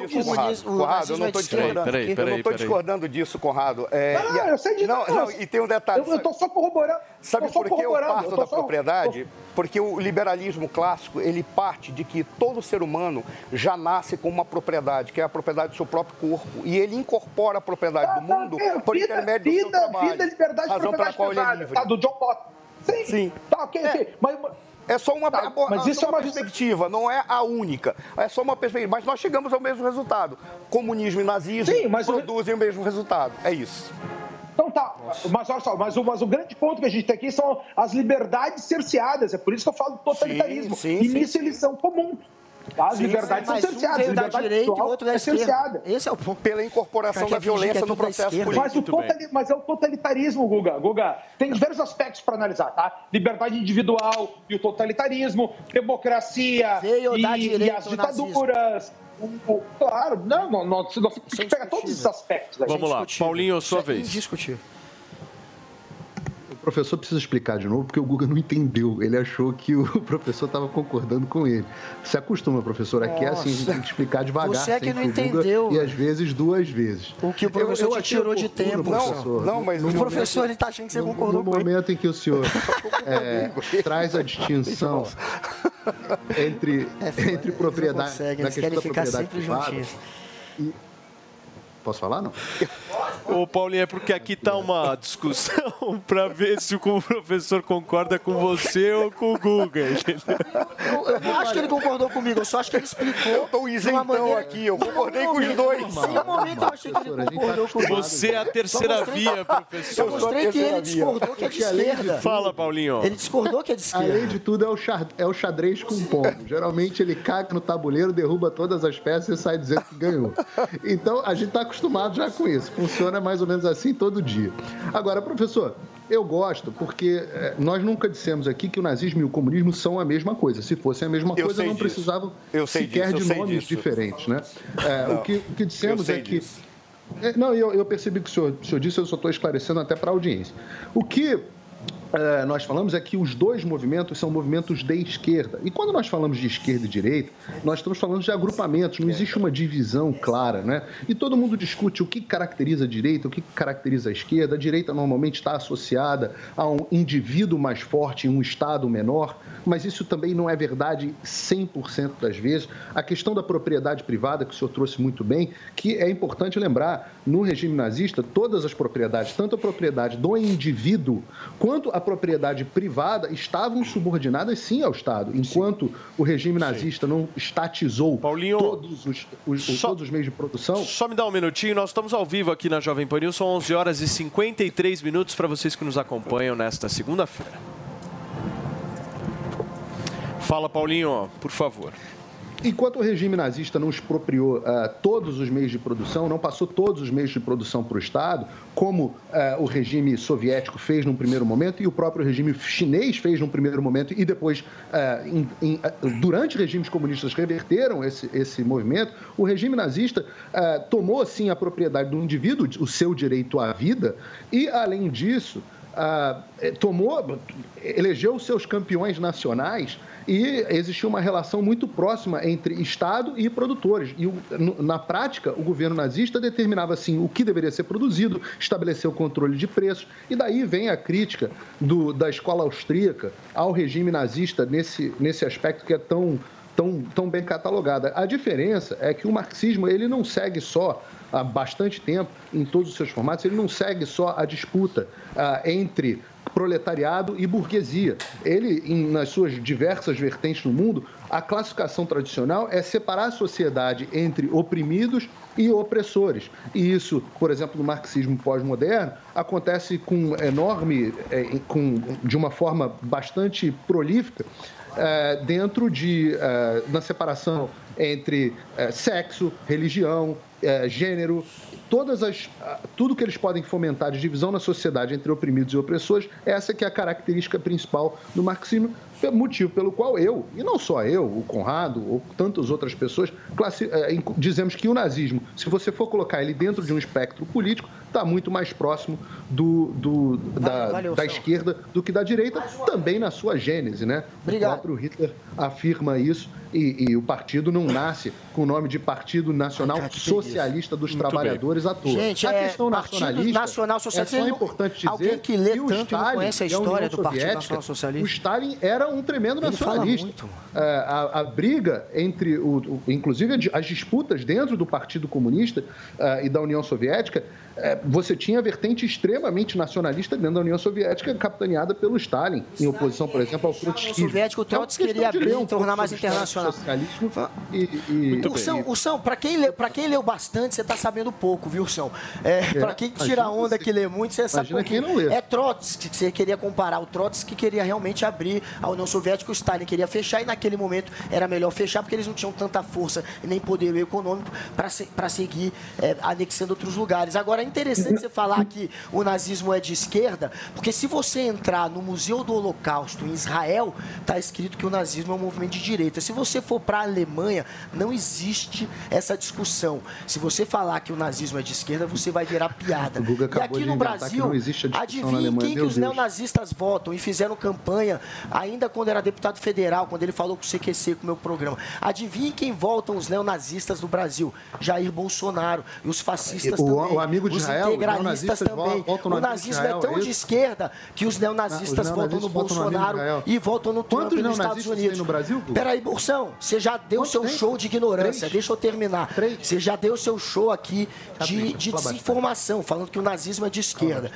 discordando disso, Conrado. Eu não estou discordando disso, Conrado. Não, eu sei disso. Não, e tem um detalhe. Eu estou só corroborando. Sabe por que eu parto da propriedade? Porque o liberalismo clássico, ele parte de que todo ser humano já nasce com uma propriedade, que é a propriedade do seu próprio corpo. E ele incorpora a propriedade do mundo... Por intermédio do seu trabalho. Vida, liberdade, razão pela qual ele é livre. Tá, do John Locke. Sim. Tá, ok, sim. É só uma, tá, mas isso é uma perspectiva, não é a única. É só uma perspectiva. Mas nós chegamos ao mesmo resultado. Comunismo e nazismo produzem o mesmo resultado. É isso. Então tá, mas olha só, mas o grande ponto que a gente tem aqui são as liberdades cerceadas. É por isso que eu falo do totalitarismo. E nisso eles são comuns. As liberdades são cerceadas, liberdade pessoal é cerceada. Esse é o ponto. Pela incorporação da violência no processo político. Mas é o totalitarismo, Guga. Guga, tem diversos aspectos para analisar, tá? Liberdade individual e o totalitarismo, democracia e as ditaduras... Claro, não, você tem que pegar todos esses aspectos. Vamos lá, Paulinho, sua vez. Discutir. O professor precisa explicar de novo, porque o Guga não entendeu. Ele achou que o professor estava concordando com ele. Se acostuma, professor. Aqui é assim, a gente tem que explicar devagar. Você é que não entendeu. E às vezes, duas vezes. O que o professor te tirou de tempo. Não, mas o professor está achando que você concordou com ele. No momento em que o senhor traz a distinção... entre propriedade, consegue, na questão da propriedade privada e... Posso falar, não? Ô, Paulinho, é porque aqui está uma discussão para ver se o professor concorda com você ou com o Guga. Eu não acho que ele concordou comigo, eu só acho que ele explicou. Eu estou isentão maneira... aqui, eu concordei com os dois. Em momento eu achei que ele concordou comigo. Você é a terceira via, professor. Eu mostrei que ele discordou que é de esquerda. Fala, Paulinho. Ele discordou que é de esquerda. Além de tudo, é o xadrez com ponto. Geralmente ele caga no tabuleiro, derruba todas as peças e sai dizendo que ganhou. Então, a gente está acostumado já com isso. Funciona mais ou menos assim todo dia. Agora, professor, eu gosto porque nós nunca dissemos aqui que o nazismo e o comunismo são a mesma coisa. Se fossem a mesma coisa, não precisavam sequer de nomes diferentes, né? O que dissemos é que... Não, eu percebi que o senhor disse, eu só estou esclarecendo até para a audiência. O que... nós falamos é que os dois movimentos são movimentos de esquerda. E quando nós falamos de esquerda e direita, nós estamos falando de agrupamentos, não existe uma divisão clara, né? E todo mundo discute o que caracteriza a direita, o que caracteriza a esquerda. A direita normalmente está associada a um indivíduo mais forte, em um Estado menor, mas isso também não é verdade 100% das vezes. A questão da propriedade privada, que o senhor trouxe muito bem, que é importante lembrar, no regime nazista, todas as propriedades, tanto a propriedade do indivíduo quanto a propriedade privada, estavam subordinadas sim ao Estado, enquanto o regime nazista não estatizou todos os meios de produção. Só me dá um minutinho, nós estamos ao vivo aqui na Jovem Pan News, são 11 horas e 53 minutos para vocês que nos acompanham nesta segunda-feira. Fala, Paulinho, por favor. Enquanto o regime nazista não expropriou todos os meios de produção, não passou todos os meios de produção para o Estado, como o regime soviético fez num primeiro momento e o próprio regime chinês fez num primeiro momento e depois, durante regimes comunistas, reverteram esse movimento, o regime nazista tomou, sim, a propriedade do indivíduo, o seu direito à vida e, além disso, elegeu seus campeões nacionais e existiu uma relação muito próxima entre Estado e produtores. E, na prática, o governo nazista determinava, assim, o que deveria ser produzido, estabeleceu o controle de preços. E daí vem a crítica da escola austríaca ao regime nazista nesse aspecto que é tão bem catalogada. A diferença é que o marxismo, ele não segue só, há bastante tempo, em todos os seus formatos, ele não segue só a disputa entre proletariado e burguesia. Ele, nas suas diversas vertentes no mundo, a classificação tradicional é separar a sociedade entre oprimidos e opressores. E isso, por exemplo, no marxismo pós-moderno, acontece de uma forma bastante prolífica, dentro na separação entre sexo, religião, gênero, tudo que eles podem fomentar de divisão na sociedade entre oprimidos e opressores, essa que é a característica principal do marxismo, motivo pelo qual eu, e não só eu, o Conrado ou tantas outras pessoas, dizemos que o nazismo, se você for colocar ele dentro de um espectro político, está muito mais próximo da esquerda do que da direita, também na sua gênese, né? Obrigado. O próprio Hitler afirma isso e o partido não nasce com o nome de Partido Nacional Socialista dos Trabalhadores à toa. Gente, a questão nacionalista, é importante dizer, alguém que lê tanto Stalin, conhece a história do Partido Nacional Socialista. O Stalin era um tremendo nacionalista. A briga entre, inclusive, as disputas dentro do Partido Comunista e da União Soviética, você tinha a vertente extremamente nacionalista dentro da União Soviética, capitaneada pelo Stalin, em oposição, por exemplo, ao trotskismo. O soviético, o Trotsky queria abrir e tornar mais internacional. Ursão, para quem leu bastante, você está sabendo pouco, viu, Ursão? Para quem tira onda que lê muito, você sabe pouco. É Trotsky que você queria comparar. O Trotsky queria realmente abrir a União Soviética, o Stalin queria fechar, e naquele momento era melhor fechar, porque eles não tinham tanta força nem poder econômico para seguir anexando outros lugares. Agora, é interessante você falar que o nazismo é de esquerda, porque se você entrar no Museu do Holocausto em Israel, está escrito que o nazismo é um movimento de direita. Se você você for para a Alemanha, não existe essa discussão. Se você falar que o nazismo é de esquerda, você vai virar piada. E aqui no Brasil, adivinha quem que os neonazistas votam e fizeram campanha, ainda quando era deputado federal, quando ele falou com o CQC, com o meu programa. Adivinha quem votam os neonazistas do Brasil? Jair Bolsonaro e os fascistas também. O amigo de Israel, os integralistas também. O nazismo é tão de esquerda que os neonazistas votam no Bolsonaro e votam no Trump nos Estados Unidos. Peraí, Bolsão, você já deu seu show de ignorância. Deixa eu terminar. Você já deu seu show aqui de desinformação, falando que o nazismo é de esquerda.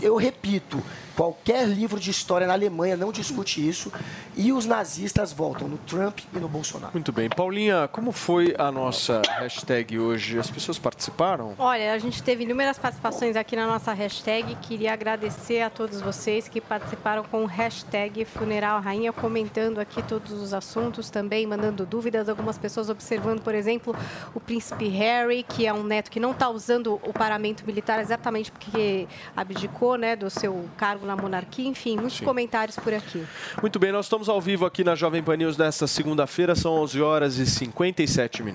Eu repito, qualquer livro de história na Alemanha não discute isso. E os nazistas votam no Trump e no Bolsonaro. Muito bem. Paulinha, como foi a nossa hashtag hoje? As pessoas participaram? Olha, a gente teve inúmeras participações aqui na nossa hashtag. Queria agradecer a todos vocês que participaram com o hashtag Funeral Rainha, comentando aqui todos os assuntos também, mandando dúvidas. Algumas pessoas observando, por exemplo, o príncipe Harry, que é um neto que não está usando o paramento militar exatamente porque abdicou, né, do seu cargo na monarquia. Enfim, muitos comentários por aqui. Muito bem, nós estamos ao vivo aqui na Jovem Pan News nesta segunda-feira, são 11h57.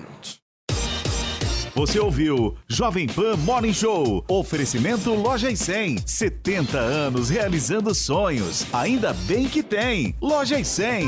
Você ouviu Jovem Pan Morning Show, oferecimento Loja E100, 70 anos realizando sonhos, ainda bem que tem, Loja E100.